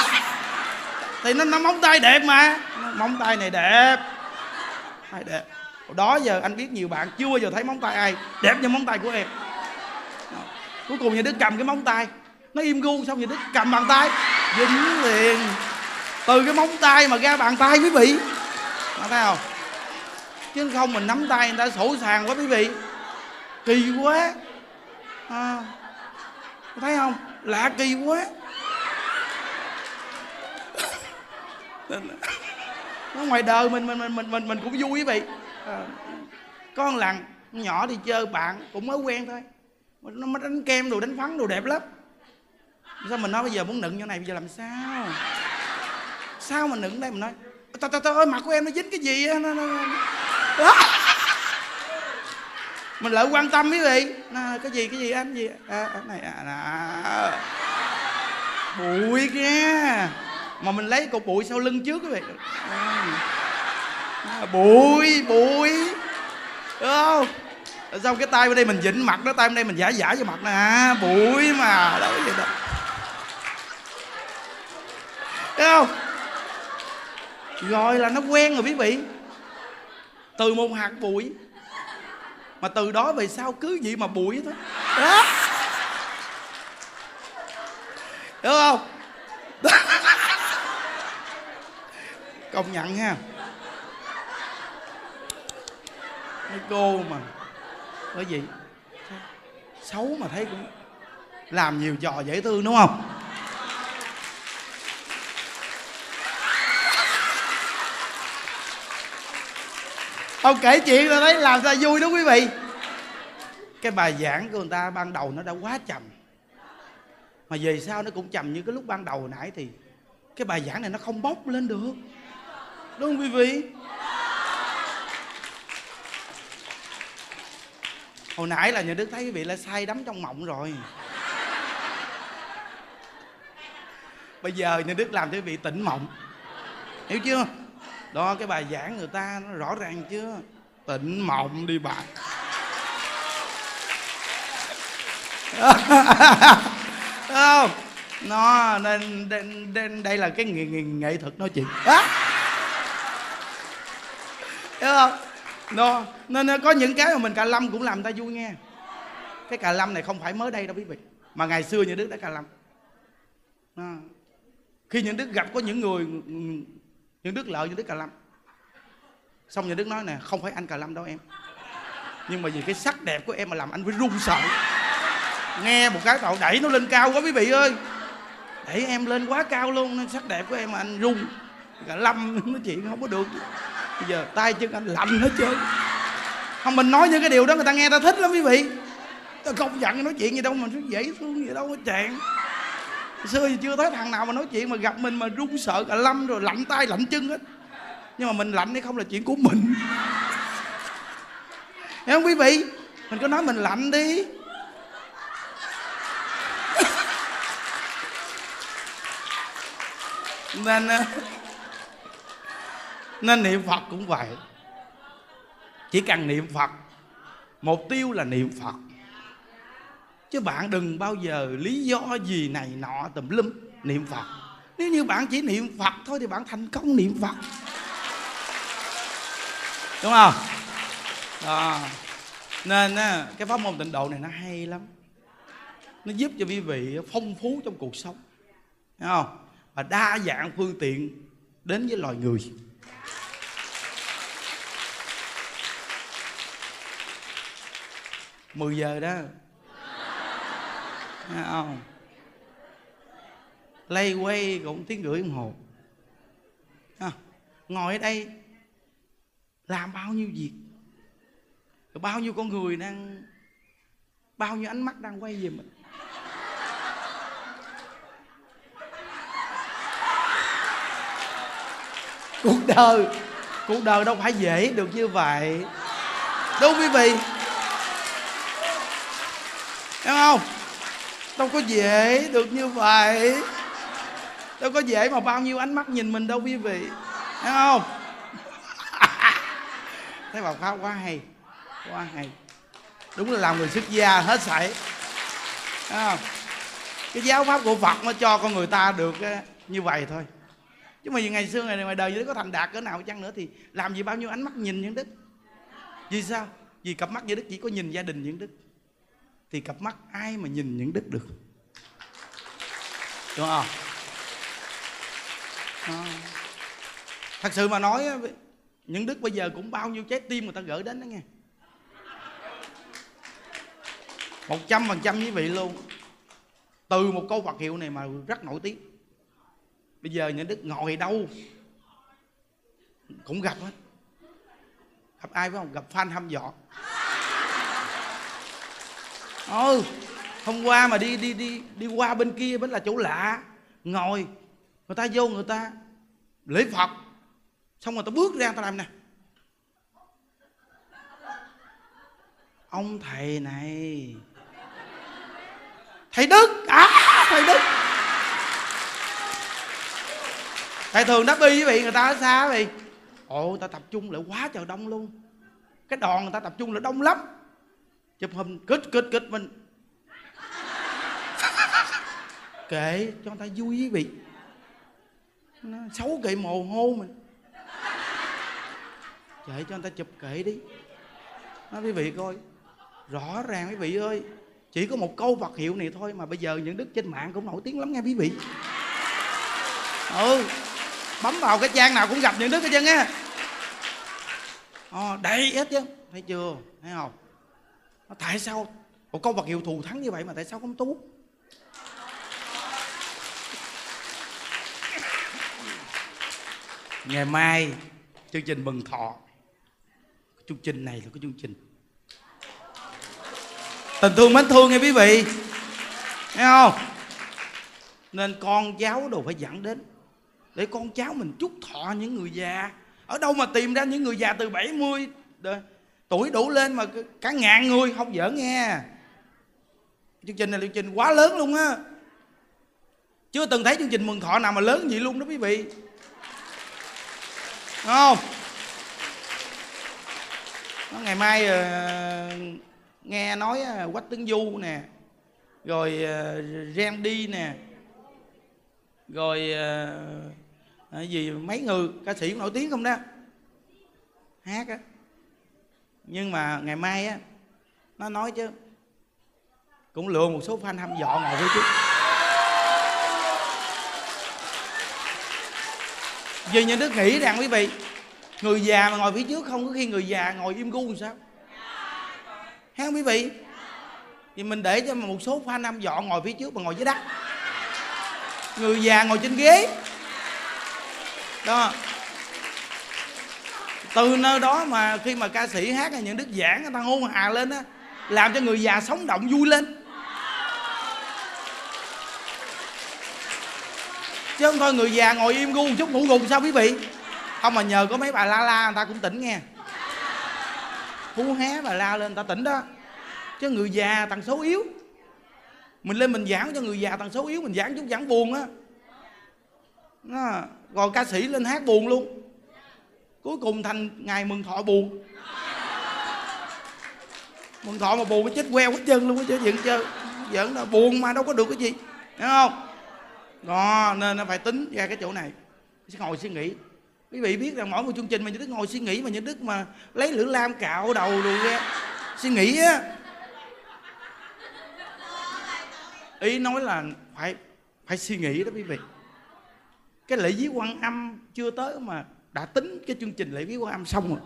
Thì nó nắm móng tay đẹp mà, móng tay này đẹp, tay đẹp. Đó giờ anh biết nhiều bạn chưa bao giờ thấy móng tay ai đẹp như móng tay của em. Cuối cùng Nhà Đức cầm cái móng tay, nó im gu, xong Nhà Đức cầm bàn tay, dính liền. Từ cái móng tay mà ra bàn tay quý vị, thấy không? Chứ không mình nắm tay người ta sổ sàng quá quý vị, kỳ quá à, thấy không? Lạ kỳ quá. Nó ngoài đời mình mình mình mình mình cũng vui quý vị. À, con lần nhỏ đi chơi bạn cũng mới quen thôi, nó mới đánh kem đồ, đánh phấn đồ đẹp lắm. Sao mình nói bây giờ muốn nựng nhỏ này bây giờ làm sao? Sao mà nựng đây? Mình nói trời trời ơi mặt của em nó dính cái gì á, nó, nó, nó. Đó. Mình lại quan tâm quý vị, cái gì cái gì anh gì à, cái này à, à. Bụi kia mà mình lấy cục bụi sau lưng trước quý vị. À. Bụi, bụi. Đúng không? Xong cái tay bên đây mình vịnh mặt đó, tay bên đây mình giả giả vô mặt nè. À, bụi mà. Đó, vậy đó. Đúng không? Rồi là nó quen rồi quý vị. Từ một hạt bụi mà từ đó về sau cứ gì mà bụi thôi. Đó. Đúng không? Đó. Công nhận ha. Mấy cô mà bởi vì xấu mà thấy cũng làm nhiều trò dễ thương đúng không? Ông kể chuyện là thấy làm sao vui đúng quý vị. Cái bài giảng của người ta ban đầu nó đã quá trầm, mà về sau nó cũng trầm như cái lúc ban đầu hồi nãy thì cái bài giảng này nó không bốc lên được, đúng không quý vị? Hồi nãy là Nhà Đức thấy quý vị lại say đắm trong mộng rồi. Bây giờ Nhà Đức làm cho quý vị tỉnh mộng. Hiểu chưa? Đó, cái bài giảng người ta nó rõ ràng chưa? Tỉnh mộng đi bà. Không? Nó nên đây, đây là cái nghệ, nghệ thuật nói chuyện. Đó. Hiểu không? Nó, nó, nó có những cái mà mình cà lâm cũng làm ta vui nghe. Cái cà lâm này không phải mới đây đâu quý vị, mà ngày xưa Nhà Đức đã cà lâm à. Khi Nhà Đức gặp có những người Nhà Đức lợi, Nhà Đức cà lâm, xong Nhà Đức nói nè, không phải anh cà lâm đâu em, nhưng mà vì cái sắc đẹp của em mà làm anh phải run sợ. Nghe một cái tàu đẩy nó lên cao quá quý vị ơi, đẩy em lên quá cao luôn, sắc đẹp của em mà anh run. Cà lâm nói chuyện không có được. bây giờ tay chân anh lạnh hết trơn. Không, mình nói những cái điều đó người ta nghe ta thích lắm quý vị. Tôi không giận nói chuyện gì đâu, mình dễ thương gì đâu hết tràn. Xưa thì chưa thấy thằng nào mà nói chuyện mà gặp mình mà run sợ cả lâm rồi lạnh tay lạnh chân hết. Nhưng mà mình lạnh hay không là chuyện của mình. Hiểu không quý vị? Mình cứ nói mình lạnh đi. Nên Nên niệm Phật cũng vậy. Chỉ cần niệm Phật, mục tiêu là niệm Phật, chứ bạn đừng bao giờ lý do gì này nọ tùm lum niệm Phật. Nếu như bạn chỉ niệm Phật thôi thì bạn thành công niệm Phật, đúng không? Đó. Nên cái pháp môn tịnh độ này nó hay lắm, nó giúp cho quý vị phong phú trong cuộc sống, đúng không? Và đa dạng phương tiện đến với loài người. Mười giờ đó không? Lay quay cũng tiếng rưỡi đồng hồ. À, ngồi ở đây làm bao nhiêu việc, bao nhiêu con người đang, bao nhiêu ánh mắt đang quay về mình. Cuộc đời, cuộc đời đâu phải dễ được như vậy, đúng quý vị? Đúng không? Đâu có dễ được như vậy. Đâu có dễ mà bao nhiêu ánh mắt nhìn mình đâu quý vị. Thấy không? Thấy bà Pháp quá hay. Quá hay. Đúng là làm người xuất gia hết sảy. Thấy không? Cái giáo pháp của Phật nó cho con người ta được như vậy thôi. Chứ mà ngày xưa này ngoài đời dưới có thành đạt cỡ nào chăng nữa thì làm gì bao nhiêu ánh mắt nhìn những Đức. Vì sao? Vì cặp mắt như Đức chỉ có nhìn gia đình những Đức, thì cặp mắt ai mà nhìn những Đức được, đúng không? À, thật sự mà nói những Đức bây giờ cũng bao nhiêu trái tim người ta gửi đến đó nghe, một trăm phần trăm quý vị luôn. Từ một câu Phật hiệu này mà rất nổi tiếng, bây giờ những Đức ngồi đâu cũng gặp hết. Gặp ai phải không? Gặp fan hâm dọ. Ừ, hôm qua mà đi đi đi đi qua bên kia vẫn là chỗ lạ, ngồi người ta vô người ta lễ Phật, xong rồi ta bước ra ta làm nè, ông thầy này, thầy Đức à, thầy Đức. Thầy thường đáp y với vị người ta ở xa vậy, ồ người ta tập trung lại quá trời đông luôn, cái đoàn người ta tập trung lại đông lắm. Chụp hôm kết kết kết mình kệ cho người ta vui quý vị, nó xấu kệ mồ hôi mình, kệ cho người ta chụp kệ đi. Nói quý vị coi rõ ràng quý vị ơi, chỉ có một câu Phật hiệu này thôi mà bây giờ những Đức trên mạng cũng nổi tiếng lắm nghe quý vị. Ừ, bấm vào cái trang nào cũng gặp những Đức hết trơn á. Ờ, đầy hết chứ, thấy chưa, thấy không? Tại sao một câu Phật hiệu thù thắng như vậy mà tại sao không tu? Ngày mai chương trình mừng thọ, chương trình này là cái chương trình tình thương mến thương nghe quý vị, thấy không? Nên con cháu đồ phải dẫn đến để con cháu mình chúc thọ những người già. Ở đâu mà tìm ra những người già từ bảy mươi để... tuổi đủ lên mà cả ngàn người, không giỡn nghe. Chương trình này là chương trình quá lớn luôn á. Chưa từng thấy chương trình mừng thọ nào mà lớn vậy luôn đó quý vị. Đúng không? Nó ngày mai uh, nghe nói uh, Quách Tấn Du nè, rồi uh, Randy nè, rồi uh, uh, gì mấy người ca sĩ nổi tiếng không đó hát á. Nhưng mà ngày mai á, nó nói chứ cũng lừa một số fan hâm dọ ngồi với chứ. Vì những Đức nghĩ rằng quý vị, người già mà ngồi phía trước không có khi người già ngồi im gu sao? Thấy không quý vị? Thì mình để cho một số fan hâm dọ ngồi phía trước mà ngồi dưới đất, người già ngồi trên ghế. Đó. Từ nơi đó mà khi mà ca sĩ hát hay những đức giảng, người ta hôn hà lên á, làm cho người già sống động vui lên. Chứ không thôi người già ngồi im gu một chút ngủ gục sao quý vị. Không mà nhờ có mấy bà la la người ta cũng tỉnh nghe. Hú hé bà la lên người ta tỉnh đó. Chứ người già tần số yếu, mình lên mình giảng cho người già tần số yếu, mình giảng chút giảng buồn á. Rồi ca sĩ lên hát buồn luôn, cuối cùng thành ngày mừng thọ buồn. Mừng thọ mà buồn cái chết queo hết chân luôn á, chứ chuyện chơi giỡn là buồn mà đâu có được cái gì, hiểu không? Đó, nên nó phải tính ra cái chỗ này, sẽ ngồi suy nghĩ. Quý vị biết rằng mỗi một chương trình mà Như Đức ngồi suy nghĩ, mà Như Đức mà lấy lưỡi lam cạo đầu rồi ra suy nghĩ á, ý nói là phải phải suy nghĩ đó quý vị. Cái lễ viếng Quan Âm chưa tới mà đã tính cái chương trình lễ viếng Quan Âm xong rồi.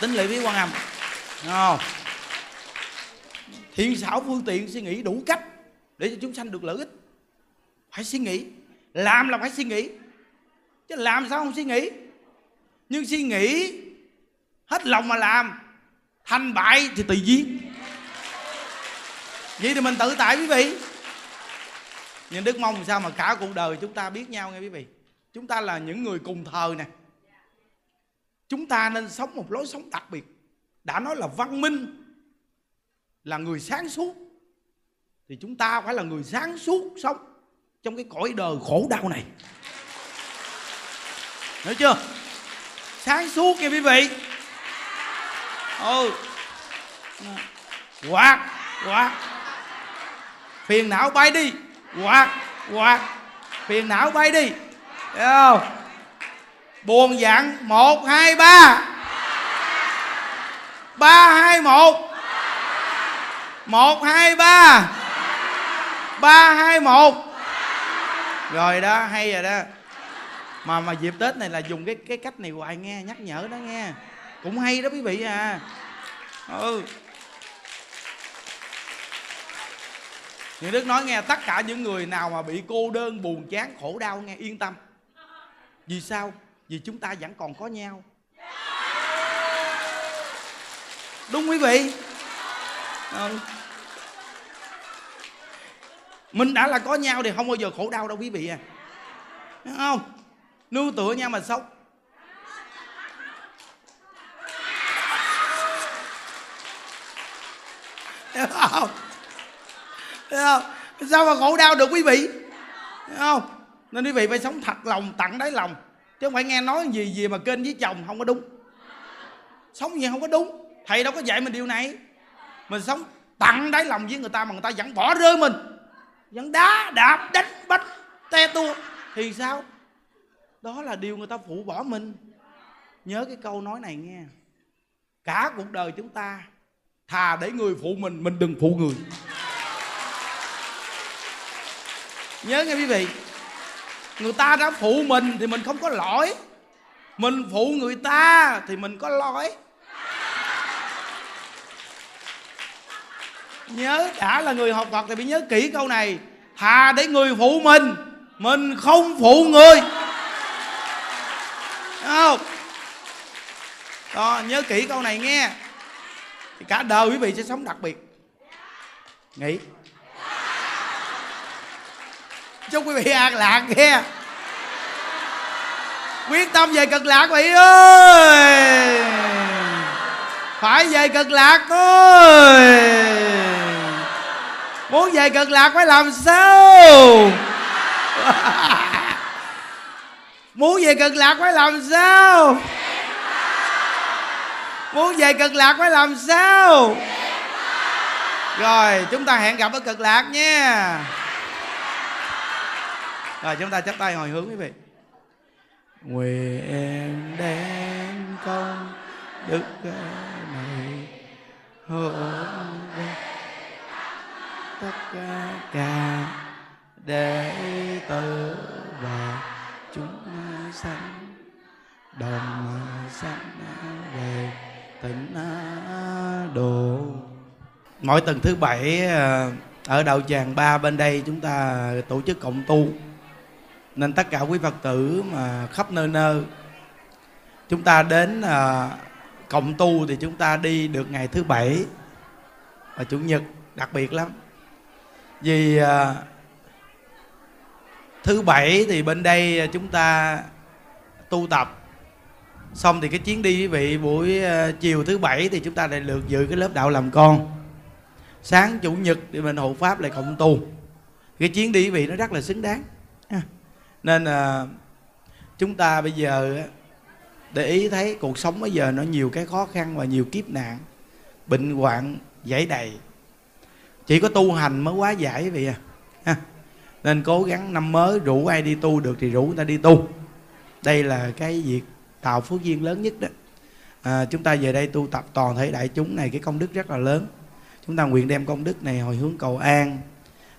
Tính lễ viếng Quan Âm oh. Thiện xảo phương tiện suy nghĩ đủ cách để cho chúng sanh được lợi ích. Phải suy nghĩ, làm là phải suy nghĩ, chứ làm sao không suy nghĩ. Nhưng suy nghĩ hết lòng mà làm, thành bại thì tùy duyên. Vậy thì mình tự tại quý vị. Nhuận Đức mong sao mà cả cuộc đời chúng ta biết nhau nghe quý vị. Chúng ta là những người cùng thời nè. Chúng ta nên sống một lối sống đặc biệt. Đã nói là văn minh, là người sáng suốt, thì chúng ta phải là người sáng suốt sống trong cái cõi đời khổ đau này. Hiểu chưa? Sáng suốt nghe quý vị. Ừ. Quạt, quạt. Phiền não bay đi. Quạt, quạt. Phiền não bay đi. Thấy không? Buồn giận một, hai, ba. ba, hai, một. một, hai, ba. ba, hai, một. Rồi đó, hay rồi đó. Mà mà dịp Tết này là dùng cái cái cách này hoài nghe, nhắc nhở đó nghe. Cũng hay đó quý vị à. Ừ. Nhuận Đức nói nghe, tất cả những người nào mà bị cô đơn, buồn chán, khổ đau nghe yên tâm. Vì sao? Vì chúng ta vẫn còn có nhau. Đúng quý vị. Ừ. Mình đã là có nhau thì không bao giờ khổ đau đâu quý vị à. Đúng không? Nương tựa nhau mà sống. Đúng không? Đúng không? Sao mà khổ đau được quý vị? Đúng không? Nên quý vị phải sống thật lòng, tận đáy lòng, chứ không phải nghe nói gì gì mà kênh với chồng không có đúng. Sống gì không có đúng. Thầy đâu có dạy mình điều này. Mình sống tận đáy lòng với người ta mà người ta vẫn bỏ rơi mình, vẫn đá, đạp, đánh, bách, te tua thì sao? Đó là điều người ta phụ bỏ mình. Nhớ cái câu nói này nghe. Cả cuộc đời chúng ta, thà để người phụ mình, mình đừng phụ người. Nhớ nghe quý vị. Người ta đã phụ mình thì mình không có lỗi, mình phụ người ta thì mình có lỗi. Nhớ, đã là người học Phật thì phải nhớ kỹ câu này. Thà để người phụ mình, mình không phụ người. Đúng không? Đó, nhớ kỹ câu này nghe. Thì cả đời quý vị sẽ sống đặc biệt. Nghĩ. Chúc quý vị an lạc nghe. Quyết tâm về cực lạc quý vị ơi. Phải về cực lạc thôi. Muốn về cực lạc phải làm sao? Muốn về cực lạc phải làm sao? Muốn về cực lạc phải làm sao? Rồi chúng ta hẹn gặp ở cực lạc nha. Rồi chúng ta chắp tay hồi hướng quý vị. Nguyện đem công đức này hộ tất cả đệ tử và chúng sanh đồng sanh về tịnh độ. Mỗi tuần thứ bảy ở đạo tràng ba bên đây chúng ta tổ chức cộng tu. Nên tất cả quý Phật tử mà khắp nơi nơi, chúng ta đến à, cộng tu thì chúng ta đi được ngày thứ bảy và chủ nhật đặc biệt lắm. Vì à, thứ bảy thì bên đây chúng ta tu tập xong thì cái chuyến đi quý vị buổi à, chiều thứ bảy thì chúng ta lại lượt dự cái lớp đạo làm con. Sáng chủ nhật thì mình hộ pháp lại cộng tu. Cái chuyến đi quý vị nó rất là xứng đáng. Nên à, chúng ta bây giờ để ý thấy cuộc sống bây giờ nó nhiều cái khó khăn và nhiều kiếp nạn, bệnh hoạn dẫy đầy. Chỉ có tu hành mới hóa giải quý vị à. Nên cố gắng năm mới rủ ai đi tu được thì rủ người ta đi tu. Đây là cái việc tạo phước duyên lớn nhất đó. à, Chúng ta về đây tu tập toàn thể đại chúng này, cái công đức rất là lớn. Chúng ta nguyện đem công đức này hồi hướng cầu an.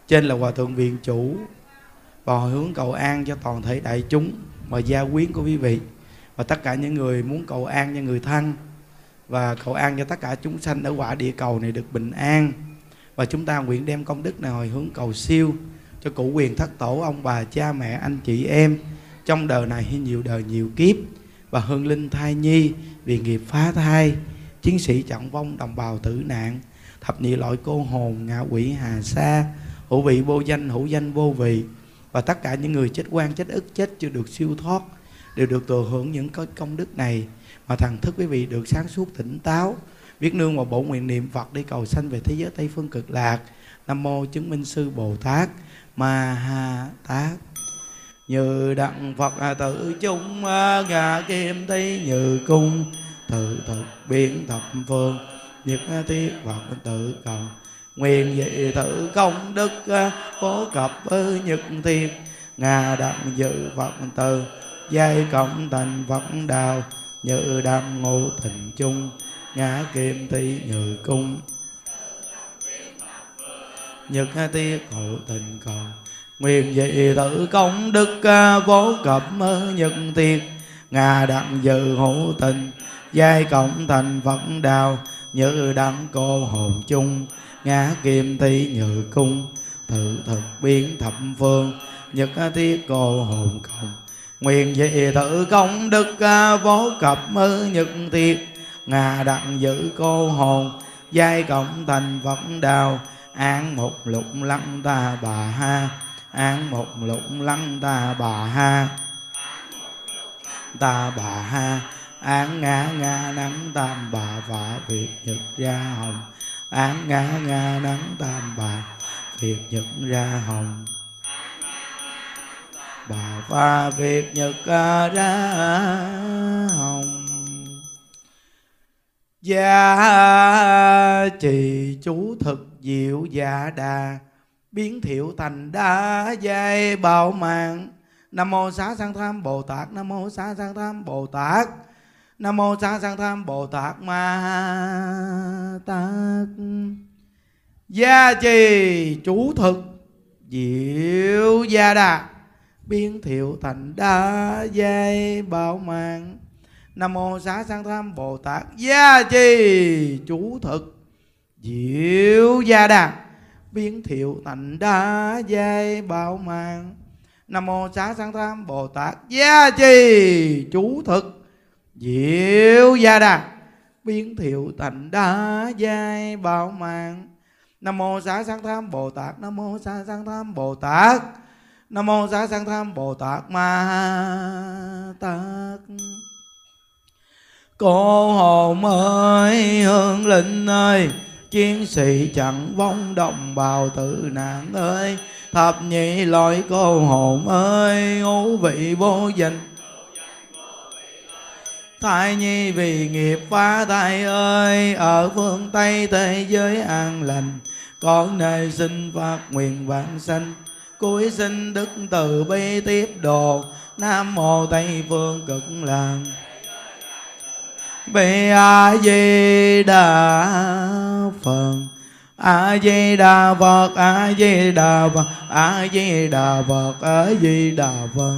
Trên là Hòa Thượng Viện Chủ, và hồi hướng cầu an cho toàn thể đại chúng và gia quyến của quý vị, và tất cả những người muốn cầu an cho người thân, và cầu an cho tất cả chúng sanh ở quả địa cầu này được bình an. Và chúng ta nguyện đem công đức này hồi hướng cầu siêu cho cụ quyền thất tổ, ông bà, cha mẹ, anh chị em, trong đời này hay nhiều đời nhiều kiếp, và hương linh thai nhi, vì nghiệp phá thai, chiến sĩ trọng vong, đồng bào tử nạn, thập nhị loại cô hồn, ngạ quỷ hà sa, hữu vị vô danh, hữu danh vô vị, và tất cả những người chết oan, chết ức, chết chưa được siêu thoát đều được thừa hưởng những công đức này, mà thần thức quý vị được sáng suốt tỉnh táo, biết nương vào bổn nguyện niệm Phật đi cầu sanh về thế giới Tây Phương Cực Lạc. Nam mô Chứng Minh Sư Bồ Tát Ma Ha Tát. Như đặng Phật tự chung ngà kim tây như cung, tự thực biến thập phương, nhật thiết Phật tự cầu. Nguyện dị tự công đức phổ cập nhật thiên, ngà đặng dự Phật từ giai cộng thành Phật đạo. Như đam ngộ thịnh chung ngã kim thi nhự cung, nhật tiết hộ tình cầu. Nguyện dị tự công đức vô cập nhật tiết, ngà đặng dự hữu tình giai cộng thành Phật đạo. Như đặng cô hồn chung ngã kim thi nhự cung, tự thực biến thập phương, nhật tiết cô hồn cộng. Nguyện dị tự công đức vô cập nhật tiết, ngà đặng giữ cô hồn giai cộng thành Phật đạo. Án một lục lăng ta bà ha, án một lục lăng ta bà ha, ta bà ha. Án ngã ngã nắng tam bà vạ việt nhật ra hồng, án ngã ngã nắng tam bà việt nhật ra hồng, bà vạ việt nhật ra hồng. Gia trì chú thực diệu dạ đà, biến thiệu thành đá dây bạo mạng. Nam mô Xá Sanh Tham Bồ Tát, Nam mô Xá Sanh Tham Bồ Tát, Nam mô Xá Sanh Tham Bồ Tát Ma Tát. Gia trì chú thực diệu dạ đà, biến thiệu thành đá dây bạo mạng. Nam mô Xá Sanh Tham Bồ Tát. Gia trì chú thực diệu gia đà, biến thiệu thành đá dây bạo mạng. Nam mô Xá Sanh Tham Bồ Tát. Gia trì chú thực diệu gia đà, biến thiệu thành đá dây bạo mạng. Nam mô Xá Sanh Tham Bồ Tát, Nam mô Xá Sanh Tham Bồ Tát, Nam mô Xá Sanh Tham Bồ Tát Ma Tát. Cô hồn ơi, hương linh ơi, chiến sĩ chẳng vong, đồng bào tử nạn ơi, thập nhị loại cô hồn ơi, ngũ vị vô danh, thai nhi vì nghiệp phá thai ơi, ở phương Tây thế giới an lành, con nay xin phát nguyện vãng sanh, cuối sinh đức từ bi tiếp độ. Nam mô Tây Phương Cực Lạc. Về A Di Đà Phật, A Di Đà Phật, A Di Đà Phật, A Di Đà Phật, A Di Đà Phật.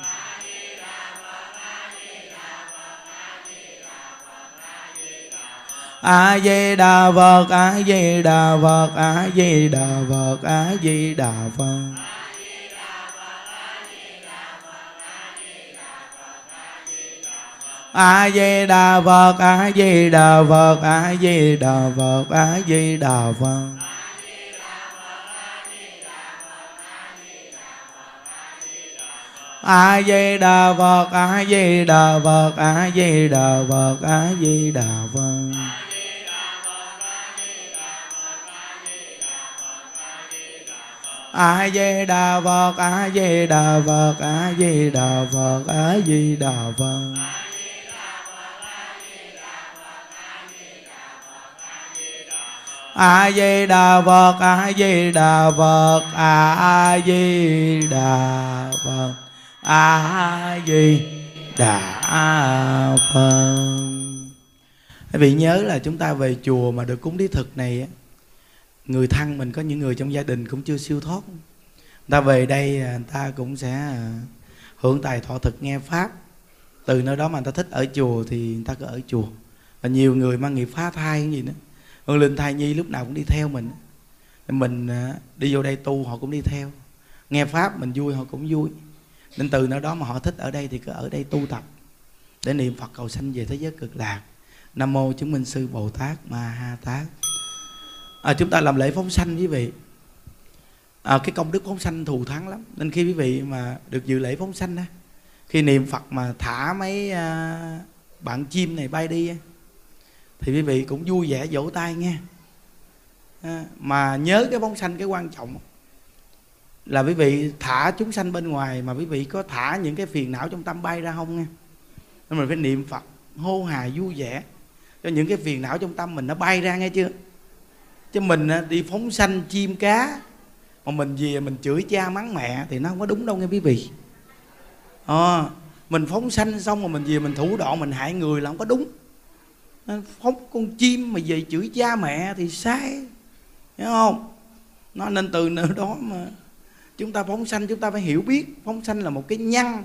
A Di Đà Phật, A Di Đà Phật, A Di Đà Phật, A Di Đà Phật. A Di Đà Phật, A Di Đà Phật, A Di Đà Phật, A Di Đà Phật. A Di Đà Phật, A Di Đà Phật, A Di Đà Phật, A Di Đà Phật. A Di Đà Phật, A Di Đà Phật, A Di Đà Phật, A Di Đà Phật. A Di Đà Phật, A Di Đà Phật, A Di Đà Phật, A Di Đà Phật. Các vị nhớ là chúng ta về chùa mà được cúng Đế Thực này, người thân mình có những người trong gia đình cũng chưa siêu thoát, người ta về đây người ta cũng sẽ hưởng tài thọ thực nghe pháp. Từ nơi đó mà người ta thích ở chùa thì người ta cứ ở chùa. Và nhiều người mang nghiệp phá thai cái gì nữa, Hương Linh Thai Nhi lúc nào cũng đi theo mình. Mình đi vô đây tu họ cũng đi theo, nghe pháp mình vui họ cũng vui. Nên từ nơi đó mà họ thích ở đây thì cứ ở đây tu tập để niệm Phật cầu sanh về thế giới cực lạc. Nam Mô Chứng Minh Sư Bồ Tát Ma Ha Tát. À, chúng ta làm lễ phóng sanh quý vị. À, cái công đức phóng sanh thù thắng lắm. Nên khi quý vị mà được dự lễ phóng sanh á, khi niệm Phật mà thả mấy à, bạn chim này bay đi á, thì quý vị cũng vui vẻ vỗ tay nghe. À, mà nhớ cái phóng sanh cái quan trọng là quý vị thả chúng sanh bên ngoài mà quý vị có thả những cái phiền não trong tâm bay ra không nghe. Nên mình phải niệm Phật hô hào vui vẻ cho những cái phiền não trong tâm mình nó bay ra nghe chưa. Chứ mình đi phóng sanh chim cá mà mình về mình chửi cha mắng mẹ thì nó không có đúng đâu nghe quý vị. À, mình phóng sanh xong mà mình về mình thủ đoạn mình hại người là không có đúng. Phóng con chim mà về chửi cha mẹ thì sai, hiểu không? Nó nên từ nơi đó mà chúng ta phóng sanh, chúng ta phải hiểu biết phóng sanh là một cái nhân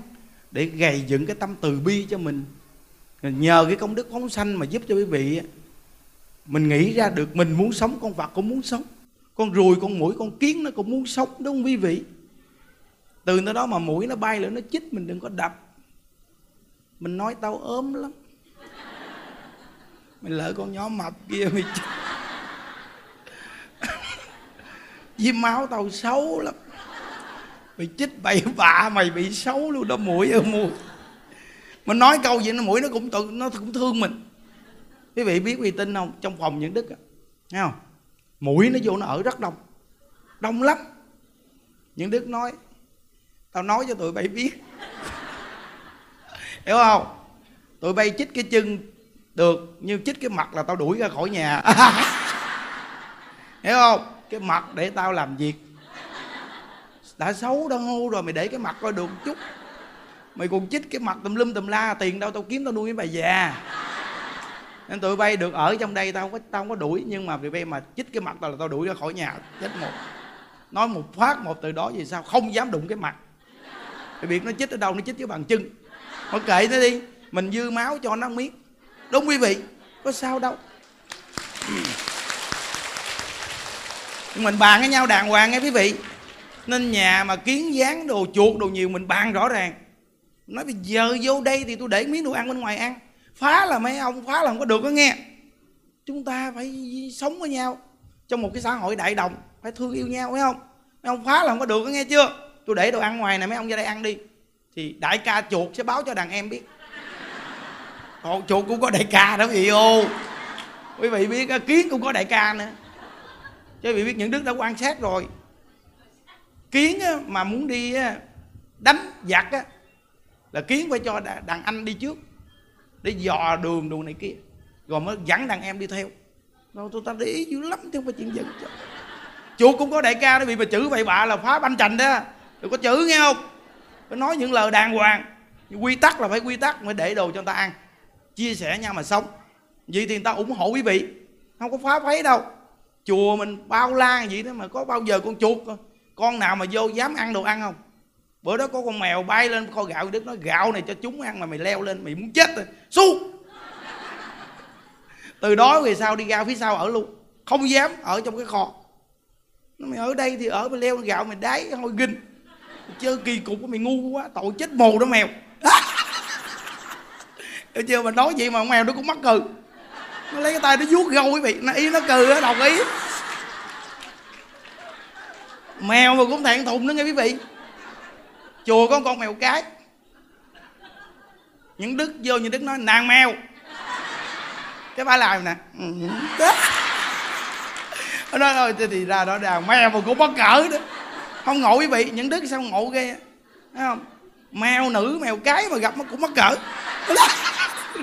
để gầy dựng cái tâm từ bi cho mình. Nhờ cái công đức phóng sanh mà giúp cho quý vị mình nghĩ ra được mình muốn sống, con vật cũng muốn sống, con ruồi, con muỗi, con kiến nó cũng muốn sống, đúng không quý vị? Từ nơi đó mà muỗi nó bay lại nó chích mình đừng có đập. Mình nói tao ốm lắm, mày lỡ con nhỏ mập kia mày chích với máu tao xấu lắm, mày chích bậy bạ mày bị xấu luôn đó muỗi ơi muội. Mình nói câu gì nó muỗi nó cũng tự nó cũng thương mình. Quý vị biết uy tín không? Trong phòng những đức á, nghe không? Muỗi nó vô nó ở rất đông, đông lắm. Những đức nói, tao nói cho tụi bay biết, hiểu không? Tụi bay chích cái chân được, nhưng chích cái mặt là tao đuổi ra khỏi nhà, hiểu không? Cái mặt để tao làm việc, đã xấu đã hô rồi mày để cái mặt coi được một chút, mày còn chích cái mặt tùm lum tùm la, tiền đâu tao kiếm tao nuôi cái bà già. Nên tụi bay được ở trong đây, tao không có, tao không có đuổi, nhưng mà tụi bay mà chích cái mặt tao là tao đuổi ra khỏi nhà, chết một. Nói một phát một từ đó vì sao không dám đụng cái mặt. Thì việc nó chích ở đâu, nó chích với bàn chân, nó kệ nó đi, mình dư máu cho nó miếng, đúng quý vị, có sao đâu. Nhưng mình bàn với nhau đàng hoàng nghe quý vị. Nên nhà mà kiến dán đồ chuột đồ nhiều mình bàn rõ ràng. Nói bây giờ vô đây thì tôi để miếng đồ ăn bên ngoài ăn, phá là mấy ông phá là không có được đó nghe. Chúng ta phải sống với nhau trong một cái xã hội đại đồng, phải thương yêu nhau, phải không? Mấy ông phá là không có được đó nghe chưa. Tôi để đồ ăn ngoài này, mấy ông ra đây ăn đi, thì đại ca chuột sẽ báo cho đàn em biết. Còn chuột cũng có đại ca đó quý vị ô. Quý vị biết kiến cũng có đại ca nữa. Chứ quý vị biết những đức đã quan sát rồi, kiến mà muốn đi đánh giặc là kiến phải cho đàn anh đi trước để dò đường đồ này kia, rồi mới dẫn đàn em đi theo. Rồi tụi ta để ý dữ lắm chứ không phải chuyện giận. Chuột cũng có đại ca đó bị mà chữ vậy bạ là phá banh chành đó. Đừng có chữ nghe không? Phải nói những lời đàng hoàng. Quy tắc là phải quy tắc, phải để đồ cho người ta ăn, chia sẻ nhau mà sống. Vậy thì người ta ủng hộ quý vị, không có phá phấy đâu. chùa mình bao la vậy đó mà có bao giờ con chuột con nào mà vô dám ăn đồ ăn không? Bữa đó có con mèo bay lên kho gạo, Đức nói gạo này cho chúng ăn mà mày leo lên mày muốn chết rồi, su. Từ đó về sau đi ra phía sau ở luôn, không dám ở trong cái kho. Mày ở đây thì ở, mày leo gạo mày đáy hôi ginh, mày chơi kỳ cục, mày ngu quá, tội chết mù đó mèo. Được chưa? Mà nói vậy mà con mèo nó cũng mắc cười, nó lấy cái tay nó vuốt gâu quý vị, nó ý nó cười á, đồng ý. Mèo mà cũng thẹn thùng nữa nghe quý vị. Chùa có con mèo cái, những Đức vô, những Đức nói nàng mèo cái bả làm nè. Nó nói thôi thì ra đó đàn mèo mà cũng bất cỡ đó, không ngộ quý vị. Những Đức sao ngộ ghê, thấy không? Mèo nữ mèo cái mà gặp nó cũng mắc cỡ.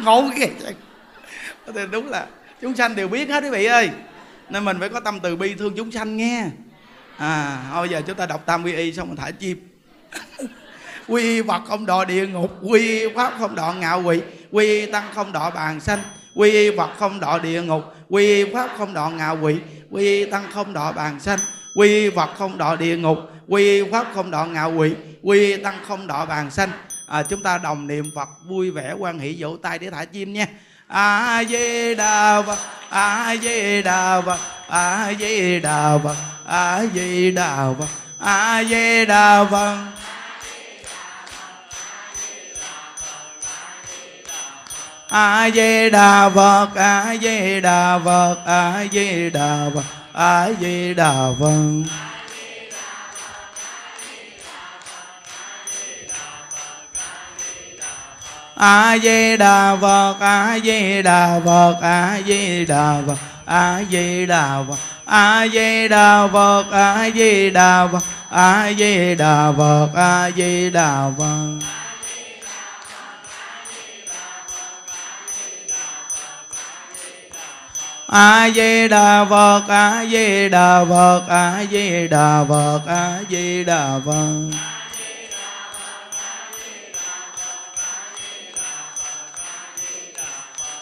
Ngộ ghê. Thì đúng là chúng sanh đều biết hết quý vị ơi, nên mình phải có tâm từ bi thương chúng sanh nghe. À thôi giờ chúng ta đọc tam quy y xong mình thả chim. Quy Phật không đọa địa ngục, quy Pháp không đọa ngạo quỷ, quy Tăng không đọa bàn sanh, quy Phật không đọa địa ngục, quy Pháp không đọa ngạo quỷ, quy Tăng không đọa bàn sanh, quy Phật không đọa địa ngục, quy Pháp không đọa ngạo quỷ, quy Tăng không đọa bàn sanh. À, chúng ta đồng niệm Phật vui vẻ hoan hỷ, vỗ tay để thả chim nha. A Di Đà Phật, A Di Đà Phật, A Di Đà Phật, A Di Đà Phật, A Di Đà Phật. A Di Đà Phật, A Di Đà Phật, A Di Đà Phật, A Di Đà Phật. A Di Đà Phật, A Di Đà Phật, A Di Đà Phật, A Di Đà Phật, A Di Đà Phật, A Di Đà Phật, A Di Đà Phật, A Di Đà Phật. A Di Đà Phật, A Di Đà Phật, A Di Đà Phật, A Di Đà Phật.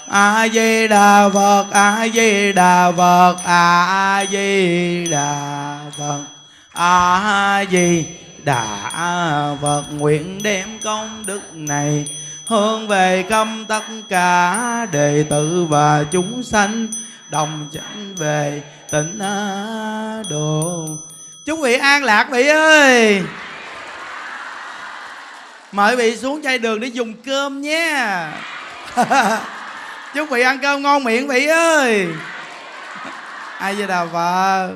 A Di Đà Phật, A Di Đà Phật, A Di Đà Phật, A Di Đà Phật. Nguyện đem công đức này hướng về khắp tất cả đệ tử và chúng sanh, đồng chẳng về tịnh độ. Chúc vị an lạc vị ơi. Mời vị xuống chai đường để dùng cơm nha. Chúc vị ăn cơm ngon miệng vị ơi. Ai vậy đà vợ.